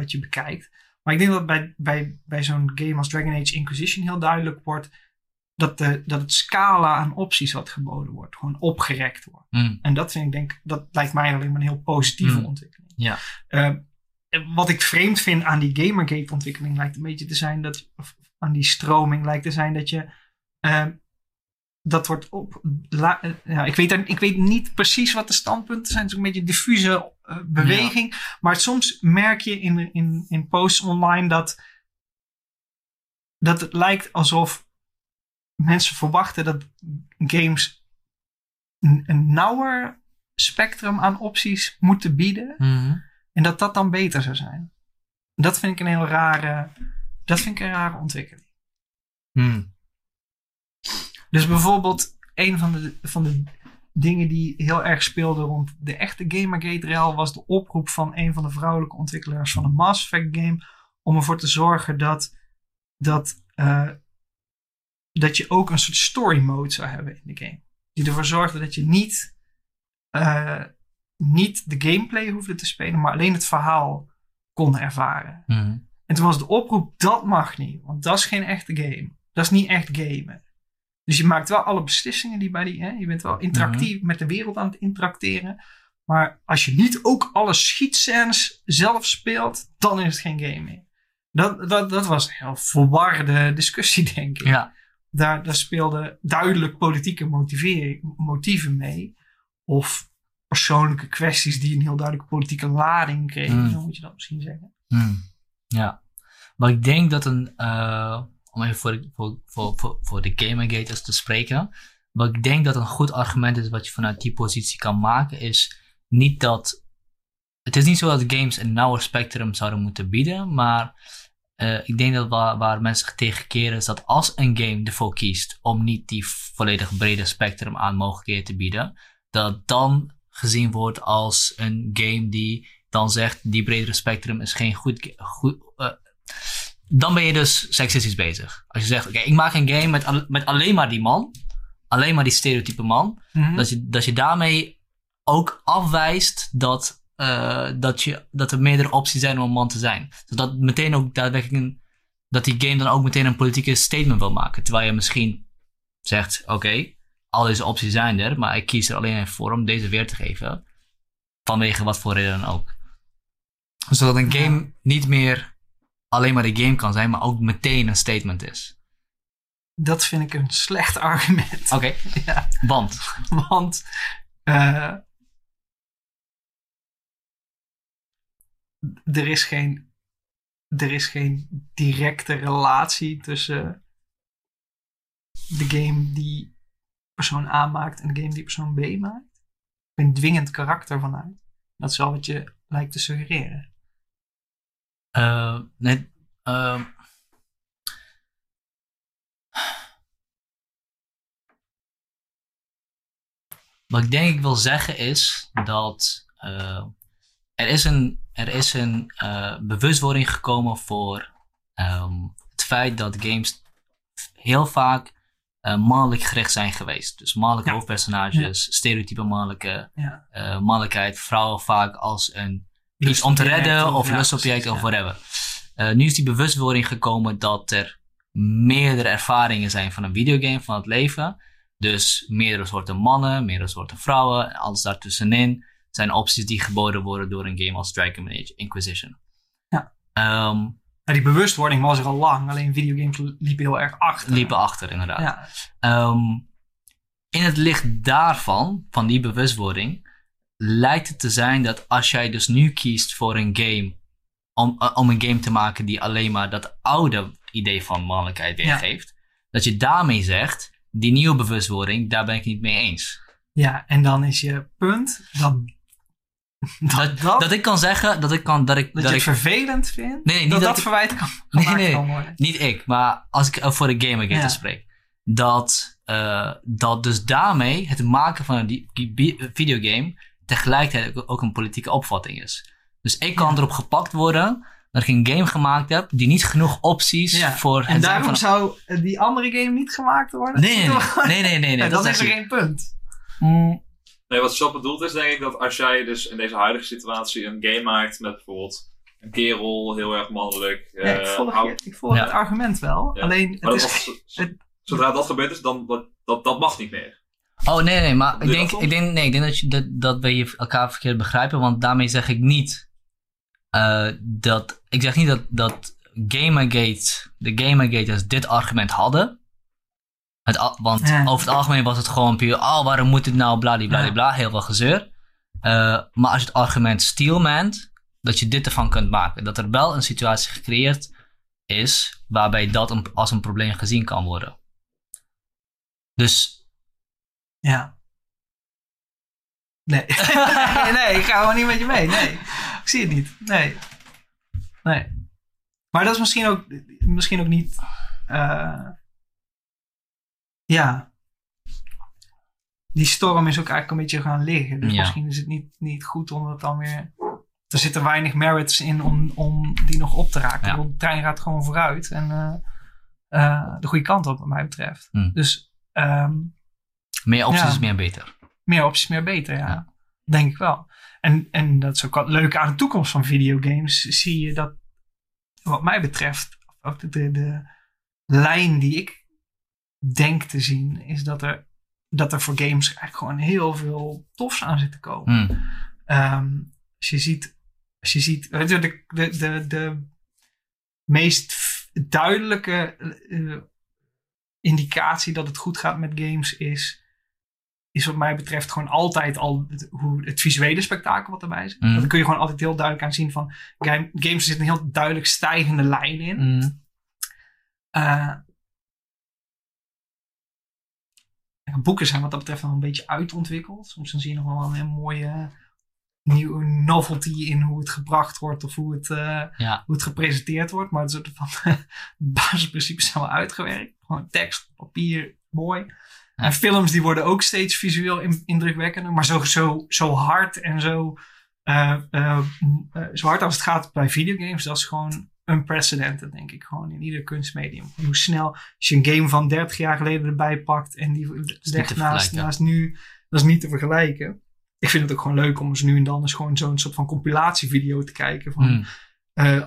je bekijkt. Maar ik denk dat bij zo'n game als Dragon Age Inquisition heel duidelijk wordt dat het scala aan opties wat geboden wordt, gewoon opgerekt wordt. Mm. En dat vind ik dat lijkt mij alleen maar een heel positieve ontwikkeling. Ja. Wat ik vreemd vind aan die Gamergate ontwikkeling lijkt een beetje te zijn dat... aan die stroming lijkt te zijn dat je... dat wordt op... ik weet niet precies wat de standpunten zijn. Het is een beetje een diffuse beweging. Ja. Maar soms merk je in posts online dat het lijkt alsof mensen verwachten dat games een nauwer spectrum aan opties moeten bieden. Mm-hmm. En dat dan beter zou zijn. Dat vind ik een heel rare... Dat vind ik een rare ontwikkeling. Hmm. Dus bijvoorbeeld een van de dingen die heel erg speelde rond de echte Gamergate-rel was de oproep van een van de vrouwelijke ontwikkelaars van een Mass Effect game om ervoor te zorgen dat je ook een soort story mode zou hebben in de game. Die ervoor zorgde dat je niet de gameplay hoefde te spelen, maar alleen het verhaal kon ervaren. Hmm. En toen was de oproep, dat mag niet. Want dat is geen echte game. Dat is niet echt gamen. Dus je maakt wel alle beslissingen je bent wel interactief met de wereld aan het interacteren. Maar als je niet ook alle schietscènes zelf speelt, dan is het geen game meer. Dat was een heel verwarde discussie, denk ik. Ja. Daar speelden duidelijk politieke motieven mee. Of persoonlijke kwesties die een heel duidelijke politieke lading kregen. Zo moet je dat misschien zeggen. Ja. Maar ik denk dat om even voor de gamergaters te spreken. Maar ik denk dat een goed argument is wat je vanuit die positie kan maken is niet dat... Het is niet zo dat games een nauwer spectrum zouden moeten bieden, maar ik denk dat waar mensen zich tegen keren is dat als een game ervoor kiest om niet die volledig brede spectrum aan mogelijkheden te bieden, dat het dan gezien wordt als een game die dan zegt die bredere spectrum is geen goed, dan ben je dus seksistisch bezig. Als je zegt, oké, ik maak een game met alleen maar die man, alleen maar die stereotype man, mm-hmm. dat je daarmee ook afwijst dat er meerdere opties zijn om een man te zijn. Zodat meteen ook daadwerkelijk dat die game dan ook meteen een politieke statement wil maken. Terwijl je misschien zegt, oké, al deze opties zijn er, maar ik kies er alleen even voor om deze weer te geven. Vanwege wat voor reden dan ook. Zodat een game niet meer alleen maar de game kan zijn, maar ook meteen een statement is. Dat vind ik een slecht argument. Oké. Ja. Want... Er is geen directe relatie tussen de game die persoon A maakt en de game die persoon B maakt. Er is een dwingend karakter vanuit. Dat is wel wat je lijkt te suggereren. Wat ik denk ik wil zeggen is dat er is een bewustwording gekomen voor het feit dat games heel vaak mannelijk gericht zijn geweest. Dus mannelijke hoofdpersonages, stereotype mannelijke mannelijkheid, vrouwen vaak als een iets om te redden of lustobject of whatever. Nu is die bewustwording gekomen dat er meerdere ervaringen zijn van een videogame, van het leven. Dus meerdere soorten mannen, meerdere soorten vrouwen en alles daartussenin. Zijn opties die geboden worden door een game als Dragon Age, Inquisition. Ja. Maar die bewustwording was er al lang. Alleen videogames liepen heel erg achter. Liepen achter, inderdaad. Ja. In het licht daarvan, van die bewustwording... lijkt het te zijn dat als jij dus nu kiest voor een game... om een game te maken die alleen maar dat oude idee van mannelijkheid weergeeft... Ja. Dat je daarmee zegt, die nieuwe bewustwording, daar ben ik niet mee eens. Ja, en dan is je punt... Dat ik kan zeggen dat ik kan... Dat ik vervelend vind? Nee, niet dat verwijt kan worden. Niet ik, maar als ik voor de gamergate spreek. Dat dus daarmee het maken van een videogame tegelijkertijd ook een politieke opvatting is. Dus ik kan erop gepakt worden dat ik een game gemaakt heb die niet genoeg opties voor... En daarom zou die andere game niet gemaakt worden? Nee. Dat is er geen punt. Nee, wat Sap bedoelt is denk ik dat als jij dus in deze huidige situatie een game maakt met bijvoorbeeld een kerel, heel erg mannelijk. Ik volg het argument wel. Ja. Alleen, zodra dat gebeurd is, dan dat mag niet meer. Oh nee, maar ik denk dat we elkaar verkeerd begrijpen, want daarmee zeg ik niet dat. Ik zeg niet dat de Gamergaters dit argument hadden. Want over het algemeen was het gewoon puur... waarom moet dit nou, bladibladibla, heel veel gezeur. Maar als je het argument steelmant, dat je dit ervan kunt maken. Dat er wel een situatie gecreëerd is... waarbij dat als een probleem gezien kan worden. Dus... Ja. Nee. nee, ik ga gewoon niet met je mee. Nee, ik zie het niet. Nee. Maar dat is misschien ook niet... Ja, die storm is ook eigenlijk een beetje gaan liggen. Dus misschien is het niet goed om dat dan weer... Er zitten weinig merits in om die nog op te raken. Ja. De trein gaat gewoon vooruit. En de goede kant op wat mij betreft. Mm. Dus meer opties is meer beter. Meer opties meer beter, ja. Denk ik wel. En dat is ook wat leuk aan de toekomst van videogames. Zie je dat wat mij betreft... ook de lijn die ik... denk te zien, is dat er voor games eigenlijk gewoon heel veel tofs aan zit te komen. Als je ziet de meest duidelijke indicatie dat het goed gaat met games is wat mij betreft gewoon altijd al het visuele spektakel wat erbij zit. Dat kun je gewoon altijd heel duidelijk aan zien van games, er zit een heel duidelijk stijgende lijn in. Boeken zijn wat dat betreft wel een beetje uitontwikkeld. Soms dan zie je nog wel een mooie nieuwe novelty in hoe het gebracht wordt of hoe het gepresenteerd wordt. Maar het soort van basisprincipes zijn wel uitgewerkt. Gewoon tekst, papier, mooi. Ja. En films die worden ook steeds visueel indrukwekkender, maar zo hard en zo hard als het gaat bij videogames. Dat is gewoon unprecedented, denk ik, gewoon in ieder kunstmedium. Hoe snel, als je een game van 30 jaar geleden erbij pakt en die legt naast nu, dat is niet te vergelijken. Ik vind het ook gewoon leuk om eens nu en dan eens gewoon zo'n soort van compilatievideo te kijken van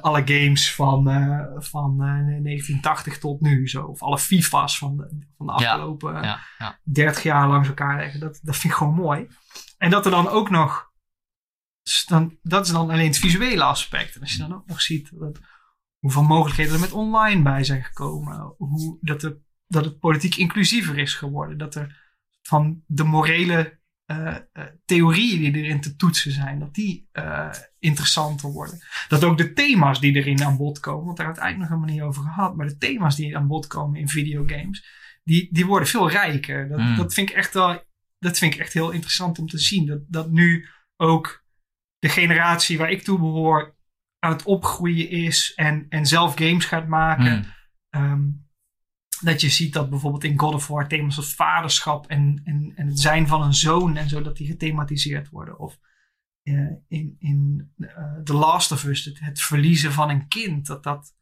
alle games van 1980 tot nu, zo. Of alle FIFA's van de afgelopen 30 jaar langs elkaar leggen. Dat vind ik gewoon mooi. En dat er dan ook nog, dat is dan alleen het visuele aspect. En als je dan ook nog ziet hoeveel mogelijkheden er met online bij zijn gekomen. Dat het politiek inclusiever is geworden. Dat er van de morele theorieën die erin te toetsen zijn, dat die interessanter worden. Dat ook de thema's die erin aan bod komen, want daar hebben we het eigenlijk nog helemaal niet over gehad, maar de thema's die aan bod komen in videogames, die worden veel rijker. Dat vind ik echt heel interessant om te zien. Dat nu ook de generatie waar ik toe behoor aan het opgroeien is en zelf games gaat maken. Dat je ziet dat bijvoorbeeld in God of War thema's als vaderschap en het zijn van een zoon en zo, dat die gethematiseerd worden. Of in The Last of Us, het verliezen van een kind. Dat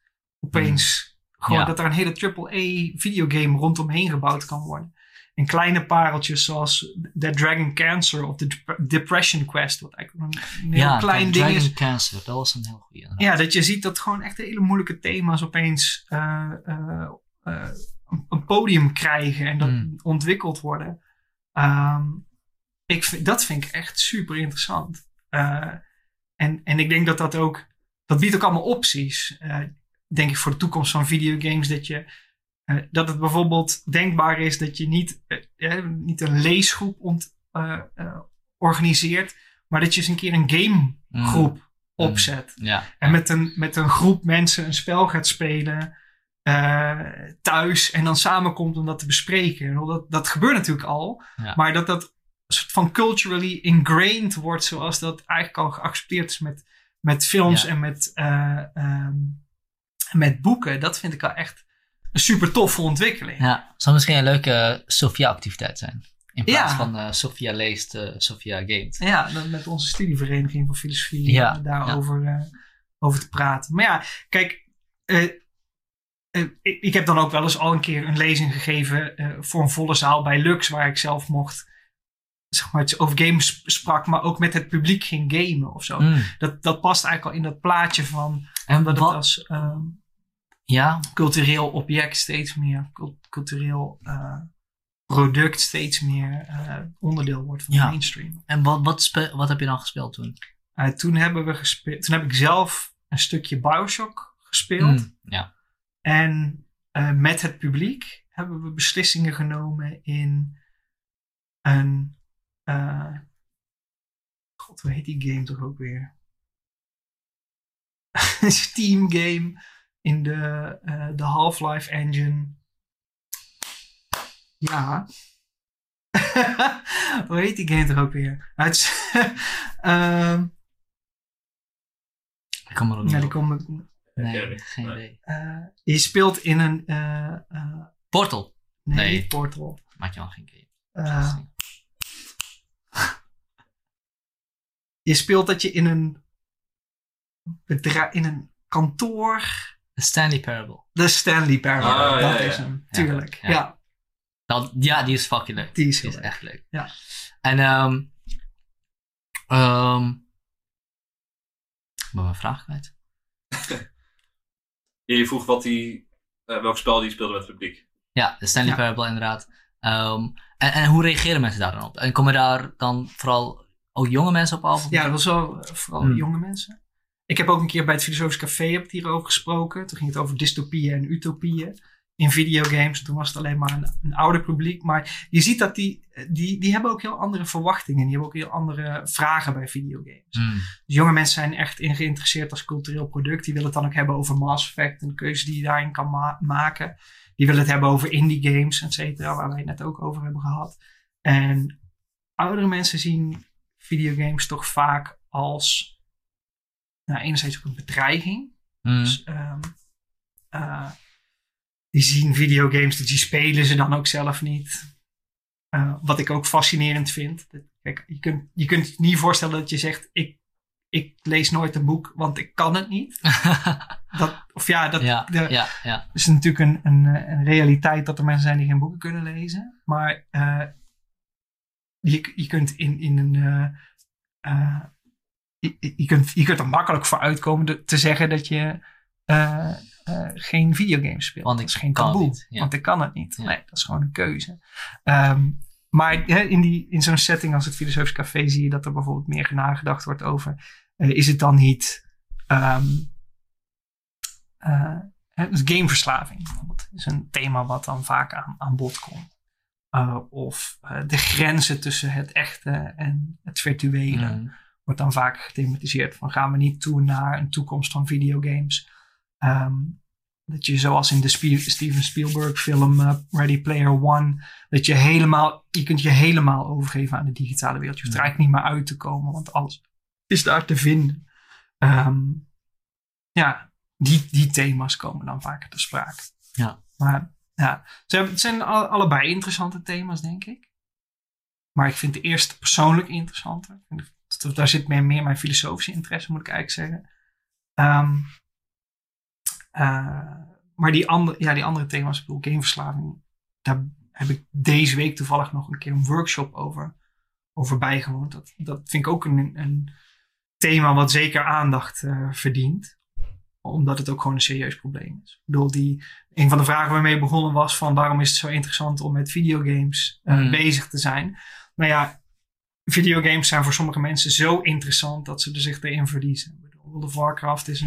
opeens gewoon dat er een hele AAA videogame rondomheen gebouwd kan worden. En kleine pareltjes zoals The Dragon Cancer of de Depression Quest. Wat eigenlijk een heel klein ding is. Ja, Dragon Cancer, dat was een heel goeie. Inderdaad. Ja, dat je ziet dat gewoon echt hele moeilijke thema's opeens een podium krijgen en dat ontwikkeld worden. Dat vind ik echt super interessant. En ik denk dat ook, dat biedt ook allemaal opties. Denk ik voor de toekomst van videogames dat het bijvoorbeeld denkbaar is dat je niet een leesgroep organiseert, maar dat je eens een keer een gamegroep opzet. Ja. En met een groep mensen een spel gaat spelen thuis en dan samenkomt om dat te bespreken. Dat gebeurt natuurlijk al, maar dat soort van culturally ingrained wordt, zoals dat eigenlijk al geaccepteerd is met films en met boeken. Dat vind ik wel echt een super toffe ontwikkeling. Ja, zou misschien een leuke Sophia-activiteit zijn. In plaats van Sophia leest, Sophia gamet. Ja, dan met onze studievereniging van filosofie daarover over te praten. Maar ja, kijk, ik heb dan ook wel eens al een keer een lezing gegeven voor een volle zaal bij Lux, waar ik zelf mocht, zeg maar, over games sprak, maar ook met het publiek ging gamen of zo. Dat past eigenlijk al in dat plaatje van en dat het als cultureel object steeds meer, cultureel product steeds meer onderdeel wordt van de mainstream. En wat heb je dan gespeeld toen? Toen heb ik zelf een stukje BioShock gespeeld. En met het publiek hebben we beslissingen genomen in een god, hoe heet die game toch ook weer? Een Steam game in de Half-Life engine. Ja. Hoe heet die game toch ook weer? Ik kan me er niet op. Nee, geen idee. Je speelt in een Portal. Nee, niet Portal. Maakt je al geen game. Je speelt dat je in een kantoor. De Stanley Parable. Dat is hem. Tuurlijk. Ja. Ja, die is fucking leuk. Die is echt leuk. Ja. En ik ben mijn vraag kwijt. Je vroeg welk spel die speelde met het publiek. Ja, de Stanley Parable inderdaad. En hoe reageren mensen daar dan op? En komen daar dan vooral ook jonge mensen op af? Ja, dat was wel vooral jonge mensen. Ik heb ook een keer bij het Filosofisch Café hierover gesproken. Toen ging het over dystopieën en utopieën. in videogames. Toen was het alleen maar een ouder publiek. Maar je ziet dat die hebben ook heel andere verwachtingen. Die hebben ook heel andere vragen bij videogames. Mm. Dus jonge mensen zijn echt in geïnteresseerd als cultureel product. Die willen het dan ook hebben over Mass Effect en de keuze die je daarin kan maken. Die willen het hebben over indie games, et cetera, waar wij het net ook over hebben gehad. En oudere mensen zien videogames toch vaak als, nou, enerzijds ook een bedreiging. Mm. Dus, die zien videogames, dus die spelen ze dan ook zelf niet. Wat ik ook fascinerend vind. Kijk, je kunt je niet voorstellen dat je zegt, ik lees nooit een boek, want ik kan het niet. Dat is natuurlijk een realiteit dat er mensen zijn die geen boeken kunnen lezen. Maar je kunt in een... Je kunt er makkelijk voor uitkomen te zeggen dat je geen videogames speelt. Want ik dat is geen taboe. Want ik kan het niet. Ja. Nee, dat is gewoon een keuze. Maar in zo'n setting als het Filosofisch Café zie je dat er bijvoorbeeld meer nagedacht wordt over. Is het dan niet gameverslaving? Bijvoorbeeld. Dat is een thema wat dan vaak aan bod komt. Of de grenzen tussen het echte en het virtuele. Mm. Wordt dan vaak gethematiseerd van gaan we niet toe naar een toekomst van videogames. Dat je zoals in de Steven Spielberg film Ready Player One, dat je kunt je helemaal overgeven aan de digitale wereld. Je hoeft er eigenlijk niet meer uit te komen, want alles is daar te vinden. Die thema's komen dan vaker ter sprake. Ja. Maar ja, het zijn allebei interessante thema's, denk ik. Maar ik vind de eerste persoonlijk interessanter. Daar zit meer mijn filosofische interesse, moet ik eigenlijk zeggen. Maar die andere thema's, ik bedoel gameverslaving, daar heb ik deze week toevallig nog een keer een workshop over bijgewoond. Dat vind ik ook een thema wat zeker aandacht verdient. Omdat het ook gewoon een serieus probleem is. Ik bedoel, een van de vragen waarmee ik begonnen was van waarom is het zo interessant om met videogames bezig te zijn. Nou ja, videogames zijn voor sommige mensen zo interessant dat ze er zich erin verliezen. Ik bedoel, World of Warcraft is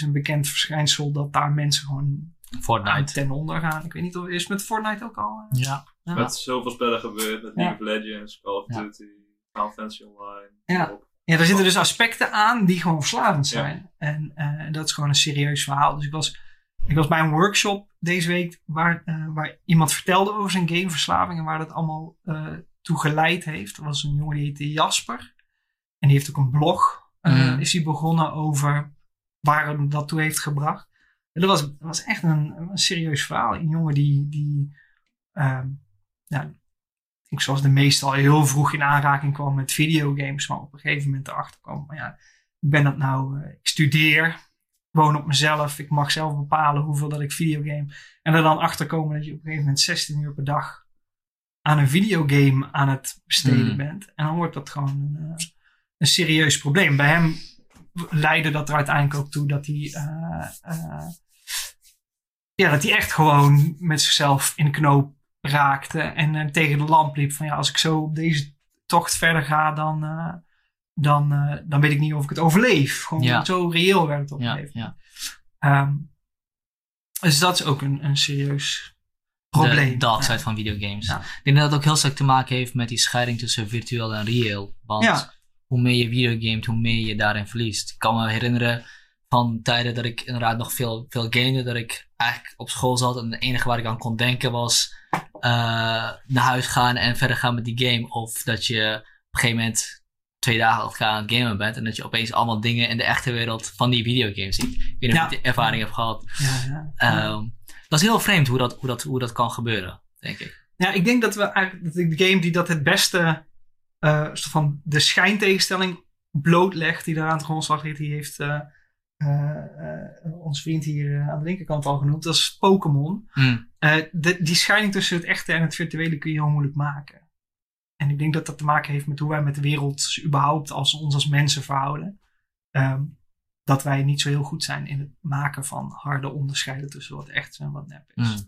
een bekend verschijnsel dat daar mensen gewoon Fortnite ten onder gaan. Ik weet niet of het is met Fortnite ook al. Ja. Met zoveel spellen gebeurt, met League of Legends, Call of Duty, Final Fantasy Online. Ja, daar zitten dus aspecten aan die gewoon verslavend zijn. Ja. En dat is gewoon een serieus verhaal. Dus ik was bij een workshop deze week waar iemand vertelde over zijn gameverslaving en waar dat allemaal toe geleid heeft. Er was een jongen die heette Jasper. En die heeft ook een blog. Is hij begonnen over waar hem dat toe heeft gebracht. En dat was echt een serieus verhaal. Een jongen die zoals de meeste al heel vroeg in aanraking kwam met videogames. Maar op een gegeven moment erachter kwam. Maar ja, ik ben dat nou. Ik studeer. Ik woon op mezelf. Ik mag zelf bepalen hoeveel dat ik videogame. En er dan achter komen dat je op een gegeven moment 16 uur per dag aan een videogame aan het besteden bent. En dan wordt dat gewoon een serieus probleem. Bij hem leidde dat er uiteindelijk ook toe dat hij dat hij echt gewoon met zichzelf in de knoop raakte en tegen de lamp liep van ja, als ik zo op deze tocht verder ga, dan weet ik niet of ik het overleef. Gewoon zo reëel werd het opgegeven. Ja. Dus dat is ook een serieus probleem. Dat side van videogames. Ja. Ik denk dat het ook heel sterk te maken heeft met die scheiding tussen virtueel en reëel. Want hoe meer je videogamet, hoe meer je daarin verliest. Ik kan me herinneren van tijden dat ik inderdaad nog veel gamede. Dat ik eigenlijk op school zat en het enige waar ik aan kon denken was naar huis gaan en verder gaan met die game. Of dat je op een gegeven moment 2 dagen achter elkaar aan het gamen bent en dat je opeens allemaal dingen in de echte wereld van die videogames ziet. Ik weet niet of ik die ervaring heb gehad. Dat is heel vreemd hoe dat kan gebeuren, denk ik. Ja, ik denk dat we eigenlijk dat de game die dat het beste van de schijntegenstelling blootlegt, die daar aan de grondslag ligt, die heeft ons vriend hier aan de linkerkant al genoemd. Dat is Pokémon. Die scheiding tussen het echte en het virtuele kun je heel moeilijk maken. En ik denk dat dat te maken heeft met hoe wij met de wereld überhaupt als mensen verhouden. Dat wij niet zo heel goed zijn in het maken van harde onderscheiden tussen wat echt is en wat nep is.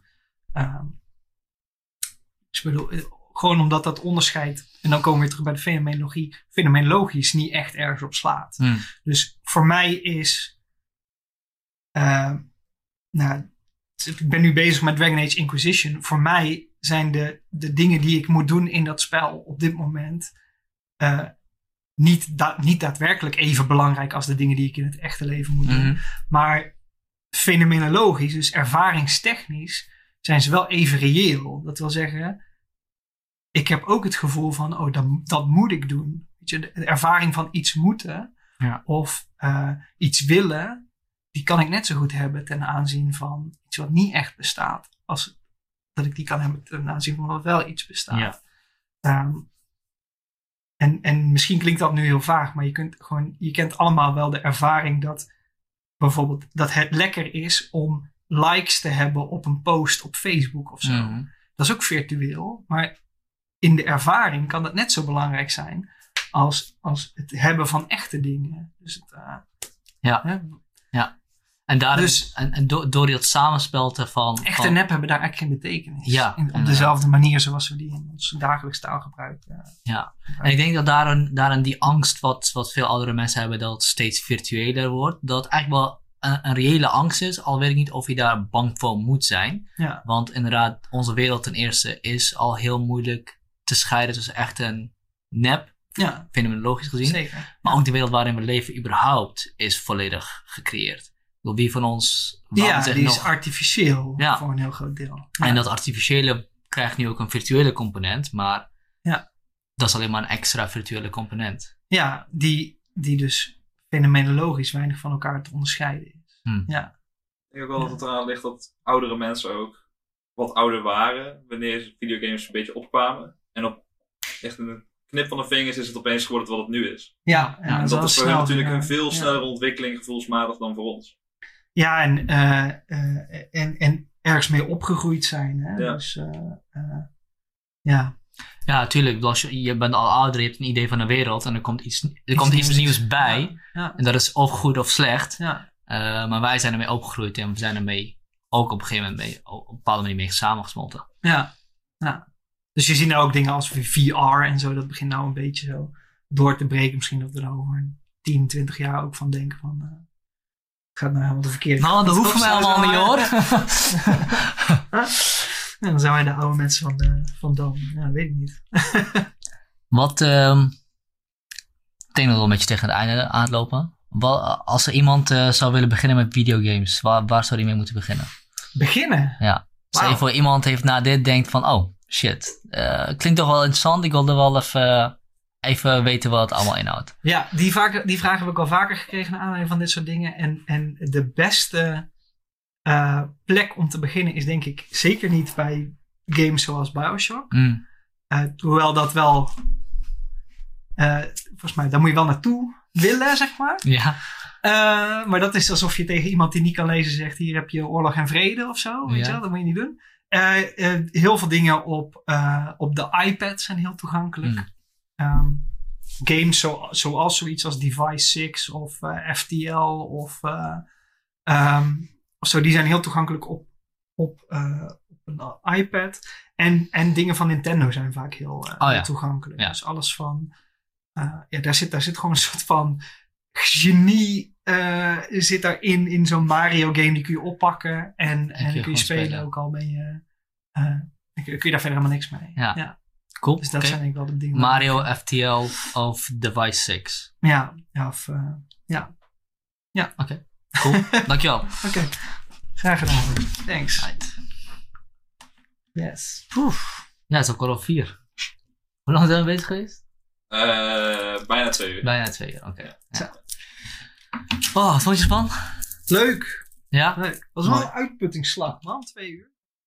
Ik bedoel, gewoon omdat dat onderscheid, en dan komen we weer terug bij de fenomenologisch niet echt ergens op slaat. Dus voor mij is Ik ben nu bezig met Dragon Age Inquisition. Voor mij zijn de dingen die ik moet doen in dat spel op dit moment niet daadwerkelijk even belangrijk als de dingen die ik in het echte leven moet doen. Maar fenomenologisch, dus ervaringstechnisch, zijn ze wel even reëel. Dat wil zeggen, ik heb ook het gevoel van, oh, dat moet ik doen. Weet je, de ervaring van iets moeten of iets willen, die kan ik net zo goed hebben ten aanzien van iets wat niet echt bestaat, als dat ik die kan hebben ten aanzien van wat wel iets bestaat. Ja. En misschien klinkt dat nu heel vaag, maar je kent allemaal wel de ervaring dat bijvoorbeeld dat het lekker is om likes te hebben op een post op Facebook of zo. Mm-hmm. Dat is ook virtueel, maar in de ervaring kan dat net zo belangrijk zijn als het hebben van echte dingen. Dus het, ja. En, daarin, dus, en door dat samenspel te van... Echt en nep hebben daar eigenlijk geen betekenis. Ja, op dezelfde manier zoals we die in ons dagelijks taalgebruik gebruiken. En ik denk dat daarin die angst wat veel oudere mensen hebben, dat het steeds virtueler wordt, dat het eigenlijk wel een reële angst is, al weet ik niet of je daar bang voor moet zijn. Ja. Want inderdaad, onze wereld ten eerste is al heel moeilijk te scheiden tussen echt en nep. Ja. Fenomenologisch gezien. Zeker. Maar ook de wereld waarin we leven überhaupt is volledig gecreëerd. Door wie van ons... Die is artificieel voor een heel groot deel. Ja. En dat artificiële krijgt nu ook een virtuele component, maar dat is alleen maar een extra virtuele component. Ja, die dus fenomenologisch weinig van elkaar te onderscheiden is. Ja. Ik denk ook wel dat het eraan ligt dat oudere mensen ook wat ouder waren wanneer videogames een beetje opkwamen. En op echt een knip van de vingers is het opeens geworden wat het nu is. Ja, en dat is voor hen natuurlijk een veel snellere ontwikkeling gevoelsmatig dan voor ons. Ja, en ergens mee opgegroeid zijn. Hè? Ja. Dus, ja, tuurlijk. Als je bent al ouder, je hebt een idee van de wereld en er komt iets nieuws bij. Ja. Ja. En dat is of goed of slecht. Ja. Maar wij zijn ermee opgegroeid en we zijn ermee ook op een gegeven moment op een bepaalde manier mee samengesmolten. Ja, ja. Dus je ziet nou ook dingen als VR en zo, dat begint nou een beetje zo door te breken. Misschien dat we er over 10, 20 jaar ook van denken van... Het gaat nou helemaal de verkeerde kant. Nou, dat hoeft mij allemaal niet hoor. Ja, dan zijn wij de oude mensen van dan. Ja, weet ik niet. Wat, ik denk dat we een beetje tegen het einde aanlopen. Als er iemand zou willen beginnen met videogames, waar zou die mee moeten beginnen? Beginnen? Ja. Wow. Stel voor iemand heeft na dit denkt van, oh shit, klinkt toch wel interessant. Ik wil er wel even weten wat het allemaal inhoudt. Ja, die vraag heb ik al vaker gekregen naar aanleiding van dit soort dingen. En de beste plek om te beginnen is denk ik zeker niet bij games zoals BioShock. Hoewel dat wel... volgens mij, daar moet je wel naartoe willen, zeg maar. Ja. Maar dat is alsof je tegen iemand die niet kan lezen zegt... hier heb je oorlog en vrede of zo. Weet je wel? Dat moet je niet doen. Heel veel dingen op de iPad zijn heel toegankelijk. Games zoals zoiets als Device 6 of FTL of zo, die zijn heel toegankelijk op een iPad. En dingen van Nintendo zijn vaak heel toegankelijk. Ja. Dus alles van... daar zit gewoon een soort van genie zit daarin, in zo'n Mario game. Die kun je oppakken en kun je spelen. Ook al ben je... kun je daar verder helemaal niks mee. Ja. Cool. Dus dat zijn denk ik wel de dingen. Mario, FTL of Device 6. Oké. Cool. Dankjewel. Oké. Graag gedaan. Thanks. Right. Yes. Poef. Ja, het is ook al 4. Hoe lang zijn we bezig geweest? Bijna 2 uur. Bijna 2 uur, oké. Ja. Oh, wat vond je ervan? Leuk. Ja? Leuk. Dat was wel een uitputtingsslag, man. 2 uur.